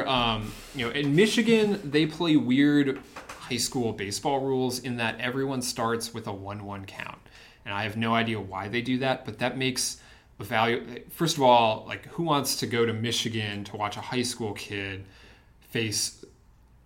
in Michigan, they play weird high school baseball rules in that everyone starts with a 1-1 count. And I have no idea why they do that, but that makes a value. First of all, who wants to go to Michigan to watch a high school kid face,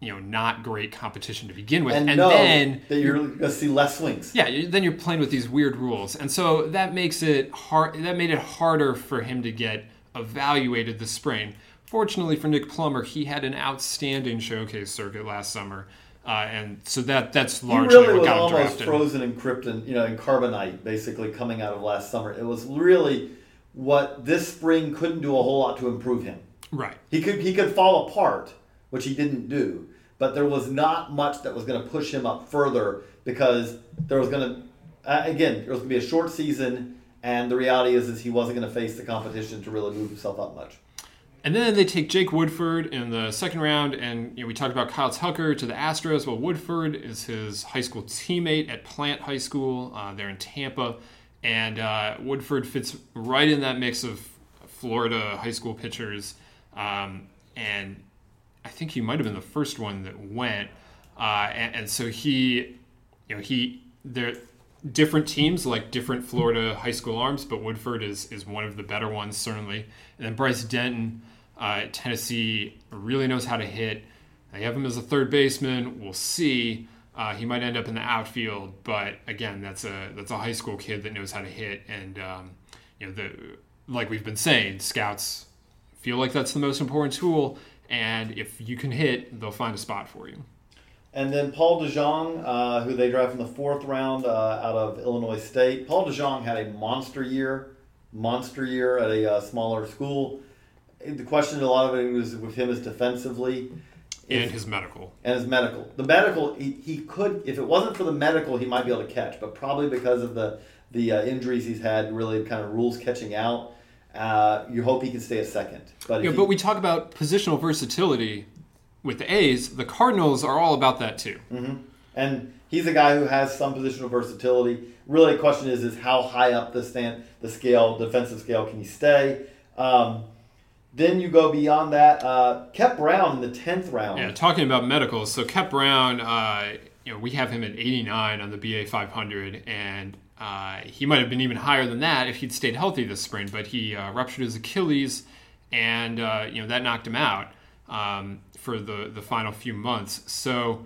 not great competition to begin with? And then you're going to see less swings. Yeah, then you're playing with these weird rules. And so that makes it hard. That made it harder for him to get evaluated this spring. Fortunately for Nick Plummer, he had an outstanding showcase circuit last summer, and so that's largely really what got him drafted. He was almost frozen in krypton, in carbonite, basically coming out of last summer. It was really what this spring couldn't do a whole lot to improve him. Right, he could fall apart, which he didn't do, but there was not much that was going to push him up further because there was going to be a short season. And the reality is he wasn't going to face the competition to really move himself up much. And then they take Jake Woodford in the 2nd round, and we talked about Kyle Tucker to the Astros. Well, Woodford is his high school teammate at Plant High School. They're in Tampa, and Woodford fits right in that mix of Florida high school pitchers. And I think he might have been the first one that went. And so different teams like different Florida high school arms, but Woodford is one of the better ones, certainly. And then Bryce Denton, Tennessee, really knows how to hit. They have him as a third baseman. We'll see. He might end up in the outfield, but again, that's a high school kid that knows how to hit. And like we've been saying, scouts feel like that's the most important tool. And if you can hit, they'll find a spot for you. And then Paul DeJong, who they draft in the 4th round out of Illinois State. Paul DeJong had a monster year at a smaller school. The question a lot of it was with him is defensively. And his medical. The medical, he could, if it wasn't for the medical, he might be able to catch. But probably because of the injuries he's had, really kind of rules catching out, you hope he can stay a second. But we talk about positional versatility. With the A's, the Cardinals are all about that too. Mm-hmm. And he's a guy who has some positional versatility. Really, the question is how high up the scale, defensive scale, can he stay? Then you go beyond that. Kep Brown in the 10th round. Yeah, talking about medicals. So Kep Brown, we have him at 89 on the BA 500, and he might have been even higher than that if he'd stayed healthy this spring. But he ruptured his Achilles, and that knocked him out for the final few months. So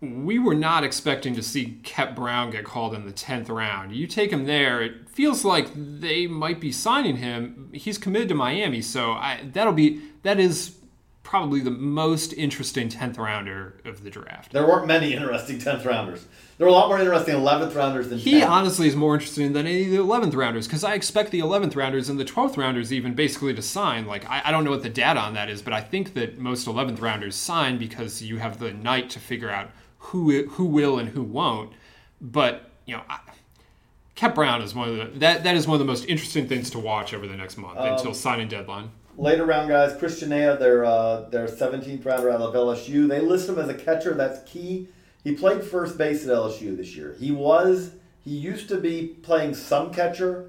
we were not expecting to see Kep Brown get called in the 10th round. You take him there, it feels like they might be signing him. He's committed to Miami, so that is probably the most interesting 10th rounder of the draft. There weren't many interesting 10th rounders. There were a lot more interesting 11th rounders than he 10th. Honestly is more interesting than any of the 11th rounders, because I expect the 11th rounders and the 12th rounders even basically to sign. Like, I don't know what the data on that is, but I think that most 11th rounders sign because you have the night to figure out who will and who won't. But Kep Brown is one of the that is one of the most interesting things to watch over the next month until signing deadline. Later round guys, Christian Ea, their 17th rounder out of LSU. They list him as a catcher. That's key. He played first base at LSU this year. He used to be playing some catcher.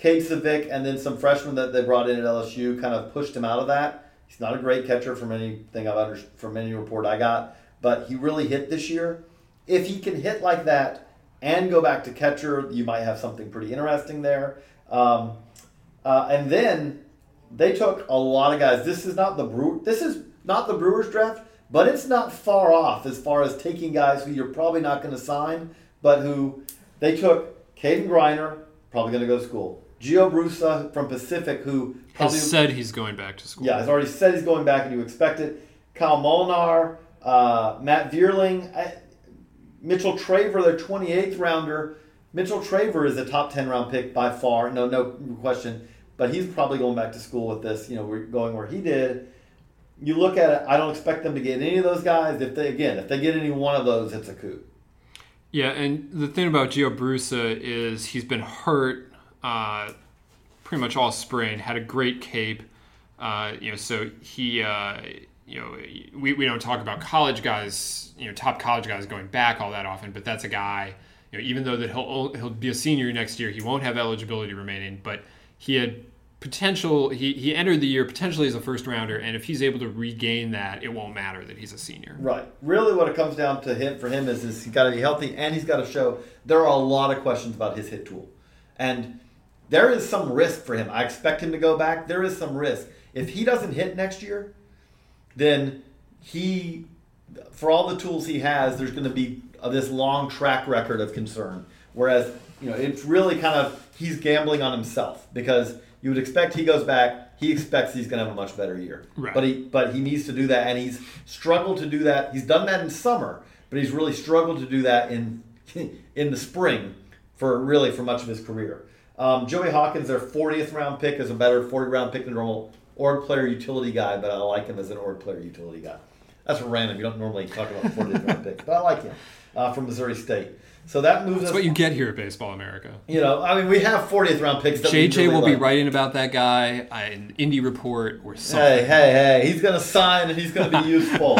Kade Civic and then some freshmen that they brought in at LSU kind of pushed him out of that. He's not a great catcher from any report I got. But he really hit this year. If he can hit like that and go back to catcher, you might have something pretty interesting there. And then they took a lot of guys. This is not the Brewers draft, but it's not far off as far as taking guys who you're probably not going to sign, but who they took. Caden Griner, probably going to go to school. Gio Brusa from Pacific, who probably has said he's going back to school. Yeah, he's already said he's going back, and you expect it. Kyle Molnar. Matt Vierling, Mitchell Traver, their 28th rounder. Mitchell Traver is a top 10 round pick by far, no question. But he's probably going back to school with this, going where he did. You look at it, I don't expect them to get any of those guys. If they get any one of those, it's a coup. Yeah, and the thing about Gio Brusa is he's been hurt pretty much all spring. Had a great cape, so he. We don't talk about college guys, top college guys going back all that often, but that's a guy, even though that he'll be a senior next year, he won't have eligibility remaining, but he had potential. He entered the year potentially as a first rounder, and if he's able to regain that, it won't matter that he's a senior. Right. Really what it comes down to for him is he's got to be healthy, and he's got to show there are a lot of questions about his hit tool. And there is some risk for him. I expect him to go back. There is some risk. If he doesn't hit next year, then he, for all the tools he has, there's going to be this long track record of concern. Whereas, it's really kind of, he's gambling on himself, because you would expect he goes back, he expects he's going to have a much better year. Right. But he needs to do that, and he's struggled to do that. He's done that in summer, but he's really struggled to do that in the spring for much of his career. Joey Hawkins, their 40th round pick, is a better 40 round pick than normal. Org player utility guy, but I like him as an org player utility guy. That's random. You don't normally talk about 40th round picks, but I like him from Missouri State. So that moves us. That's what you get here at Baseball America. We have 40th round picks. That JJ really will be writing about that guy in Indie Report or something. Hey, he's going to sign and he's going to be useful.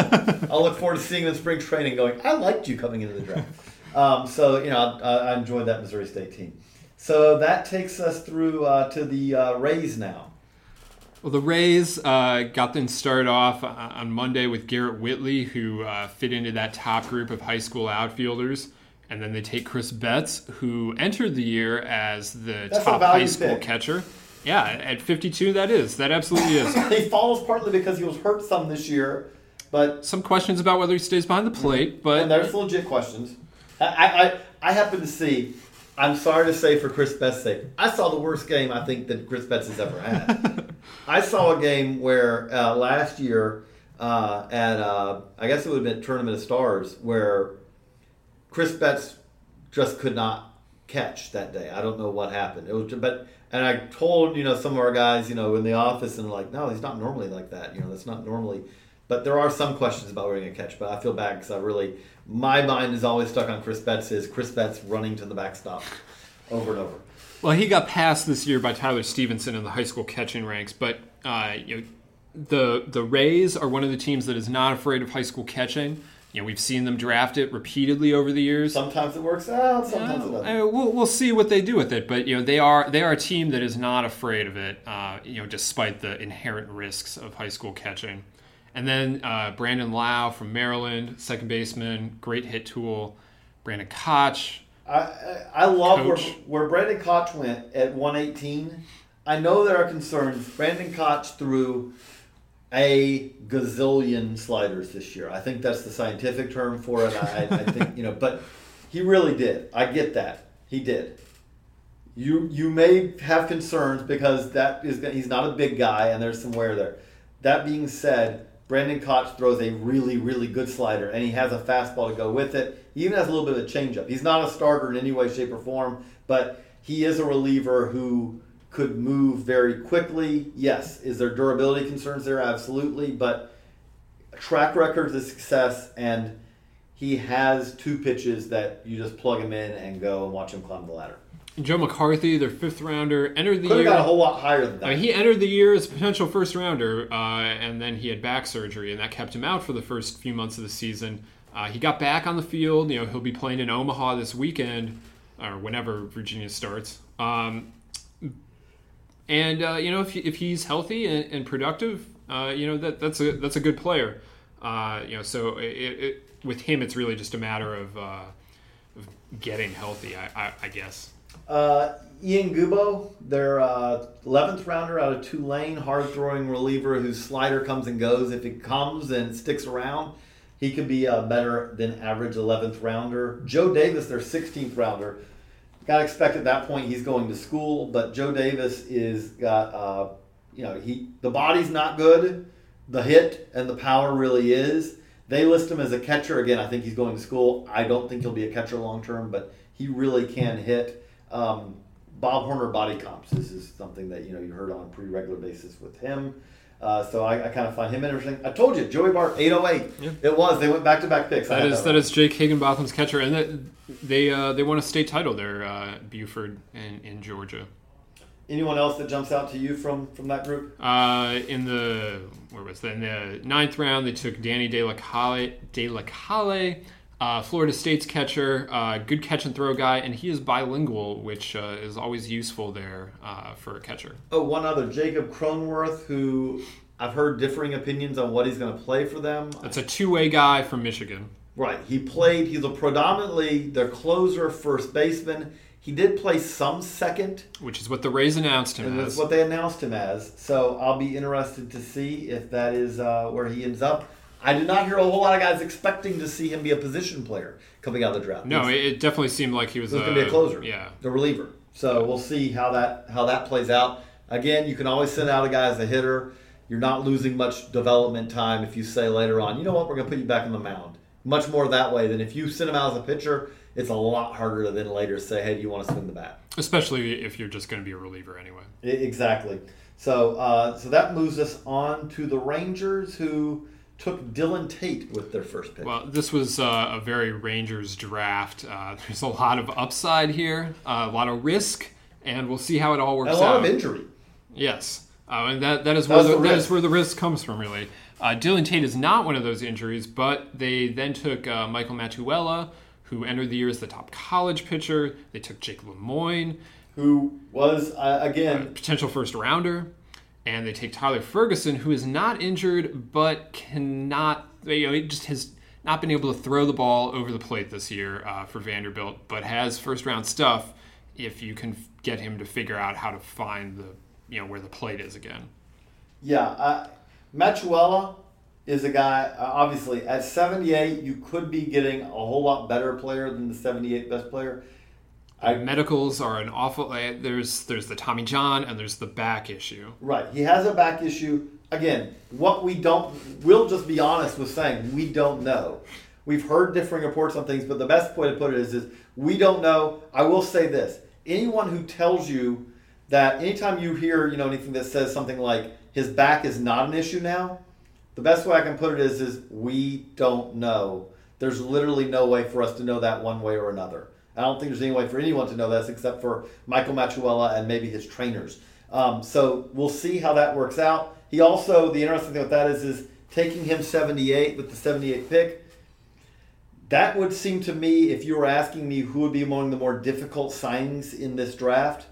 I'll look forward to seeing him in spring training going, I liked you coming into the draft. I enjoyed that Missouri State team. So that takes us through to the Rays now. Well, the Rays got them started off on Monday with Garrett Whitley, who fit into that top group of high school outfielders. And then they take Chris Betts, who entered the year as the top high school catcher. Yeah, at 52, that is. That absolutely is. He falls partly because he was hurt some this year. But some questions about whether he stays behind the plate. But and there's legit questions. I happen to see... I'm sorry to say for Chris Betts' sake, I saw the worst game I think that Chris Betts has ever had. I saw a game where last year at I guess it would have been Tournament of Stars, where Chris Betts just could not catch that day. I don't know what happened. And I told some of our guys in the office, and they're like, no, he's not normally like that. That's not normally. But there are some questions about where he's going to catch. But I feel bad because my mind is always stuck on Chris Betts running to the backstop over and over. Well, he got passed this year by Tyler Stevenson in the high school catching ranks. But the Rays are one of the teams that is not afraid of high school catching. you know, we've seen them draft it repeatedly over the years. Sometimes it works out, sometimes it doesn't. We'll see what they do with it, but you know, they are a team that is not afraid of it, you know, despite the inherent risks of high school catching. And then Brandon Lau from Maryland, second baseman, great hit tool. Brandon Koch. I love where Brandon Koch went at 118. I know there are concerns. Brandon Koch threw a gazillion sliders this year. I think that's the scientific term for it. I think, you know, but he really did. I get that. He did. You may have concerns because he's not a big guy and there's some wear there. That being said, Brandon Koch throws a really, really good slider, and he has a fastball to go with it. He even has a little bit of a changeup. He's not a starter in any way, shape, or form, but he is a reliever who could move very quickly. Yes, is there durability concerns there? Absolutely, but track record is success, and he has two pitches that you just plug him in and go and watch him climb the ladder. Joe McCarthy, their fifth rounder, entered the year. Could have got a whole lot higher than that. He entered the year as a potential first rounder, and then he had back surgery, and that kept him out for the first few months of the season. He got back on the field. You know, he'll be playing in Omaha this weekend, or whenever Virginia starts. You know, if he's healthy and productive, you know, that's a good player. You know, so it with him, it's really just a matter of getting healthy, I guess. Ian Gubo, their 11th rounder out of Tulane, hard-throwing reliever whose slider comes and goes. If it comes and sticks around, he could be a better than average 11th rounder. Joe Davis, their 16th rounder. Got to expect at that point he's going to school, but Joe Davis is got, you know, the body's not good. The hit and the power really is. They list him as a catcher. Again, I think he's going to school. I don't think he'll be a catcher long-term, but he really can hit. Bob Horner body comps. This is something that, you know, you heard on a pretty regular basis with him. So I kind of find him interesting. I told you, Joey Bart, 808. Yeah. It was. They went back-to-back picks. That is Jake Higginbotham's catcher. And they won a state title there, Buford in Georgia. Anyone else that jumps out to you from that group? In the ninth round, they took Danny De La Calle, Florida State's catcher, good catch and throw guy, and he is bilingual, which is always useful there for a catcher. Oh, one other, Jacob Cronworth, who I've heard differing opinions on what he's going to play for them. That's a two-way guy from Michigan. Right. He's a predominantly their closer, first baseman. He did play some second. Which is what the Rays announced him as. And that's what they announced him as. So I'll be interested to see if that is where he ends up. I did not hear a whole lot of guys expecting to see him be a position player coming out of the draft. No, it definitely seemed like he was going to be a closer, yeah, the reliever. So we'll see how that plays out. Again, you can always send out a guy as a hitter. You're not losing much development time if you say later on, you know what, we're going to put you back on the mound. Much more that way than if you send him out as a pitcher. It's a lot harder than later to say, hey, do you want to swing the bat? Especially if you're just going to be a reliever anyway. Exactly. So that moves us on to the Rangers, who took Dylan Tate with their first pick. Well, this was a very Rangers draft. There's a lot of upside here, a lot of risk, and we'll see how it all works out. A lot of injury. Yes. And that is where the risk comes from, really. Dylan Tate is not one of those injuries, but they then took Michael Matuella, who entered the year as the top college pitcher. They took Jake LeMoyne, who was, again, a potential first-rounder. And they take Tyler Ferguson, who is not injured, but cannot, you know, he just has not been able to throw the ball over the plate this year for Vanderbilt, but has first-round stuff if you can get him to figure out how to find the, you know, where the plate is again. Yeah, Matuella is a guy, obviously, at 78, you could be getting a whole lot better player than the 78th best player. Medicals are an awful. There's the Tommy John and there's the back issue. Right, he has a back issue. Again, what we'll just be honest with saying we don't know. We've heard differing reports on things, but the best way to put it is we don't know. I will say this: anyone who tells you that, anytime you hear, you know, anything that says something like his back is not an issue now, the best way I can put it is we don't know. There's literally no way for us to know that one way or another. I don't think there's any way for anyone to know this except for Michael Matuella and maybe his trainers. So we'll see how that works out. He also, the interesting thing with that is taking him 78 with the 78th pick. That would seem to me, if you were asking me who would be among the more difficult signings in this draft,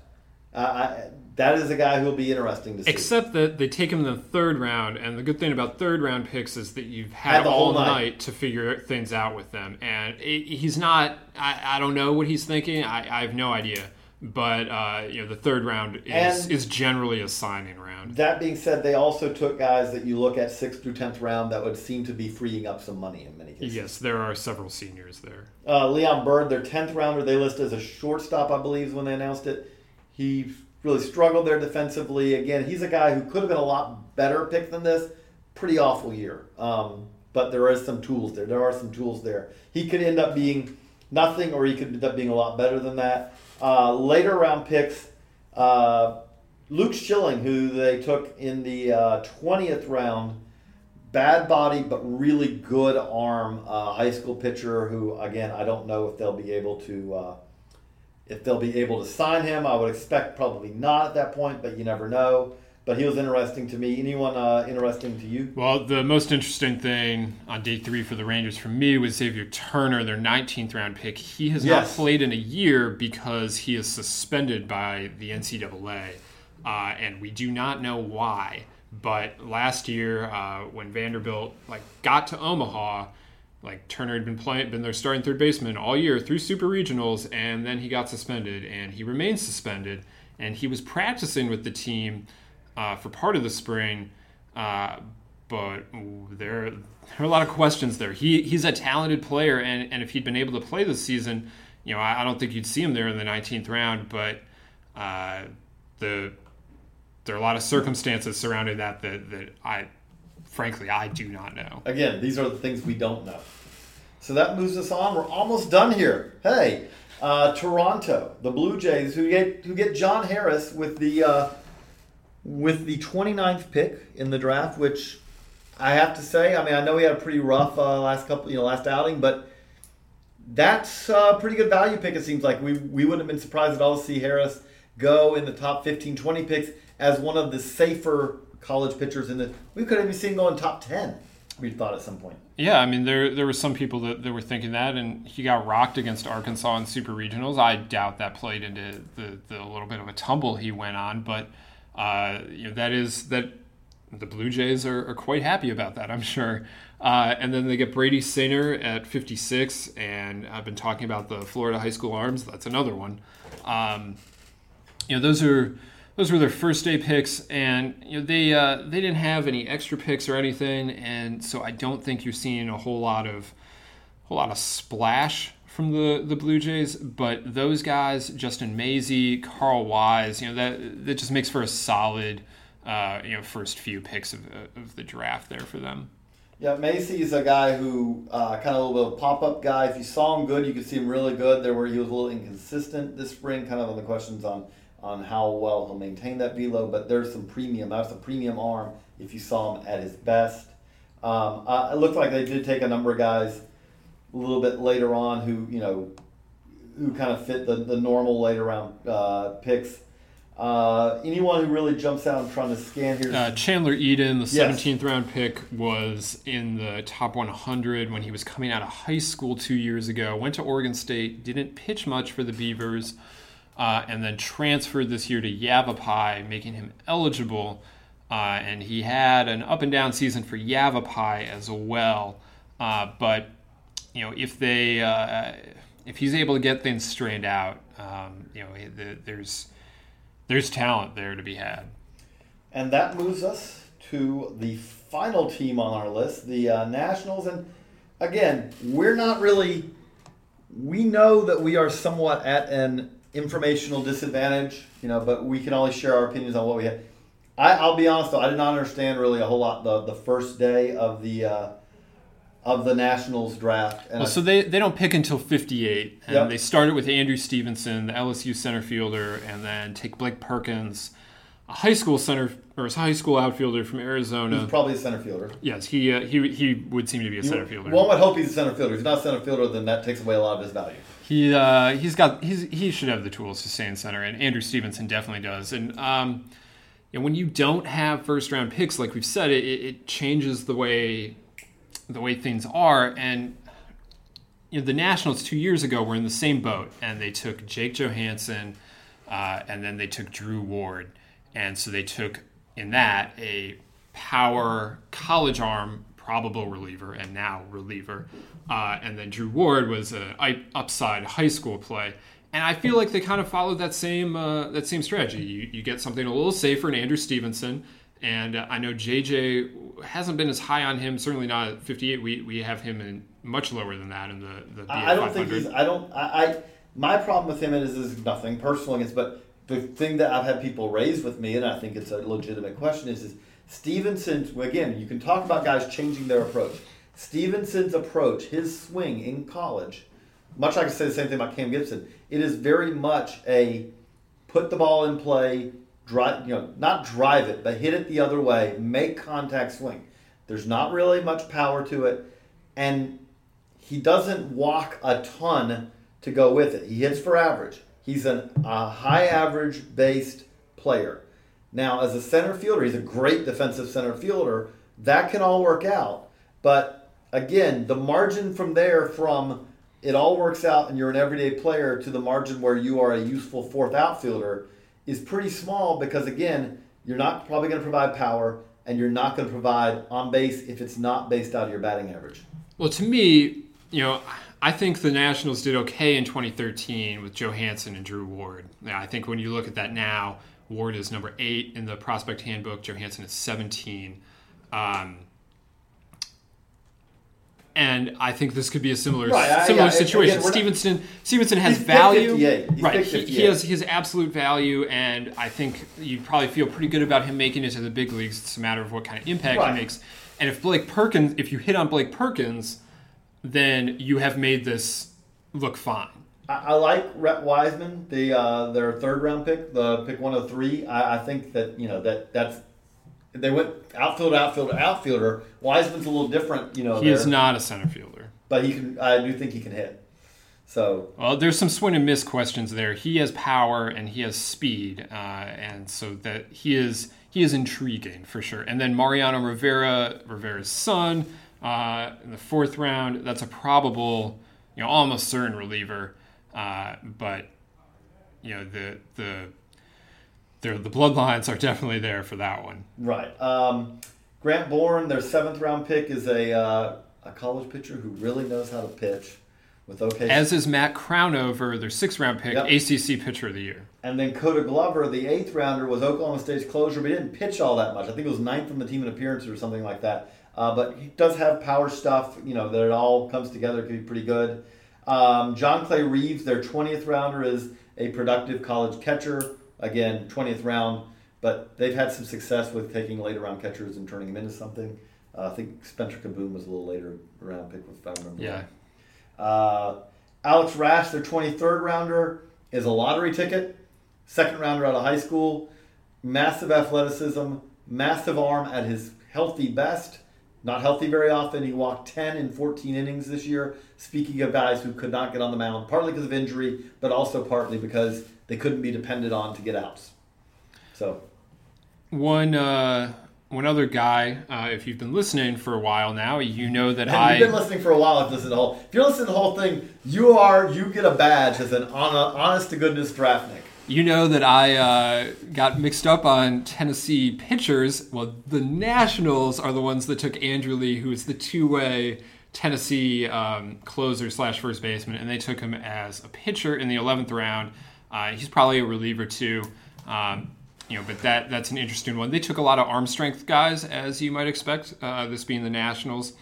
that is a guy who will be interesting to see. Except that they take him in the third round, and the good thing about third round picks is that you've had all night to figure things out with them. And he's not, I don't know what he's thinking. I have no idea. But the third round is generally a signing round. That being said, they also took guys that you look at 6th through 10th round that would seem to be freeing up some money in many cases. Yes, there are several seniors there. Leon Byrd, their 10th rounder, they list as a shortstop, I believe, when they announced it. He really struggled there defensively. Again, he's a guy who could have been a lot better pick than this. Pretty awful year. But there is some tools there. There are some tools there. He could end up being nothing, or he could end up being a lot better than that. Later round picks, Luke Schilling, who they took in the 20th round, bad body but really good arm, high school pitcher who, again, I don't know if they'll be able to sign him. I would expect probably not at that point, but you never know. But he was interesting to me. Anyone interesting to you? Well, the most interesting thing on day 3 for the Rangers for me was Xavier Turner, their 19th round pick. He has not played in a year because he is suspended by the NCAA, and we do not know why. But last year, when Vanderbilt got to Omaha, Turner had been their starting third baseman all year through super regionals, and then he got suspended, and he remained suspended, and he was practicing with the team for part of the spring, but there are a lot of questions there. He's a talented player, and if he'd been able to play this season, I don't think you'd see him there in the 19th round, but there are a lot of circumstances surrounding that I, frankly, I do not know. Again, these are the things we don't know. So that moves us on. We're almost done here. Hey, Toronto, the Blue Jays, who get John Harris with the 29th pick in the draft, which I have to say, I know he had a pretty rough last outing, but that's a pretty good value pick, it seems like. We wouldn't have been surprised at all to see Harris go in the top 15, 20 picks as one of the safer college pitchers. We could have even seen him go in top 10, we thought at some point. Yeah, there were some people that were thinking that, and he got rocked against Arkansas in super regionals. I doubt that played into the little bit of a tumble he went on, but that the Blue Jays are quite happy about that, I'm sure. And then they get Brady Sainer at 56, and I've been talking about the Florida high school arms. That's another one. Those were their first day picks, and they didn't have any extra picks or anything, and so I don't think you're seeing a whole lot of splash from the Blue Jays, but those guys, Justin Mazie, Carl Wise, that just makes for a solid, first few picks of the draft there for them. Yeah, Mazie is a guy who kind of a little bit of a pop-up guy. If you saw him good, you could see him really good. He was a little inconsistent this spring, kind of on the questions on how well he'll maintain that velo, but there's some premium. That's a premium arm if you saw him at his best. It looked like they did take a number of guys a little bit later on who kind of fit the normal later round picks. Anyone who really jumps out, I'm trying to scan here. Chandler Eden, the 17th round pick, was in the top 100 when he was coming out of high school 2 years ago. Went to Oregon State, didn't pitch much for the Beavers, and then transferred this year to Yavapai, making him eligible. And he had an up and down season for Yavapai as well. But if he's able to get things straightened out, there's talent there to be had. And that moves us to the final team on our list, the Nationals. And again, we know that we are somewhat at an informational disadvantage, but we can only share our opinions on what we have. I'll be honest though, I did not understand really a whole lot the first day of the Nationals draft. And so they don't pick until 58, and They start it with Andrew Stevenson, the LSU center fielder, and then take Blake Perkins, a high school outfielder from Arizona. He's probably a center fielder. Yes, he would seem to be a center fielder. One would hope he's a center fielder. If he's not a center fielder, then that takes away a lot of his value. He should have the tools to stay in center, and Andrew Stevenson definitely does. And when you don't have first round picks, like we've said, it changes the way things are, and you know, the Nationals 2 years ago were in the same boat, and they took Jake Johansson, and then they took Drew Ward. And so they took, in that, a power college arm probable reliever and now reliever. And then Drew Ward was an upside high school play. And I feel like they kind of followed that same strategy. You get something a little safer in Andrew Stevenson. And I know JJ hasn't been as high on him, certainly not at 58. We have him in much lower than that in the I don't think he's – my problem with him is nothing personal against, but the thing that I've had people raise with me, and I think it's a legitimate question, is Stevenson's – again, you can talk about guys changing their approach. Stevenson's approach, his swing in college, much like I say the same thing about Cam Gibson, it is very much a put the ball in play – drive, not drive it, but hit it the other way, make contact swing. There's not really much power to it, and he doesn't walk a ton to go with it. He hits for average. He's a high average-based player. Now, as a center fielder, he's a great defensive center fielder. That can all work out, but again, the margin from there, from it all works out and you're an everyday player, to the margin where you are a useful fourth outfielder, is pretty small, because again, you're not probably going to provide power, and you're not going to provide on base if it's not based out of your batting average. Well, to me, I think the Nationals did okay in 2013 with Johansson and Drew Ward. Now, I think when you look at that now, Ward is number 8 in the prospect handbook. Johansson is 17. And I think this could be a similar situation. Again, Stevenson has value. Right. He has absolute value, and I think you'd probably feel pretty good about him making it to the big leagues. It's a matter of what kind of impact he makes. And if you hit on Blake Perkins, then you have made this look fine. I like Rhett Wiseman, their third round pick, the pick 103. I think that, that's they went outfielder. Wiseman's a little different, He is not a center fielder, but I do think he can hit. So, well, there's some swing and miss questions there. He has power and he has speed, and so that he is intriguing for sure. And then Mariano Rivera's son, in the 4th round. That's a probable, almost certain reliever, but the bloodlines are definitely there for that one. Right. Grant Bourne, their 7th round pick, is a college pitcher who really knows how to pitch. As is Matt Crownover, their 6th round pick, yep. ACC Pitcher of the Year. And then Coda Glover, the 8th rounder, was Oklahoma State's closer, but he didn't pitch all that much. I think it was 9th on the team in appearances or something like that. But he does have power stuff, that it all comes together, can be pretty good. John Clay Reeves, their 20th rounder, is a productive college catcher. Again, 20th round, but they've had some success with taking later round catchers and turning them into something. I think Spencer Kaboom was a little later round pick, if I remember. Yeah. Right. Alex Rash, their 23rd rounder, is a lottery ticket. 2nd rounder out of high school. Massive athleticism, massive arm at his healthy best. Not healthy very often. He walked 10 in 14 innings this year. Speaking of guys who could not get on the mound, partly because of injury, but also partly because they couldn't be depended on to get outs. So, one other guy, if you've been listening for a while now, you've been listening for a while. If you're listening to the whole thing, you get a badge as an honest to goodness draft nick. You know that I got mixed up on Tennessee pitchers. Well, the Nationals are the ones that took Andrew Lee, who is the two-way Tennessee closer / first baseman, and they took him as a pitcher in the 11th round. He's probably a reliever too, but that's an interesting one. They took a lot of arm strength guys, as you might expect, this being the Nationals.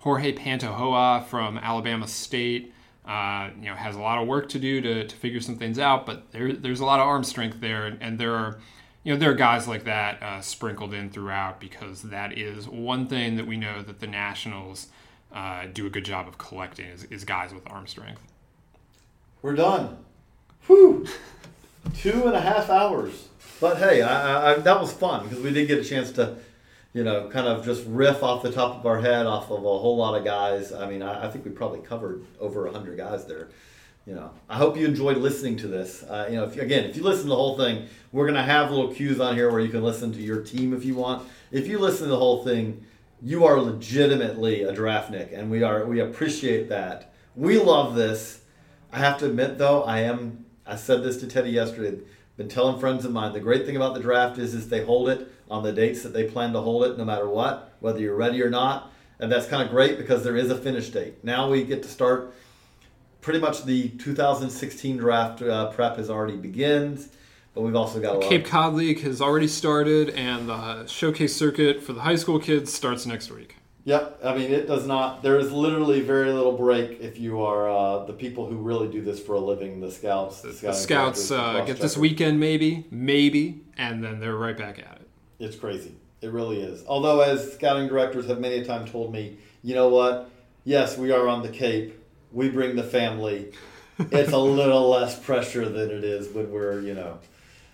Jorge Pantoja from Alabama State, has a lot of work to do to figure some things out, but there's a lot of arm strength there, and there are guys like that sprinkled in throughout, because that is one thing that we know that the Nationals do a good job of collecting is guys with arm strength. We're done. Whew, 2.5 hours. But hey, I that was fun, because we did get a chance to, kind of just riff off the top of our head off of a whole lot of guys. I mean, I think we probably covered over 100 guys there. I hope you enjoyed listening to this. If you listen to the whole thing, we're going to have little cues on here where you can listen to your team if you want. If you listen to the whole thing, you are legitimately a draftnik, and we appreciate that. We love this. I have to admit, though, I said this to Teddy yesterday, been telling friends of mine, the great thing about the draft is they hold it on the dates that they plan to hold it no matter what, whether you're ready or not. And that's kind of great because there is a finish date. Now we get to start pretty much the 2016 draft prep has already begins. But we've also got a lot. Cape Cod League has already started, and the showcase circuit for the high school kids starts next week. Yep. I mean, it does not. There is literally very little break if you are the people who really do this for a living, the scouts. The scouts get this weekend maybe, and then they're right back at it. It's crazy. It really is. Although, as scouting directors have many a time told me, you know what? Yes, we are on the Cape. We bring the family. It's a little less pressure than it is when we're,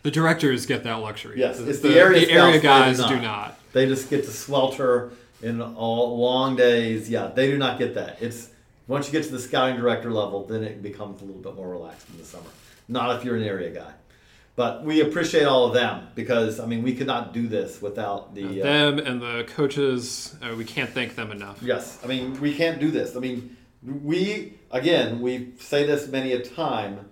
The directors get that luxury. Yes, it's the area guys do not. They just get to swelter in all long days. Yeah, they do not get that. It's once you get to the scouting director level, then it becomes a little bit more relaxed in the summer. Not if you're an area guy. But we appreciate all of them because, I mean, we could not do this without them and the coaches. We can't thank them enough. Yes, I mean, we can't do this. I mean, we say this many a time,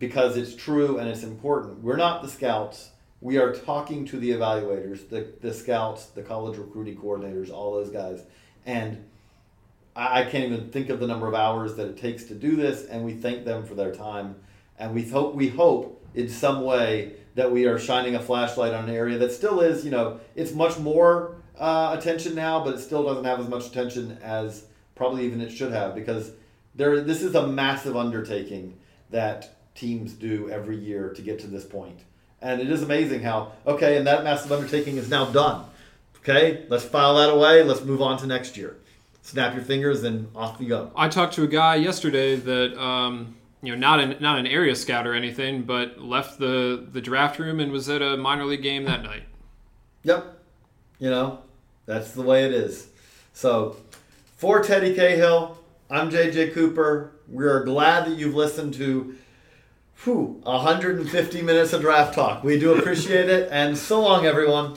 because it's true and it's important. We're not the scouts. We are talking to the evaluators, the scouts, the college recruiting coordinators, all those guys. And I can't even think of the number of hours that it takes to do this, and we thank them for their time. And we hope in some way that we are shining a flashlight on an area that still is, it's much more attention now, but it still doesn't have as much attention as probably even it should have, because this is a massive undertaking that teams do every year to get to this point. And it is amazing how, and that massive undertaking is now done. Okay, let's file that away. Let's move on to next year. Snap your fingers and off you go. I talked to a guy yesterday that, not an area scout or anything, but left the draft room and was at a minor league game that night. Yep. That's the way it is. So, for Teddy Cahill, I'm JJ Cooper. We are glad that you've listened to 150 minutes of draft talk. We do appreciate it, and so long, everyone.